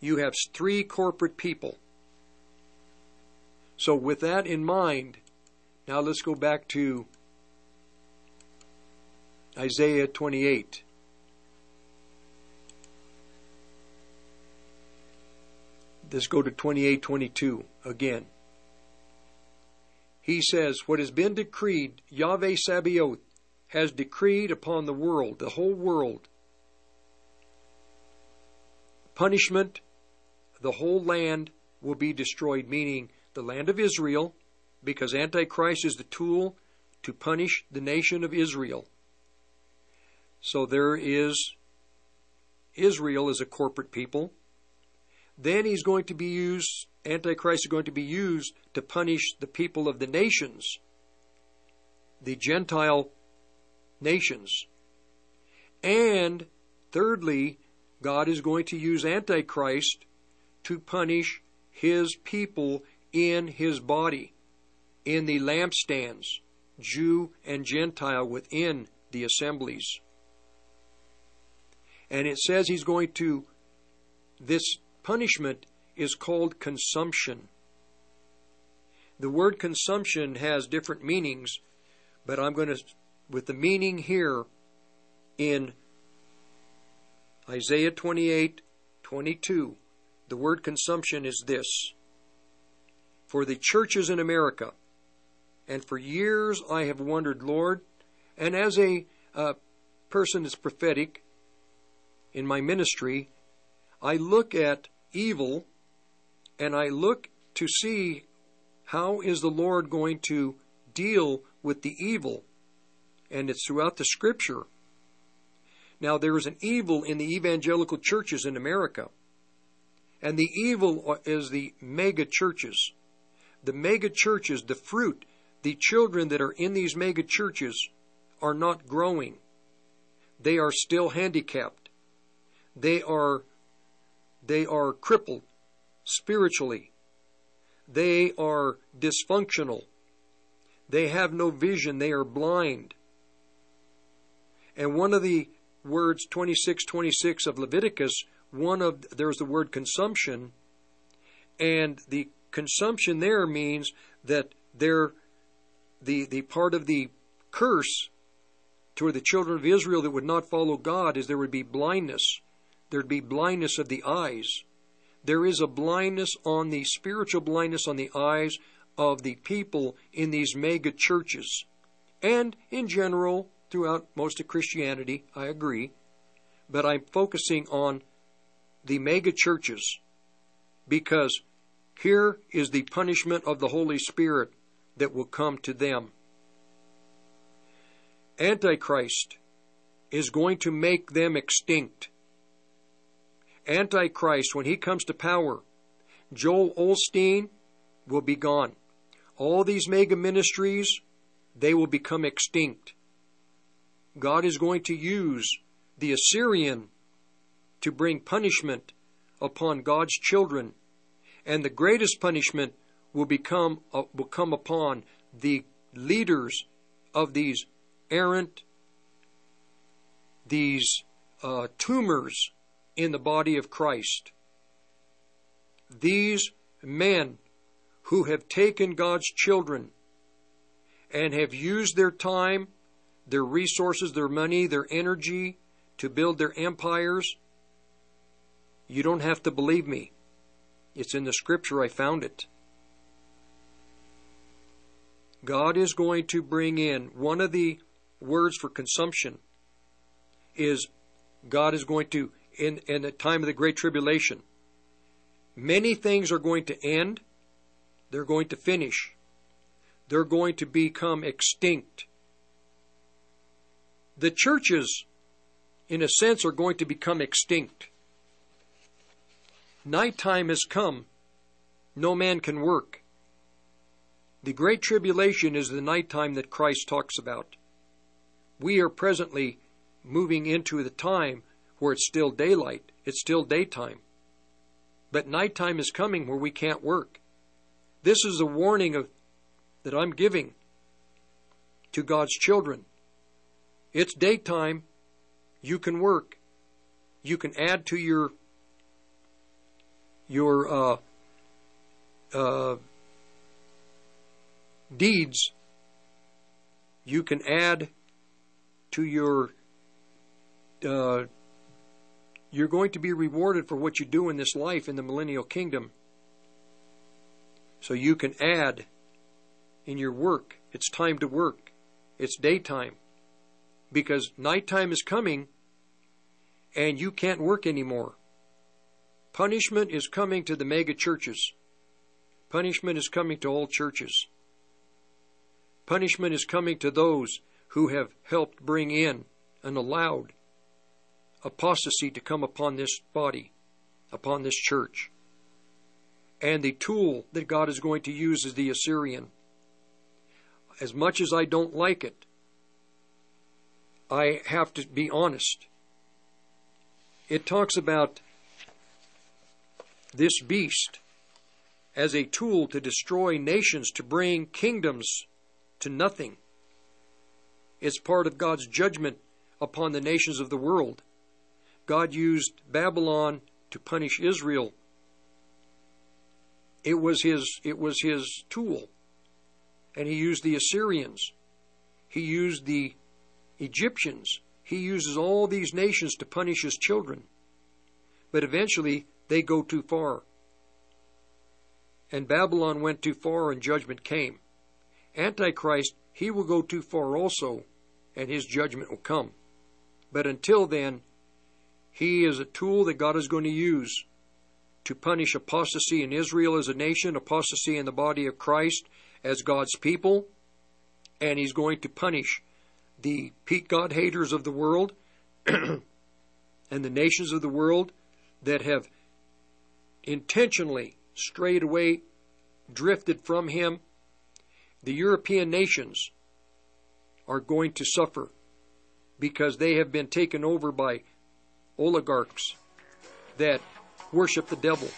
You have three corporate people. So with that in mind, now let's go back to Isaiah 28. Let's go to 28:22 again. He says, what has been decreed, Yahweh Sabaoth has decreed upon the world, the whole world, punishment, the whole land will be destroyed, meaning the land of Israel, because Antichrist is the tool to punish the nation of Israel. So there is, Israel is a corporate people. Then he's going to be used, Antichrist is going to be used to punish the people of the nations, the Gentile nations. And thirdly, God is going to use Antichrist to punish his people in his body, in the lampstands, Jew and Gentile within the assemblies. And it says he's going to, this punishment is called consumption. The word consumption has different meanings, but I'm going to, with the meaning here in Isaiah 28:22, the word consumption is this. For the churches in America, and for years I have wondered, Lord, and as a person that's prophetic in my ministry, I look at evil, and I look to see how is the Lord going to deal with the evil. And it's throughout the scripture. Now there is an evil in the evangelical churches in America. And the evil is the mega churches. The mega churches, the fruit, the children that are in these mega churches are not growing. They are still handicapped. They are crippled spiritually. They are dysfunctional. They have no vision. They are blind. And one of the words, 26:26 of Leviticus, there's the word consumption. And the consumption there means that the part of the curse toward the children of Israel that would not follow God is there would be blindness. There'd be blindness of the eyes. There is a blindness on the spiritual blindness on the eyes of the people in these mega churches. And in general, throughout most of Christianity, I agree. But I'm focusing on the mega churches because here is the punishment of the Holy Spirit that will come to them. Antichrist is going to make them extinct. Antichrist, when he comes to power, Joel Olstein will be gone. All these mega ministries, they will become extinct. God is going to use the Assyrian to bring punishment upon God's children. And the greatest punishment will come upon the leaders of these errant, these tumors in the body of Christ. These men who have taken God's children and have used their time, their resources, their money, their energy to build their empires. You don't have to believe me. It's in the scripture. I found it. God is going to bring in one of the words for consumption is God is going to, in the time of the Great Tribulation, many things are going to end. They're going to finish. They're going to become extinct. The churches, in a sense, are going to become extinct. Nighttime has come. No man can work. The Great Tribulation is the nighttime that Christ talks about. We are presently moving into the time where it's still daylight. It's still daytime. But nighttime is coming where we can't work. This is a warning that I'm giving to God's children. It's daytime. You can work. You can add to your deeds. You can add to your you're going to be rewarded for what you do in this life in the millennial kingdom. So you can add in your work. It's time to work. It's daytime. Because nighttime is coming and you can't work anymore. Punishment is coming to the mega churches. Punishment is coming to all churches. Punishment is coming to those who have helped bring in and allowed apostasy to come upon this body, upon this church. And the tool that God is going to use is the Assyrian. As much as I don't like it, I have to be honest. It talks about this beast as a tool to destroy nations, to bring kingdoms to nothing. It's part of God's judgment upon the nations of the world. God used Babylon to punish Israel. It was his tool. And he used the Assyrians. He used the Egyptians. He uses all these nations to punish his children. But eventually they go too far. And Babylon went too far and judgment came. Antichrist, he will go too far also, and his judgment will come. But until then, he is a tool that God is going to use to punish apostasy in Israel as a nation, apostasy in the body of Christ as God's people. And he's going to punish the God haters of the world and the nations of the world that have intentionally strayed away, drifted from him. The European nations are going to suffer because they have been taken over by oligarchs that worship the devil.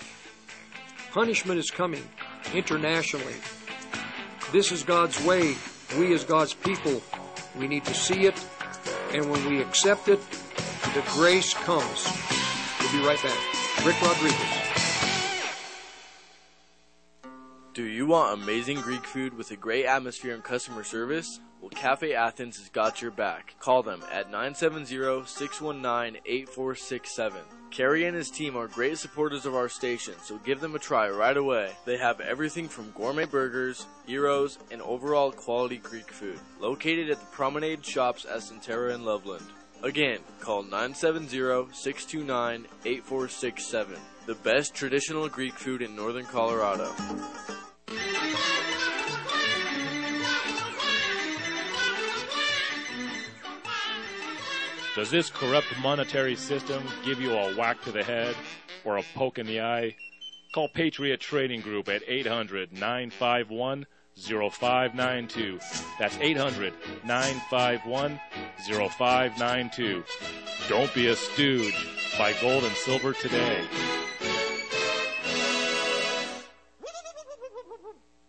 Punishment is coming internationally. This is God's way. We as God's people, we need to see it, and when we accept it, the grace comes. We'll be right back. Rick Rodriguez. Do you want amazing Greek food with a great atmosphere and customer service? Well, Cafe Athens has got your back. Call them at 970-619-8467. Kerry and his team are great supporters of our station, so give them a try right away. They have everything from gourmet burgers, gyros, and overall quality Greek food. Located at the Promenade Shops at Sentara and Loveland. Again, call 970-629-8467. The best traditional Greek food in northern Colorado. Does this corrupt monetary system give you a whack to the head or a poke in the eye? Call Patriot Trading Group at 800-951-0592. That's 800-951-0592. Don't be a stooge. Buy gold and silver today.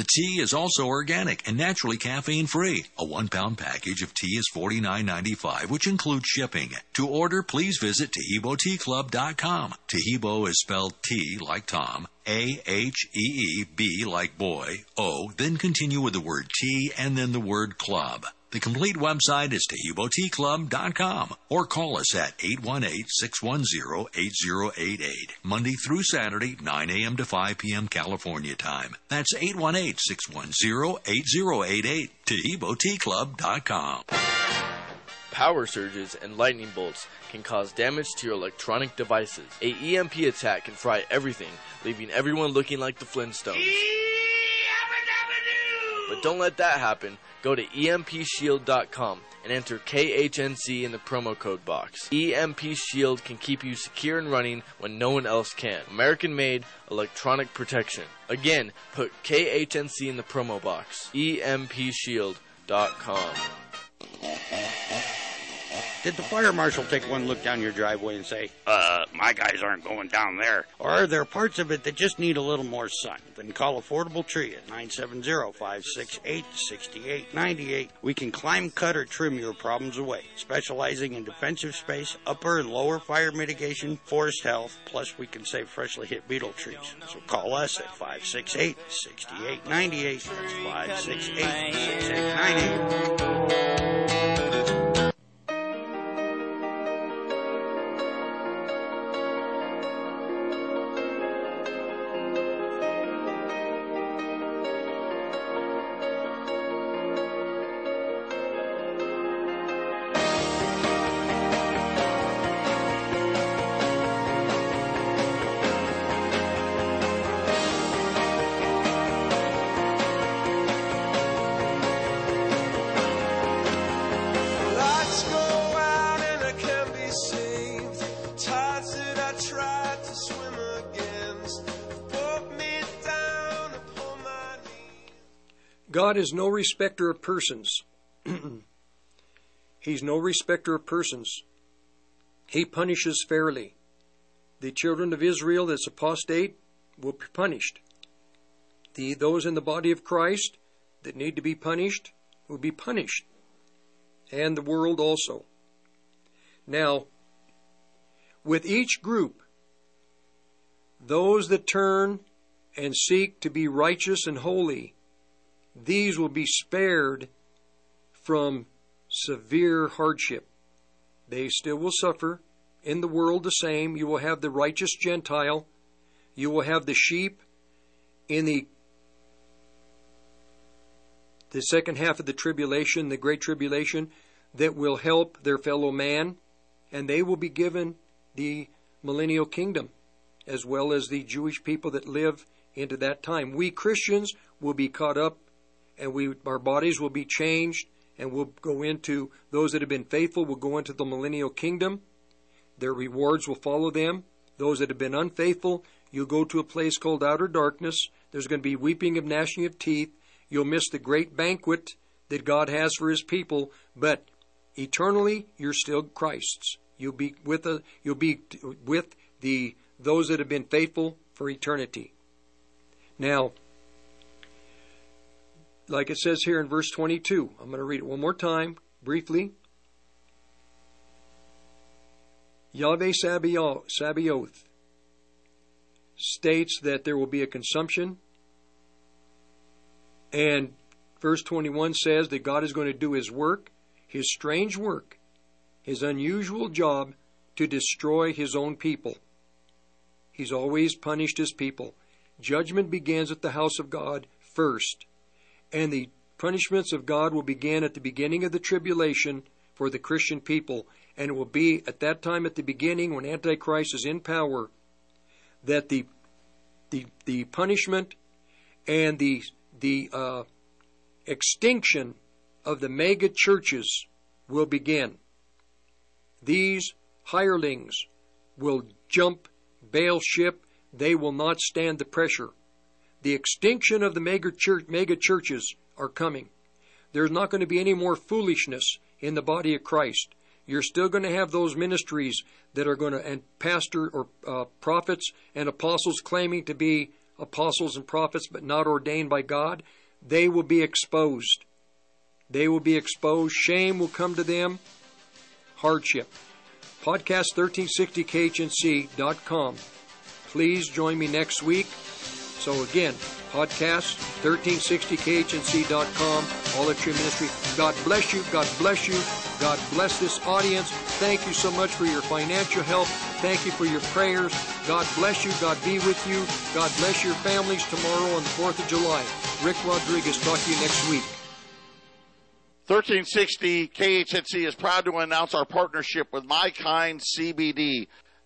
The tea is also organic and naturally caffeine-free. A 1-pound package of tea is $49.95, which includes shipping. To order, please visit TejiboTeaClub.com. Tejibo is spelled T like Tom, A-H-E-E-B like boy, O, then continue with the word tea and then the word club. The complete website is TejiboTeaClub.com or call us at 818-610-8088, Monday through Saturday, 9 a.m. to 5 p.m. California time. That's 818-610-8088, TejiboTeaClub.com. Power surges and lightning bolts can cause damage to your electronic devices. A EMP attack can fry everything, leaving everyone looking like the Flintstones. But don't let that happen. Go to EMPShield.com and enter KHNC in the promo code box. EMP Shield can keep you secure and running when no one else can. American-made electronic protection. Again, put KHNC in the promo box. EMPShield.com. Did the fire marshal take one look down your driveway and say, my guys aren't going down there? Or are there parts of it that just need a little more sun? Then call Affordable Tree at 970-568-6898. We can climb, cut, or trim your problems away, specializing in defensive space, upper and lower fire mitigation, forest health, plus we can save freshly hit beetle trees. So call us at 568-6898. That's 568-6898. God is no respecter of persons. He's no respecter of persons. He punishes fairly. The children of Israel that's apostate will be punished. Those in the body of Christ that need to be punished will be punished. And the world also. Now, with each group, those that turn and seek to be righteous and holy, these will be spared from severe hardship. They still will suffer. In the world the same. You will have the righteous Gentile. You will have the sheep in the second half of the tribulation, the great tribulation, that will help their fellow man. And they will be given the millennial kingdom, as well as the Jewish people that live into that time. We Christians will be caught up, and our bodies will be changed, and we'll go into, those that have been faithful will go into the millennial kingdom. Their rewards will follow them. Those that have been unfaithful, you'll go to a place called outer darkness. There's going to be weeping and gnashing of teeth. You'll miss the great banquet that God has for his people, but eternally you're still Christ's. You'll be with those that have been faithful for eternity. Now, like it says here in verse 22, I'm going to read it one more time, briefly. Yahweh Sabaoth states that there will be a consumption. And verse 21 says that God is going to do his work, his strange work, his unusual job to destroy his own people. He's always punished his people. Judgment begins at the house of God first. And the punishments of God will begin at the beginning of the tribulation for the Christian people. And it will be at that time at the beginning when Antichrist is in power that the punishment and the extinction of the mega churches will begin. These hirelings will jump bail ship. They will not stand the pressure. The extinction of the mega churches are coming. There's not going to be any more foolishness in the body of Christ. You're still going to have those ministries that are going to, and pastor or prophets and apostles claiming to be apostles and prophets, but not ordained by God, they will be exposed. They will be exposed. Shame will come to them. Hardship. Podcast 1360khnc.com. Please join me next week. So again, podcast 1360khnc.com. Olive Tree Ministry. God bless you. God bless you. God bless this audience. Thank you so much for your financial help. Thank you for your prayers. God bless you. God be with you. God bless your families tomorrow on the 4th of July. Rick Rodriguez. Talk to you next week. 1360 KHNC is proud to announce our partnership with My Kind CBD,